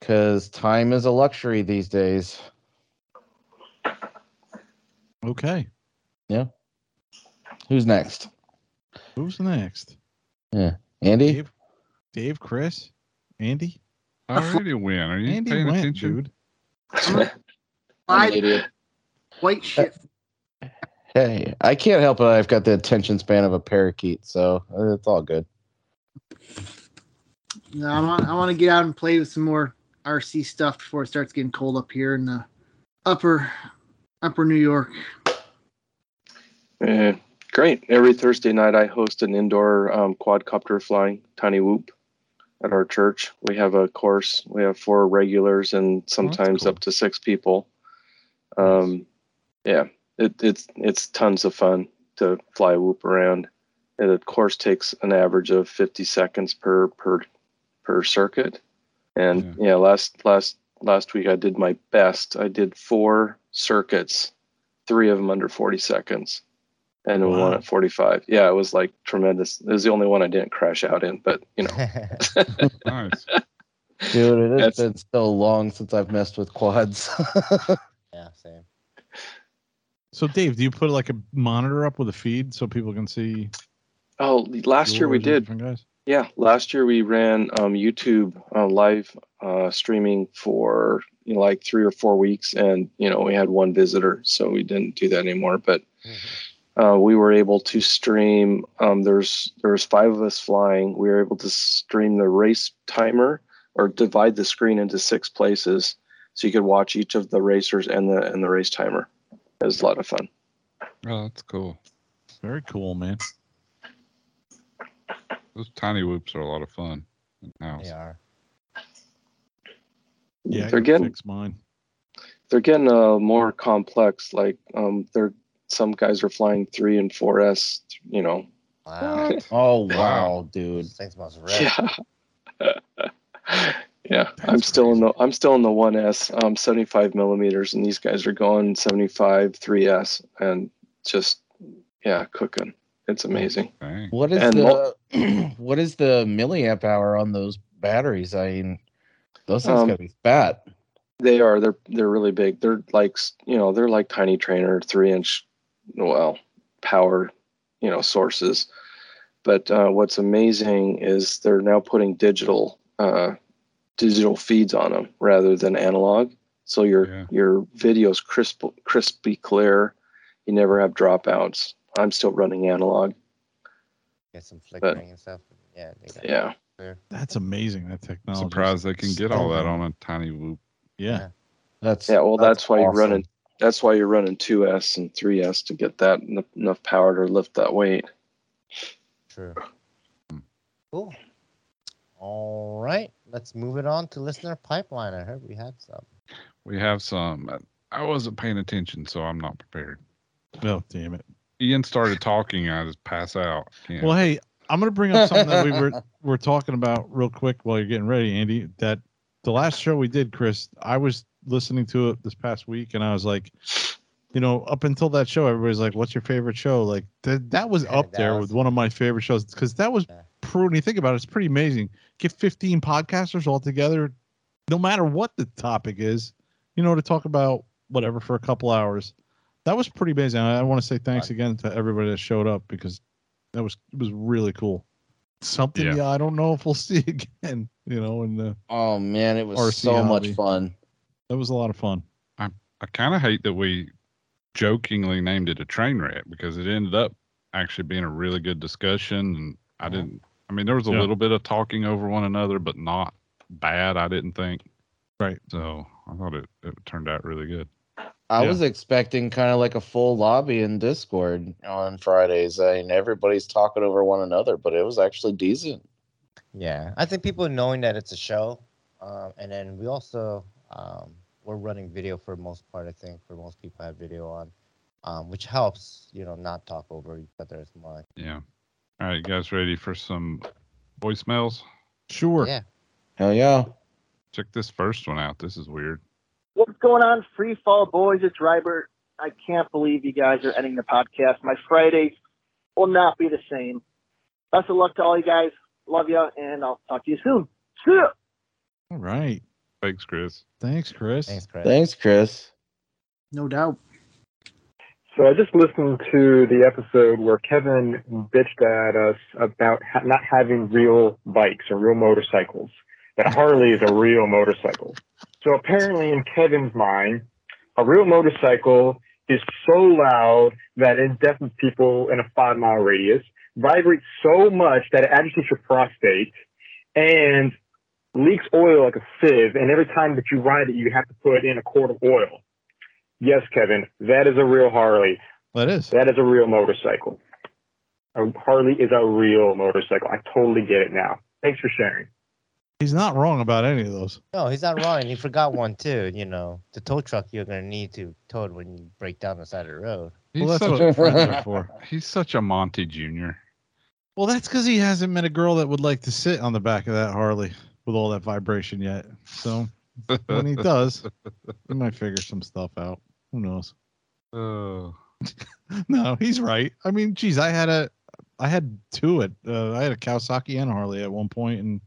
because time is a luxury these days. Okay. Yeah. Who's next? Yeah. Andy? Dave, Chris, Andy? I already win. Are you Andy paying attention? Dude. I white shit. Hey, I can't help it. I've got the attention span of a parakeet, so it's all good. No, I want to get out and play with some more RC stuff before it starts getting cold up here in the upper New York. Great. Every Thursday night, I host an indoor quadcopter flying, Tiny Whoop, at our church. We have a course. We have 4 regulars and sometimes up to 6 people. Nice. Yeah. It's tons of fun to fly Whoop around. And the course takes an average of 50 seconds per circuit. And yeah, last week I did my best. I did 4 circuits, 3 of them under 40 seconds, and one at 45. Yeah, it was like tremendous. It was the only one I didn't crash out in, but you know. Nice. Dude, it's been so long since I've messed with quads. Yeah, same. So, Dave, do you put like a monitor up with a feed so people can see? Oh, last year we did. Yeah, last year we ran YouTube live streaming for like 3 or 4 weeks, and we had 1 visitor, so we didn't do that anymore. But we were able to stream. There's 5 of us flying. We were able to stream the race timer, or divide the screen into 6 places, so you could watch each of the racers and the race timer. It was a lot of fun. Oh, that's cool. Very cool, man. Those Tiny Whoops are a lot of fun. They are. Yeah, they're getting mine. They're getting more complex. Like some guys are flying 3 and 4S. Wow. Oh wow, dude. This thing's most red. Yeah. Yeah, I'm still in the 1S, 75 millimeters, and these guys are going 75 3S, and just cooking. It's amazing. Okay. What is the milliamp hour on those batteries? I mean, those things gotta be fat. They are. They're really big. They're like they're like tiny trainer 3-inch power sources. But what's amazing is they're now putting digital feeds on them rather than analog, so your video's crispy clear. You never have dropouts. I'm still running analog. Get some flickering and stuff. Yeah. That's amazing. That technology. Surprised they can get all that on a Tiny Whoop. Yeah. That's why awesome. That's why you're running 2S and 3S to get that enough power to lift that weight. True. Cool. All right, let's move it on to listener pipeline. I heard we had some. We have some. I wasn't paying attention, so I'm not prepared. Oh, damn it. Ian started talking, I just pass out. Yeah. Well, hey, I'm going to bring up something that we're talking about real quick while you're getting ready, Andy, that the last show we did, Chris, I was listening to it this past week, and I was like, up until that show, everybody's like, what's your favorite show? Like, that was up there with one of my favorite shows, because that was... When you think about it, it's pretty amazing. Get 15 podcasters all together, no matter what the topic is, to talk about whatever for a couple hours. That was pretty amazing. I want to say thanks again to everybody that showed up, because it was really cool. Something I don't know if we'll see again. Oh man, it was RC so hobby. Much fun. That was a lot of fun. I kind of hate that we jokingly named it a train wreck, because it ended up actually being a really good discussion, and there was a little bit of talking over one another, but not bad, I didn't think. Right. So I thought it turned out really good. I was expecting kind of like a full lobby in Discord on Fridays. I mean, everybody's talking over one another, but it was actually decent. Yeah. I think people knowing that it's a show. And then we also, we're running video for the most part, I think, for most people I have video on, which helps, not talk over each other as much. Yeah. All right, you guys ready for some voicemails? Sure. Yeah. Hell yeah. Check this first one out. This is weird. What's going on, Free Fall Boys? It's Rybert. I can't believe you guys are ending the podcast. My Fridays will not be the same. Best of luck to all you guys. Love you, and I'll talk to you soon. See ya. All right. Thanks, Chris. Thanks, Chris. No doubt. So I just listened to the episode where Kevin bitched at us about not having real bikes or real motorcycles. That Harley is a real motorcycle. So apparently in Kevin's mind, a real motorcycle is so loud that it deafens people in a 5-mile radius, vibrates so much that it agitates your prostate, and leaks oil like a sieve. And every time that you ride it, you have to put in a quart of oil. Yes, Kevin, that is a real Harley. That is. That is a real motorcycle. A Harley is a real motorcycle. I totally get it now. Thanks for sharing. He's not wrong about any of those. No, he's not wrong. He forgot one, too. You know, the tow truck you're going to need to tow it when you break down the side of the road. Well, that's what friends are for. He's such a Monty Jr. Well, that's because he hasn't met a girl that would like to sit on the back of that Harley with all that vibration yet. So when he does, he might figure some stuff out. Who knows? Oh, no, he's right. I mean, geez, I had two at, I had a Kawasaki and a Harley at one point, and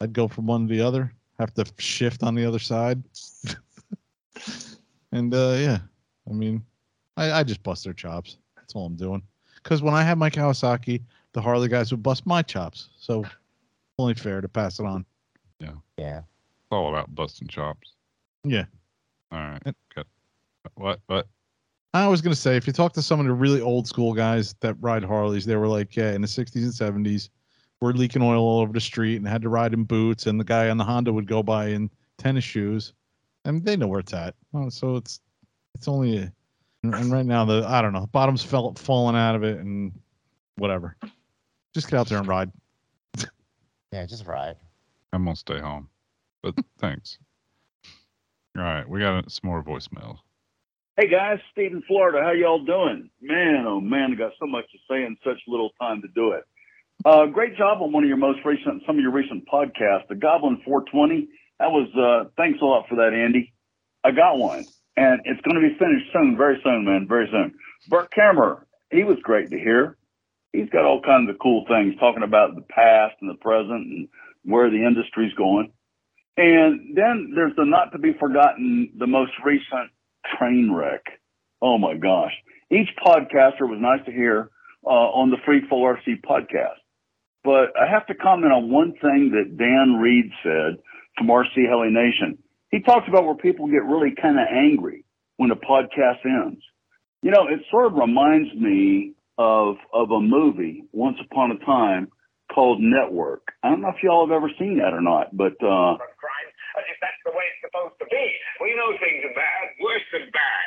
I'd go from one to the other, have to shift on the other side. And, yeah, I mean, I just bust their chops. That's all I'm doing. Because when I had my Kawasaki, the Harley guys would bust my chops. So only fair to pass it on. Yeah. Yeah. It's all about busting chops. Yeah. All right. Good. What? I was going to say, if you talk to some of the really old school guys that ride Harleys, they were like, yeah, in the 60s and 70s, we're leaking oil all over the street and had to ride in boots. And the guy on the Honda would go by in tennis shoes. I mean, they know where it's at. Oh, so it's only, and right now I don't know, the bottom's falling out of it and whatever. Just get out there and ride. Yeah, just ride. I'm going to stay home, but thanks. All right. We got some more voicemails. Hey guys, Steve in Florida. How y'all doing? Man, oh man, I got so much to say in such little time to do it. Great job on some of your recent podcasts. The Goblin 420, that was, thanks a lot for that, Andy. I got one, and it's going to be finished soon, very soon, man, very soon. Burt Kammerer, he was great to hear. He's got all kinds of cool things, talking about the past and the present and where the industry's going. And then there's the not to be forgotten, the most recent train wreck. Oh, my gosh. Each podcaster was nice to hear on the Free Fall RC podcast. But I have to comment on one thing that Dan Reed said from RC Heli Nation. He talks about where people get really kind of angry when a podcast ends. You know, it sort of reminds me of a movie, Once Upon a Time, called Network. I don't know if y'all have ever seen that or not, but... if that's the way it's supposed to be. We know things are bad, worse than bad.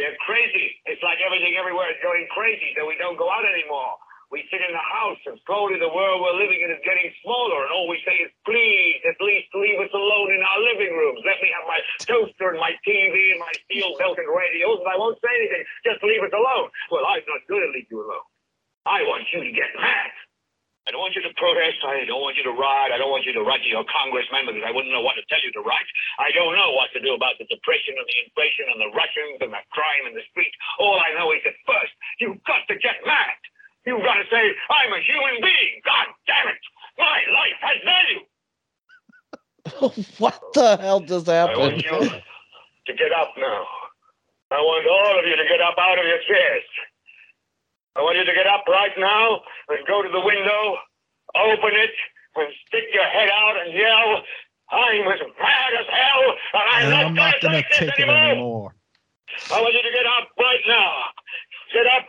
They're crazy. It's like everything everywhere is going crazy, so we don't go out anymore. We sit in the house, and slowly the world we're living in is getting smaller, and all we say is, please, at least leave us alone in our living rooms. Let me have my toaster and my TV and my steel-belted radios, and I won't say anything. Just leave us alone. Well, I'm not going to leave you alone. I want you to get mad. I don't want you to protest. I don't want you to riot. I don't want you to write to your congressman because I wouldn't know what to tell you to write. I don't know what to do about the depression and the inflation and the Russians and the crime in the street. All I know is that first, you've got to get mad. You've got to say, I'm a human being. God damn it. My life has value. What the hell just happened? I want you to get up now. I want all of you to get up out of your chairs. I want you to get up right now and go to the window, open it, and stick your head out and yell, I'm as mad as hell, and I'm not going to take it anymore. I want you to get up right now. Get up,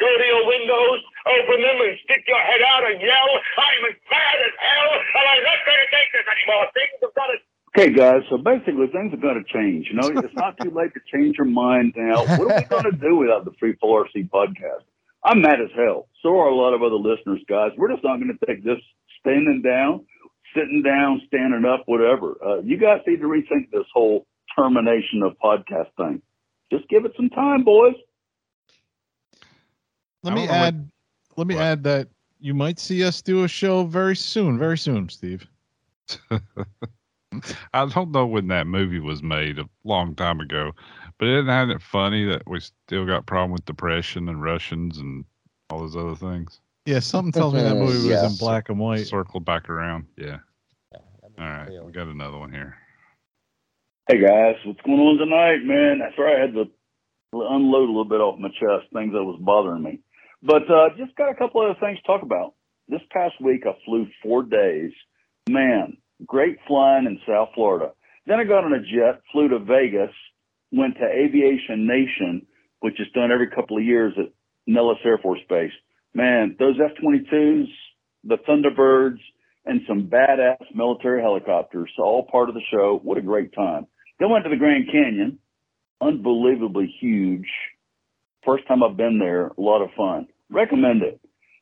go to your windows, open them, and stick your head out and yell, I'm as mad as hell, and I'm not going to take this anymore. Things have got to... Okay, guys, so basically things are going to change. You know, it's not too late to change your mind now. What are we going to do without the Free Fall RC podcast? I'm mad as hell. So are a lot of other listeners, guys. We're just not going to take this standing down, sitting down, standing up, whatever. You guys need to rethink this whole termination of podcast thing. Just give it some time, boys. Let me add that you might see us do a show very soon, Steve. I don't know when that movie was made, a long time ago, but isn't it funny that we still got problem with depression and Russians and all those other things? Yeah, something tells me that movie was in black and white. Circle back around. Yeah. All right, we got another one here. Hey guys, what's going on tonight, man? That's right, I had to unload a little bit off my chest, things that was bothering me. But just got a couple other things to talk about. This past week, I flew 4 days. Man, great flying in South Florida. Then I got on a jet, flew to Vegas, went to Aviation Nation, which is done every couple of years at Nellis Air Force Base. Man, those F-22s, the Thunderbirds, and some badass military helicopters, all part of the show. What a great time. Then went to the Grand Canyon, unbelievably huge. First time I've been there, a lot of fun. Recommend it.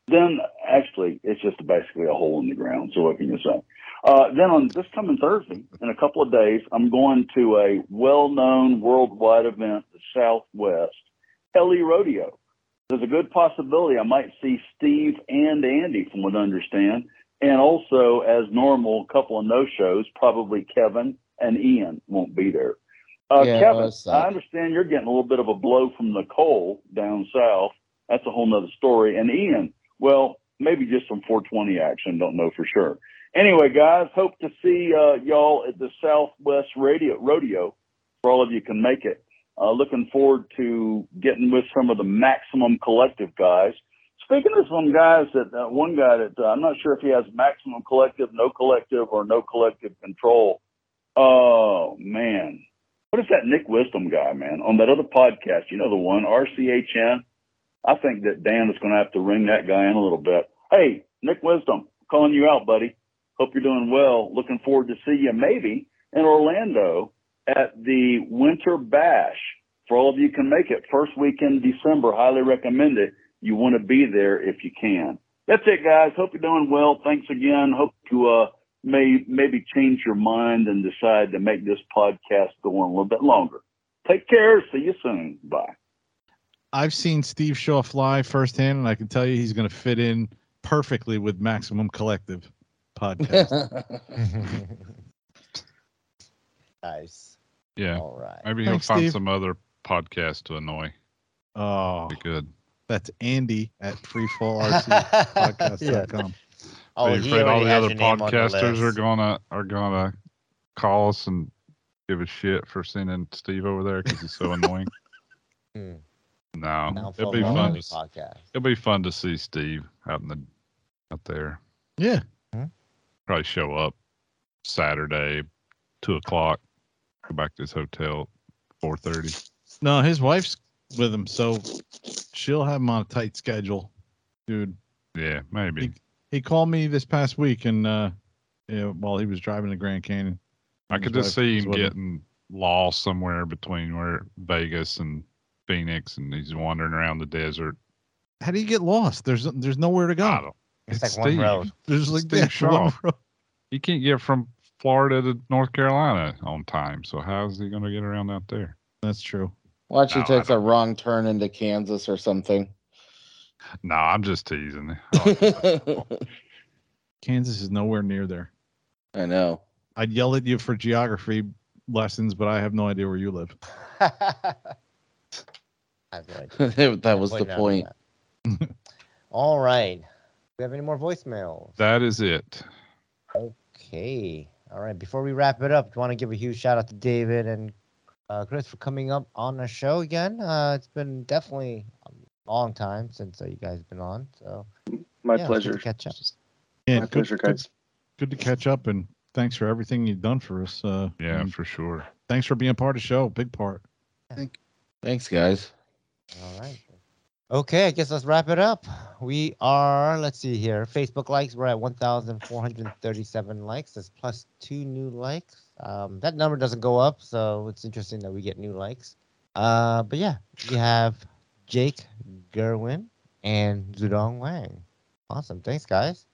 Then, actually, it's just basically a hole in the ground, so what can you say? Then on this coming Thursday, in a couple of days, I'm going to a well-known worldwide event, the Southwest Heli Rodeo. There's a good possibility I might see Steve and Andy, from what I understand, and also, as normal, a couple of no-shows, probably Kevin and Ian won't be there. Kevin, I understand you're getting a little bit of a blow from Nicole down south. That's a whole nother story. And Ian, well, maybe just some 420 action. Don't know for sure. Anyway, guys, hope to see y'all at the Southwest Rodeo for all of you can make it. Looking forward to getting with some of the Maximum Collective guys. Speaking of some guys, one guy that I'm not sure if he has Maximum Collective, No Collective, or No Collective Control. Oh, man. What is that Nick Wisdom guy, man? On that other podcast, you know the one, RCHN? I think that Dan is going to have to ring that guy in a little bit. Hey, Nick Wisdom, calling you out, buddy. Hope you're doing well. Looking forward to see you maybe in Orlando at the Winter Bash. For all of you can make it, first weekend in December, highly recommend it. You want to be there if you can. That's it, guys. Hope you're doing well. Thanks again. Hope you maybe change your mind and decide to make this podcast go on a little bit longer. Take care. See you soon. Bye. I've seen Steve Shaw fly firsthand, and I can tell you he's going to fit in perfectly with Maximum Collective podcast. Nice. Yeah. All right. Maybe he'll find Steve. Some other podcast to annoy. Oh, that'd be good. That's Andy at freefallrcpodcast.com. Yeah. Oh, I'm afraid all the other podcasters are gonna call us and give a shit for sending Steve over there because he's so annoying. No, it'll be fun. It'll be fun to see Steve out there. Yeah, probably show up Saturday, 2:00. Go back to his hotel, 4:30. No, his wife's with him, so she'll have him on a tight schedule, dude. Yeah, maybe. He called me this past week, and while he was driving to Grand Canyon, I could just see him getting lost somewhere between Vegas and Phoenix, and he's wandering around the desert. How do you get lost? There's nowhere to go. I don't. It's like Steve. One road. There's like Steve Shaw. He can't get from Florida to North Carolina on time, so how's he going to get around out there? That's true. Watch, he takes a wrong turn into Kansas or something. No, I'm just teasing. Kansas is nowhere near there. I know. I'd yell at you for geography lessons, but I have no idea where you live. That was the point. All right. Do we have any more voicemails? That is it. Okay. All right. Before we wrap it up, do you want to give a huge shout out to David and Chris for coming up on the show again? It's been definitely a long time since you guys have been on. So my pleasure. Good to catch up. Yeah, pleasure, guys. Good to catch up, and thanks for everything you've done for us. For sure. Thanks for being part of the show. Big part. Yeah. Thanks, guys. All right. Okay, I guess let's wrap it up. We are, let's see here, Facebook likes. We're at 1,437 likes. That's plus 2 new likes. That number doesn't go up, so it's interesting that we get new likes. But yeah, we have Jake Gerwin and Zudong Wang. Awesome. Thanks, guys.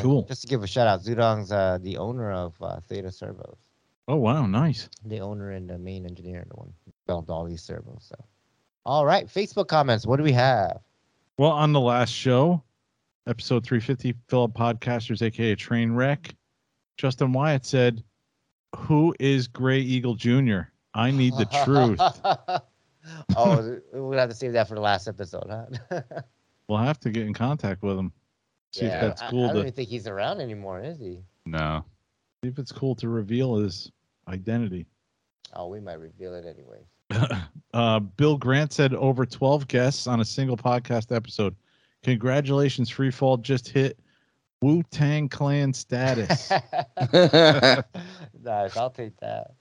Cool. Just to give a shout out, Zudong's the owner of Theta Servos. Oh, wow. Nice. The owner and the main engineer, the one who developed all these servos. So. All right. Facebook comments. What do we have? Well, on the last show, episode 350, Philip Podcasters, a.k.a. Trainwreck, Justin Wyatt said, who is Gray Eagle Jr.? I need the truth. Oh, we'll have to save that for the last episode, huh? We'll have to get in contact with him. See if that's cool. I don't even think he's around anymore, is he? No. See if it's cool to reveal his identity. Oh, we might reveal it anyway. Bill Grant said over 12 guests on a single podcast episode. Congratulations, Freefall just hit Wu-Tang Clan status. Nice, I'll take that.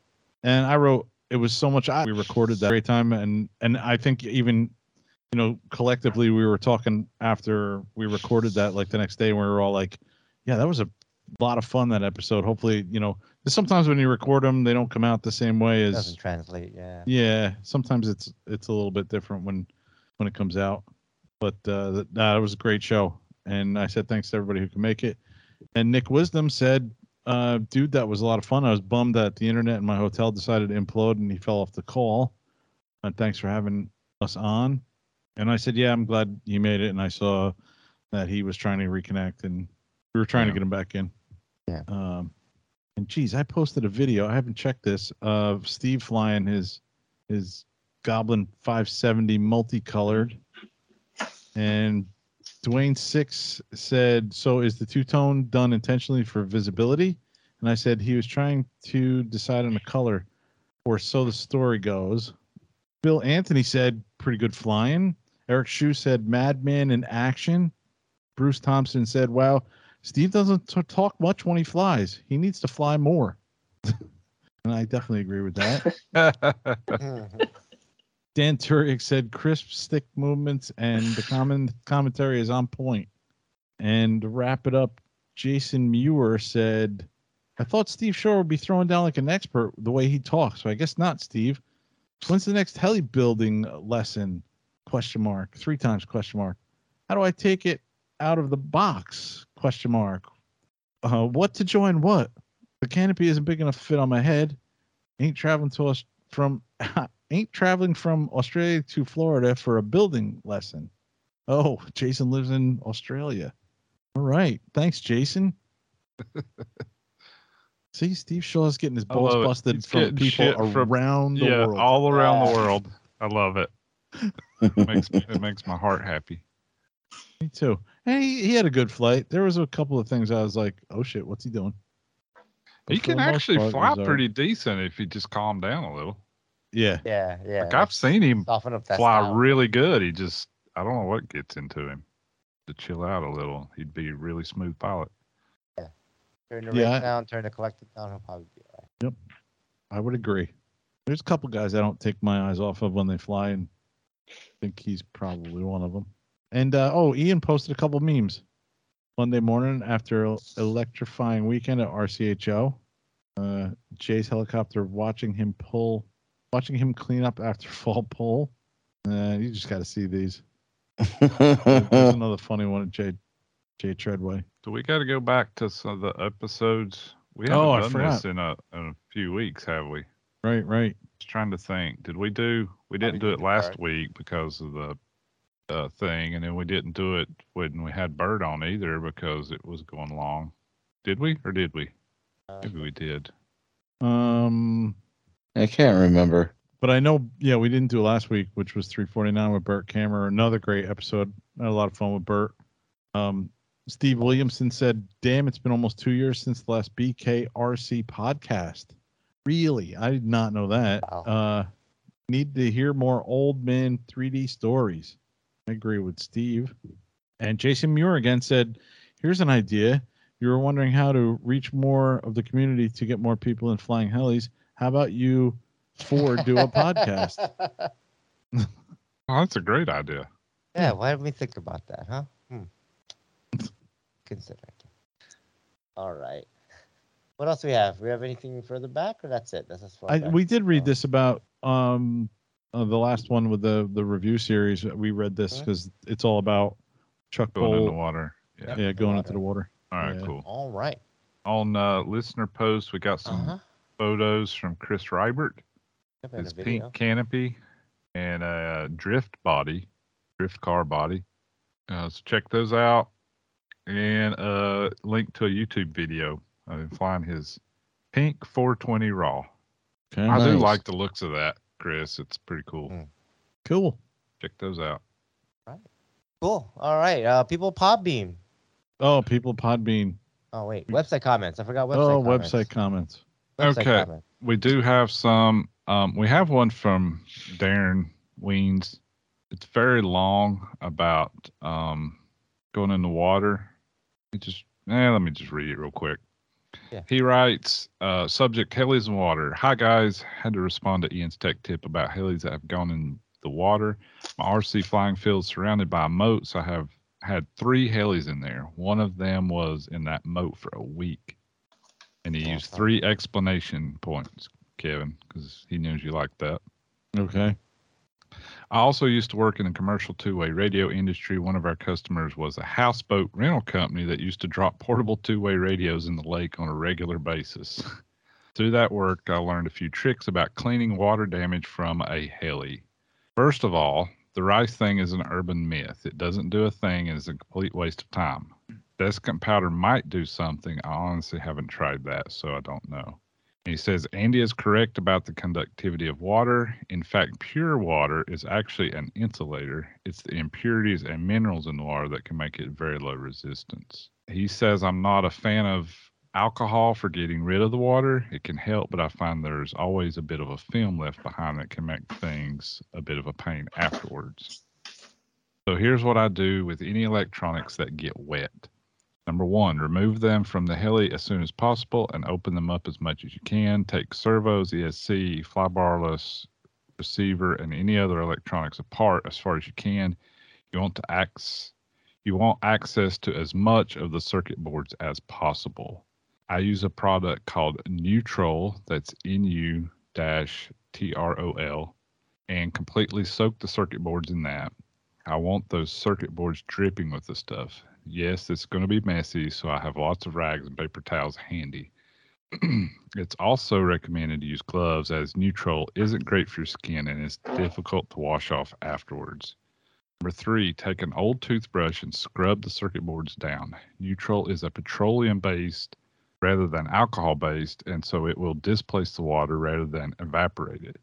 And I wrote, it was so much. We recorded that great time, and I think even, you know, collectively we were talking after we recorded that, like the next day, we were all like, "Yeah, that was a lot of fun that episode." Hopefully, you know, sometimes when you record them, they don't come out the same way as. Doesn't translate, yeah. Yeah, sometimes it's a little bit different when it comes out, but it was a great show, and I said thanks to everybody who could make it, and Nick Wisdom said. Dude, that was a lot of fun. I was bummed that the internet in my hotel decided to implode and he fell off the call. And thanks for having us on. And I said, yeah, I'm glad he made it. And I saw that he was trying to reconnect and we were trying to get him back in. Yeah. And geez, I posted a video. I haven't checked this of Steve flying his Goblin 570 multicolored. And Dwayne Six said, so is the two-tone done intentionally for visibility? And I said he was trying to decide on a color, or so the story goes. Bill Anthony said, pretty good flying. Eric Hsu said, madman in action. Bruce Thompson said, wow, Steve doesn't talk much when he flies. He needs to fly more. And I definitely agree with that. Dan Turick said crisp stick movements and the commentary is on point. And to wrap it up, Jason Muir said, I thought Steve Shore would be thrown down like an expert the way he talks. So I guess not, Steve. When's the next heli building lesson? ? 3 times ? How do I take it out of the box? ? What to join what? The canopy isn't big enough to fit on my head. Ain't traveling from Australia to Florida for a building lesson. Oh, Jason lives in Australia. All right. Thanks, Jason. See, Steve Shaw's getting his balls busted from people around the world. Yeah, all around the world. I love it. It makes my heart happy. Me too. Hey, he had a good flight. There was a couple of things I was like, oh, shit, what's he doing? But he can actually fly pretty decent if he just calmed down a little. Yeah. Like I've seen him fly really good. He just, I don't know what gets into him. To chill out a little, he'd be a really smooth pilot. Yeah. Turn the rate down, turn the collective down, he'll probably be all right. Yep. I would agree. There's a couple guys I don't take my eyes off of when they fly, and I think he's probably one of them. And, Ian posted a couple memes. Monday morning after an electrifying weekend at RCHO, Jay's helicopter watching him clean up after fall pole. You just got to see these. There's another funny one at Jay Treadway. So we got to go back to some of the episodes. We haven't done this in a few weeks, have we? Right. Just trying to think. We didn't do it last week because of the thing, and then we didn't do it when we had Bird on either because it was going long. Did we, or did we? Maybe we did. I can't remember. But I know, we didn't do it last week, which was 349 with Burt Kammer. Another great episode. I had a lot of fun with Burt. Steve Williamson said, damn, it's been almost 2 years since the last BKRC podcast. Really? I did not know that. Wow. Need to hear more old man 3D stories. I agree with Steve. And Jason Muir again said, here's an idea. You were wondering how to reach more of the community to get more people in flying helis. How about you four do a podcast? Oh, that's a great idea. Yeah, why didn't we think about that, huh? Consider it. All right. What else do we have? We have anything further back, or that's it? That's as far back. We did read this about the last one with the review series. We read this because it's all about Chuck Bolt. Going in the water. Yeah, going into the water. All right, cool. All right. On listener posts, we got some... photos from Chris Rybert, his pink canopy, and a drift car body. So check those out, and a link to a YouTube video of him flying his Pink 420 Raw. Okay, I do like the looks of that, Chris. It's pretty cool. Cool. Check those out. All right. Cool. All right. People Podbean. Oh, people Podbean. Oh, wait. Website comments. I forgot website comments. Oh, website comments. Okay. We do have some. We have one from Darren Weens. It's very long about going in the water. Let me just read it real quick. Yeah. He writes, subject, helis and water. Hi, guys. Had to respond to Ian's tech tip about helis that have gone in the water. My RC flying field is surrounded by moats. I have had 3 helis in there. One of them was in that moat for a week. And he used 3 explanation points, Kevin, because he knows you like that. Okay. I also used to work in the commercial two-way radio industry. One of our customers was a houseboat rental company that used to drop portable two-way radios in the lake on a regular basis. Through that work, I learned a few tricks about cleaning water damage from a heli. First of all, the rice thing is an urban myth. It doesn't do a thing and is a complete waste of time. Desiccant powder might do something. I honestly haven't tried that, so I don't know. He says, Andy is correct about the conductivity of water. In fact, pure water is actually an insulator. It's the impurities and minerals in the water that can make it very low resistance. He says, I'm not a fan of alcohol for getting rid of the water. It can help, but I find there's always a bit of a film left behind that can make things a bit of a pain afterwards. So here's what I do with any electronics that get wet. Number 1, remove them from the heli as soon as possible and open them up as much as you can. Take servos, ESC, flybarless receiver, and any other electronics apart as far as you can. You want access to as much of the circuit boards as possible. I use a product called Nutrol, that's NU-TROL, and completely soak the circuit boards in that. I want those circuit boards dripping with the stuff. Yes, it's going to be messy, so I have lots of rags and paper towels handy. It's also recommended to use gloves, as Nutrol isn't great for your skin and is difficult to wash off afterwards. Number 3, take an old toothbrush and scrub the circuit boards down. Nutrol is a petroleum-based rather than alcohol-based, and so it will displace the water rather than evaporate it.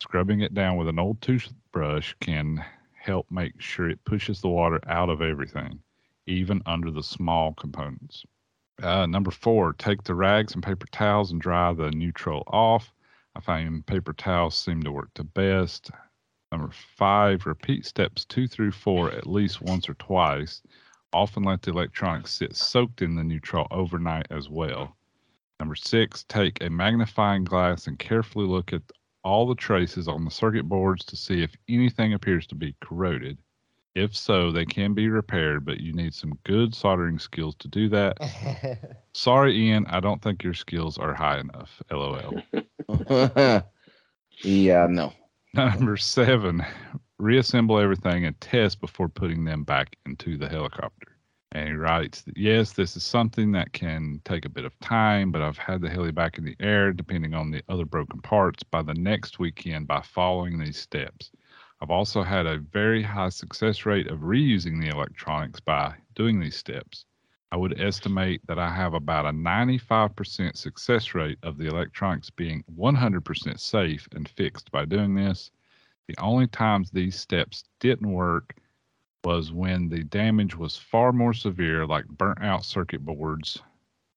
Scrubbing it down with an old toothbrush can help make sure it pushes the water out of everything, even under the small components. Number 4, take the rags and paper towels and dry the Nutrol off. I find paper towels seem to work the best. Number 5, repeat steps 2 through 4 at least once or twice. Often let the electronics sit soaked in the Nutrol overnight as well. Number 6, take a magnifying glass and carefully look at all the traces on the circuit boards to see if anything appears to be corroded. If so, they can be repaired, but you need some good soldering skills to do that. Sorry, Ian, I don't think your skills are high enough. LOL. Yeah, no. Number 7, reassemble everything and test before putting them back into the helicopter. And he writes, yes, this is something that can take a bit of time, but I've had the heli back in the air, depending on the other broken parts, by the next weekend by following these steps. I've also had a very high success rate of reusing the electronics by doing these steps. I would estimate that I have about a 95% success rate of the electronics being 100% safe and fixed by doing this. The only times these steps didn't work was when the damage was far more severe, like burnt out circuit boards,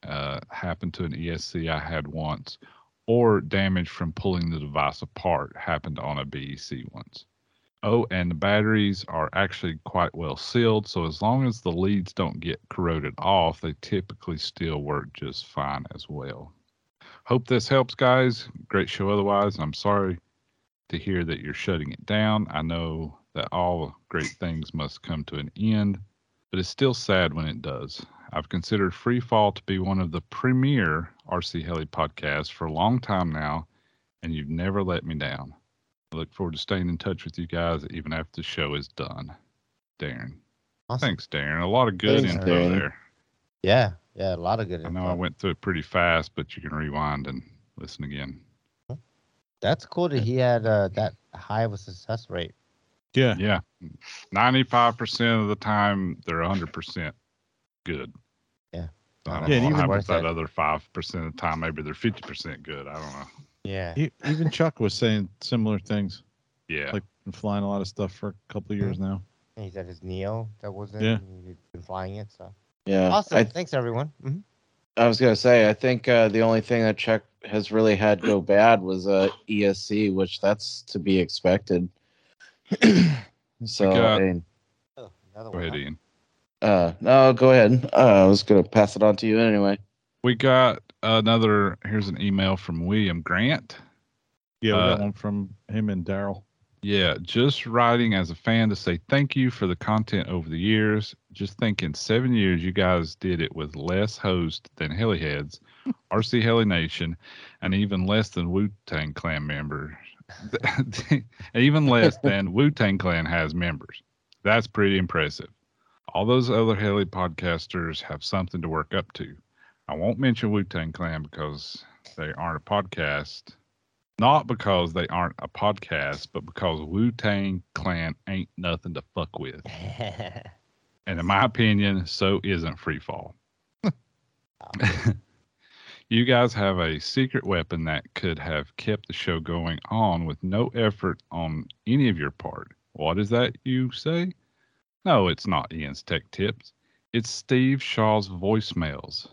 happened to an ESC I had once, or damage from pulling the device apart happened on a BEC once. Oh, and the batteries are actually quite well sealed, so as long as the leads don't get corroded off, they typically still work just fine as well. Hope this helps, guys. Great show otherwise. I'm sorry to hear that you're shutting it down. I know that all great things must come to an end, but it's still sad when it does. I've considered Freefall to be one of the premier RC Heli podcasts for a long time now, and you've never let me down. I look forward to staying in touch with you guys even after the show is done. Darren. Awesome. Thanks, Darren. A lot of good info there. Yeah, a lot of good info. I know I went through it pretty fast, but you can rewind and listen again. That's cool that he had that high of a success rate. Yeah. 95% of the time, they're 100% good. Yeah. I don't know. How about that other 5% of the time? Maybe they're 50% good. I don't know. Yeah. Even Chuck was saying similar things. Yeah. Like, been flying a lot of stuff for a couple of years now. And he said it's Neo that wasn't. Yeah. He's been flying it, so. Yeah. Awesome. Thanks, everyone. Mm-hmm. I was going to say, I think the only thing that Chuck has really had go bad was ESC, which that's to be expected. So, I mean, go ahead, Ian. No, go ahead. I was going to pass it on to you anyway. We got another, here's an email from William Grant. Yeah, we got one from him and Daryl. Yeah, just writing as a fan to say thank you for the content over the years. Just thinking 7 years you guys did it with less host than Heliheads, RC Heli Nation, and even less than Wu-Tang Clan members. Even less than Wu-Tang Clan has members. That's pretty impressive. All those other Heli podcasters have something to work up to. I won't mention Wu-Tang Clan because they aren't a podcast. Not because they aren't a podcast, but because Wu-Tang Clan ain't nothing to fuck with. And in my opinion, so isn't Freefall. You guys have a secret weapon that could have kept the show going on with no effort on any of your part. What is that, you say? No, it's not Ian's Tech Tips. It's Steve Shaw's voicemails.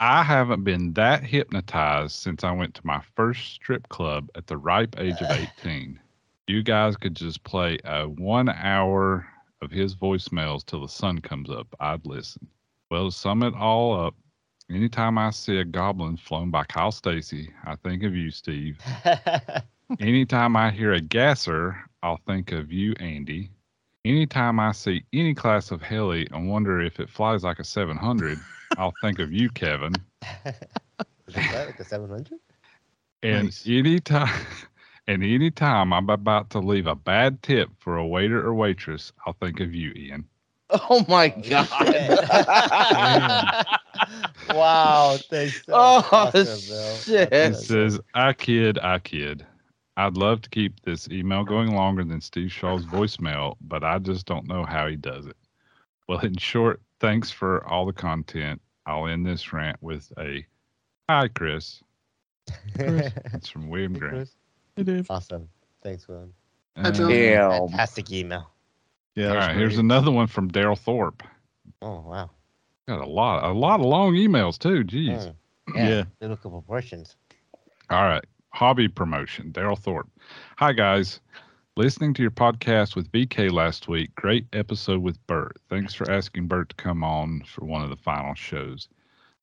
I haven't been that hypnotized since I went to my first strip club at the ripe age of 18. You guys could just play 1 hour of his voicemails till the sun comes up. I'd listen. Well, to sum it all up, anytime I see a goblin flown by Kyle Stacy, I think of you, Steve. Anytime I hear a gasser, I'll think of you, Andy. Anytime I see any class of heli and wonder if it flies like a 700, I'll think of you, Kevin. Is it like a 700? And nice. Anytime I'm about to leave a bad tip for a waiter or waitress, I'll think of you, Ian. Oh my God! Wow! Thanks. So shit! It says, "I kid." I'd love to keep this email going longer than Steve Shaw's voicemail, but I just don't know how he does it. Well, in short, thanks for all the content. I'll end this rant with a hi, Chris. It's from William Grant. Hey, Dave. Awesome. Thanks, William. Fantastic email. Yeah. All right. Here's another one from Daryl Thorpe. Oh, wow. Got a lot of long emails, too. Jeez. Yeah. Biblical proportions. All right. Hobby promotion, Daryl Thorpe. Hi, guys. Listening to your podcast with BK last week. Great episode with Bert. Thanks for asking Bert to come on for one of the final shows.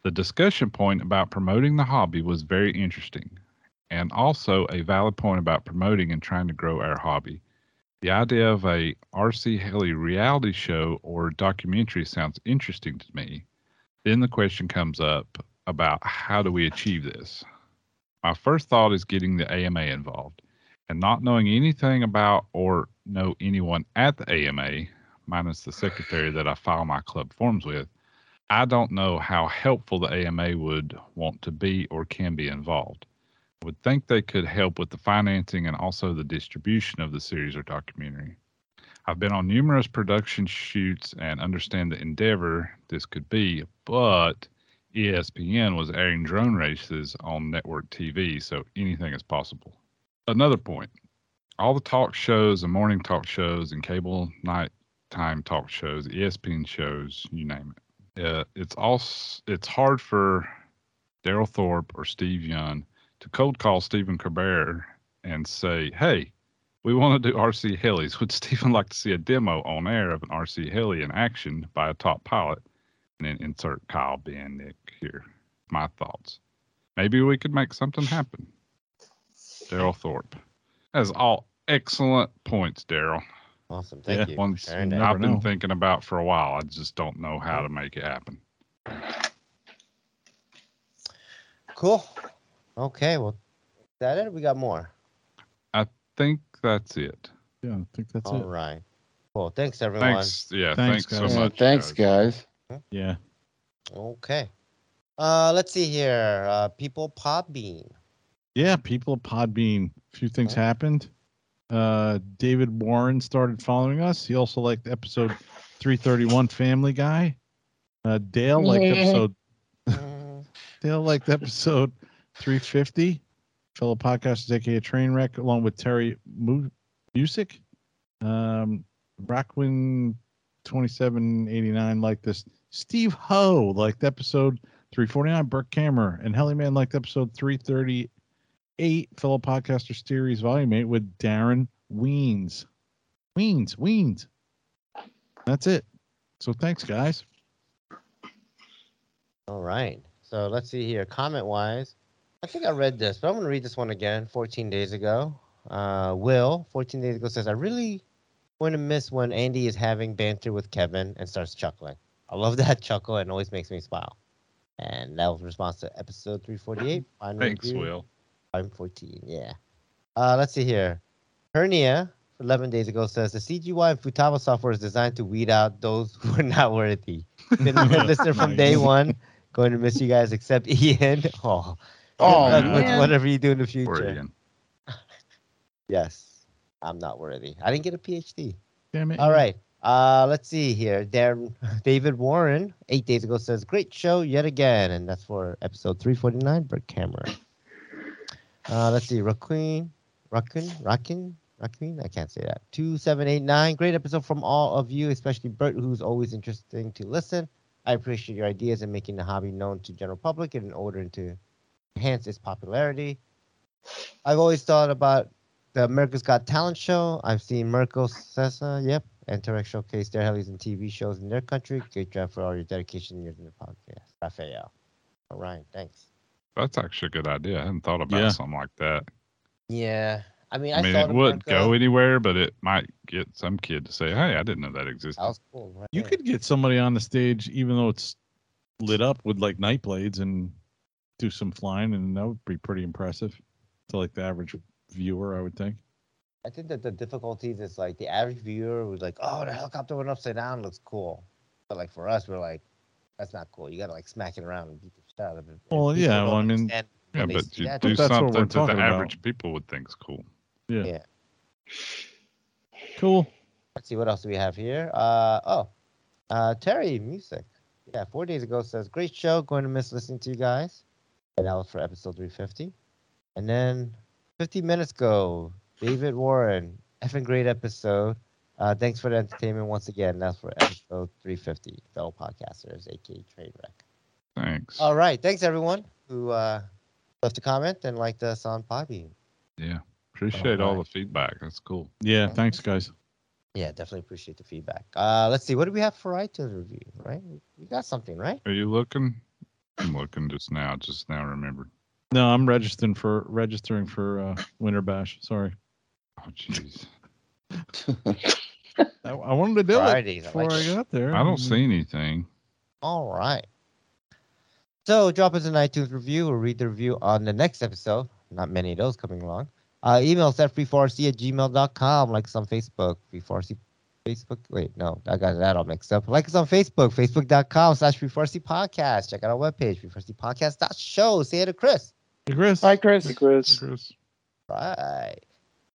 The discussion point about promoting the hobby was very interesting, and also a valid point about promoting and trying to grow our hobby. The idea of a RC Heli reality show or documentary sounds interesting to me. Then the question comes up about how do we achieve this? My first thought is getting the AMA involved, and not knowing anything about or know anyone at the AMA, minus the secretary that I file my club forms with, I don't know how helpful the AMA would want to be or can be involved. I would think they could help with the financing and also the distribution of the series or documentary. I've been on numerous production shoots and understand the endeavor this could be, but ESPN was airing drone races on network TV, so anything is possible. Another point, all the talk shows and morning talk shows and cable nighttime talk shows, ESPN shows, you name it. It's hard for Daryl Thorpe or Steve Young to cold call Stephen Colbert and say, hey, we want to do RC helis. Would Stephen like to see a demo on air of an RC heli in action by a top pilot? And then insert Kyle Bendick here. My thoughts. Maybe we could make something happen. Daryl Thorpe. That's all excellent points, Daryl. Awesome. Thank you. I've been thinking about for a while. I just don't know how to make it happen. Cool. Okay. Well, is that it? We got more. I think that's it. Yeah, I think that's it. All right. Well, thanks, everyone. Thanks so much. Thanks, guys. Yeah. Okay. Let's see here. People Podbean. Yeah, People Podbean. A few things happened. David Warren started following us. He also liked episode 331, Family Guy. Dale liked episode. Dale liked episode 350. Fellow podcasters, aka Trainwreck, along with Terry Music. Rockwin 2789 liked this. Steve Ho liked episode 349. Burke Kammer and Hellyman liked episode 338. Fellow podcaster Series Volume 8 with Darren Weens. Weens. That's it. So thanks, guys. All right. So let's see here. Comment-wise, I think I read this, but I'm going to read this one again 14 days ago. Will, 14 days ago, says, I really want to miss when Andy is having banter with Kevin and starts chuckling. I love that chuckle. It always makes me smile. And that was in response to episode 348. Thanks, Will. I'm 14, yeah. Let's see here. Hernia, 11 days ago, says, the CGY and Futaba software is designed to weed out those who are not worthy. Been a listener from day one. Going to miss you guys except Ian. Oh, whatever you do in the future. Yes, I'm not worthy. I didn't get a PhD. Damn it. All right. Let's see here. David Warren, 8 days ago, says, great show yet again. And that's for episode 349, Burke Kammer. Let's see. Raquin? I can't say that. 2789. Great episode from all of you, especially Bert, who's always interesting to listen. I appreciate your ideas and making the hobby known to general public in order to enhance its popularity. I've always thought about the America's Got Talent show. I've seen Mirko Sessa, and Tarek showcase their helis and TV shows in their country. Great job for all your dedication and years in the podcast. Raphael. All right, thanks. That's actually a good idea. I hadn't thought about something like that. Yeah. I mean, it wouldn't go anywhere, but it might get some kid to say, hey, I didn't know that existed. That was cool, right? You could get somebody on the stage, even though it's lit up with, like, night blades and do some flying, and that would be pretty impressive to, like, the average viewer, I would think. I think that the difficulties is, like, the average viewer was like, oh, the helicopter went upside down, looks cool. But, like, for us, we're like, that's not cool. You got to, like, smack it around and beat the shit out of it. Well, yeah, well, I mean... Yeah, but you do something that the average people would think is cool. Yeah. Cool. Let's see, what else do we have here? Terry Music. 4 days ago says, great show. Going to miss listening to you guys. And that was for episode 350. And then 50 minutes ago, David Warren. Effing great episode. Thanks for the entertainment once again. That's for episode 350. Fellow podcasters, a.k.a. Trainwreck. Thanks. All right. Thanks, everyone who left a comment and liked us on Podbean. Yeah. Appreciate all the feedback. That's cool. Yeah, thanks, guys. Yeah, definitely appreciate the feedback. Let's see. What do we have for iTunes review, right? We got something, right? Are you looking? I'm looking just now remembered. No, I'm registering for Winter Bash. Sorry. Oh, jeez. I wanted to do Fridays, it before I got there. I don't see anything. All right. So drop us an iTunes review. We'll read the review on the next episode. Not many of those coming along. Email us at free4rc@gmail.com. Like us on Facebook. Free4rc Facebook. Wait, no. I got that all mixed up. Like us on Facebook. Facebook.com/free4rc podcast. Check out our webpage. free4rcpodcast.show. Say hi to Chris. Hey, Chris. Hi, Chris. Hey, Chris. Hey, Chris. Right.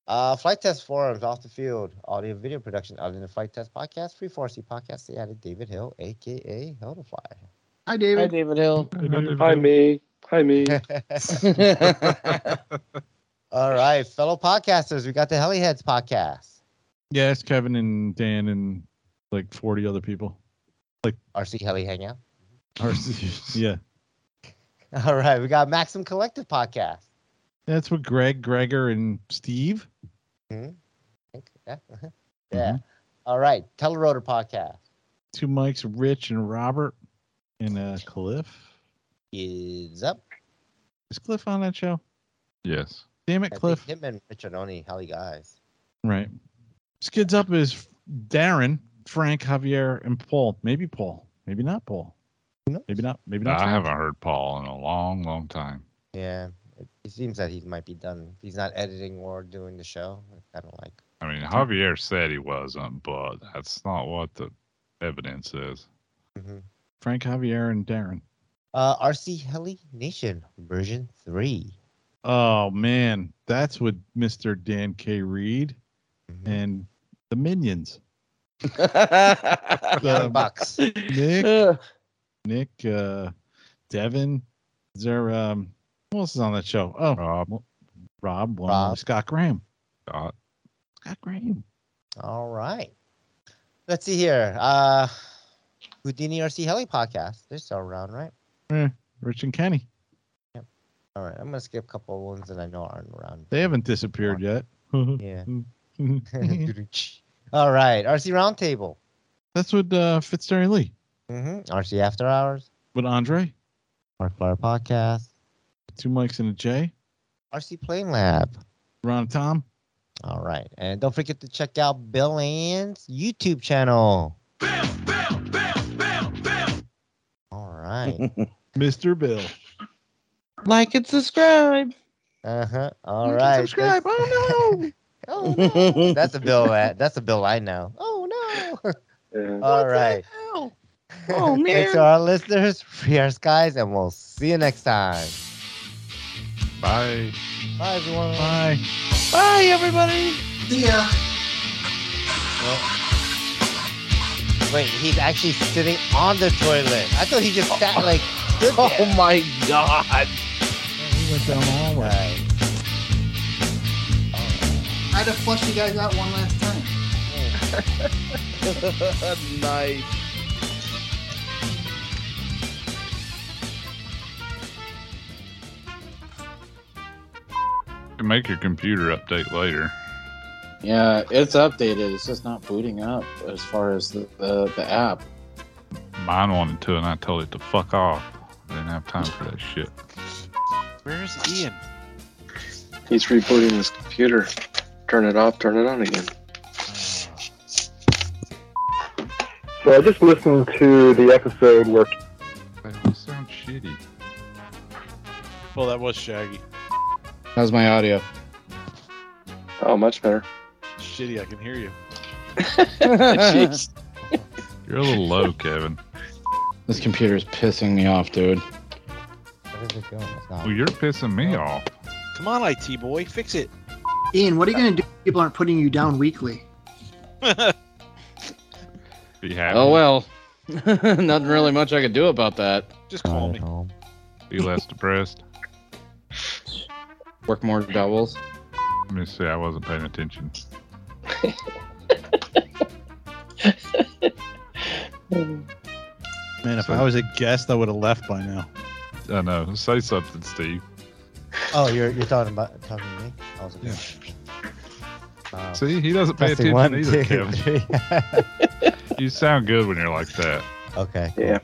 Flight Test Forums. Off the Field. Audio video production. Other than the Flight Test Podcast. Free4rc Podcast. Say hi to David Hill, a.k.a. Hildefly. Hi, David. Hi, David Hill. Hi, David. Hi, me. Hi, me. All right, fellow podcasters, we got the Heliheads podcast. Yeah, it's Kevin and Dan and like 40 other people. Like RC Heli Hangout. RC, yeah. All right, we got Maxim Collective podcast. That's with Greg, Gregor, and Steve. Mm-hmm. Yeah. Mm-hmm. Yeah. All right, Telerotor podcast. Two mics, Rich and Robert. And Cliff is up. Is Cliff on that show? Yes. Damn it, Cliff. Him and Richard Oni, how you guys? Right. Skids up is Darren, Frank, Javier, and Paul. Maybe Paul. Maybe not Paul. Maybe not. I haven't heard Paul in a long, long time. Yeah. It seems that he might be done. He's not editing or doing the show. I don't like. I mean, Javier said he wasn't, but that's not what the evidence is. Mm-hmm. Frank, Javier, and Darren. RC Heli Nation version 3. Oh, man. That's with Mr. Dan K. Reed and the Minions. Nick, Nick, Devin. Is there who else is on that show? Oh, Rob. Scott Graham. All right. Let's see here. Houdini RC Heli podcast. They're still around, right? Yeah, Rich and Kenny. Yep. All right. I'm gonna skip a couple of ones that I know aren't around. They haven't disappeared yet. Yeah. All right. RC Roundtable. That's with Fitzgerald Lee. Mm-hmm. RC After Hours. With Andre. Mark Flyer Podcast. Two Mics and a J. RC Plane Lab. Ron Tom. All right. And don't forget to check out Bill Ann's YouTube channel. Bill. All right. Mr. Bill. Like and subscribe. Uh-huh. All like right. Subscribe. Oh, no. Oh, no. That's a Bill. That's a Bill I know. Oh, no. Yeah. All right. Oh, man. Thanks to our listeners, free our skies, and we'll see you next time. Bye. Bye, everyone. Bye. Bye, everybody. See ya. Well, wait, he's actually sitting on the toilet. I thought he just sat like. Oh, my God. Yeah, he went down the hallway. I had to flush you guys out one last time. Oh. Nice. Make your computer update later. Yeah, it's updated. It's just not booting up as far as the app. Mine wanted to, and I told it to fuck off. I didn't have time for that shit. Where's Ian? He's rebooting his computer. Turn it off, turn it on again. So I just listened to the episode where... That sounds shitty. Well, that was Shaggy. How's my audio? Oh, much better. Shitty, I can hear you. Jeez. You're a little low, Kevin. This computer's pissing me off, dude. Where is it going? Well, you're pissing me off. Come on, IT boy, fix it. Ian, what are you going to do if people aren't putting you down weekly? Be happy. Oh, well. Nothing really much I could do about that. Just call me. Home. Be less depressed. Work more doubles. Let me see, I wasn't paying attention. Man, if I was a guest, I would have left by now. I know. Say something, Steve. Oh, you're talking to me? I was a guest. Yeah. See, he doesn't pay attention either, Kevin. You sound good when you're like that. Okay. Yeah.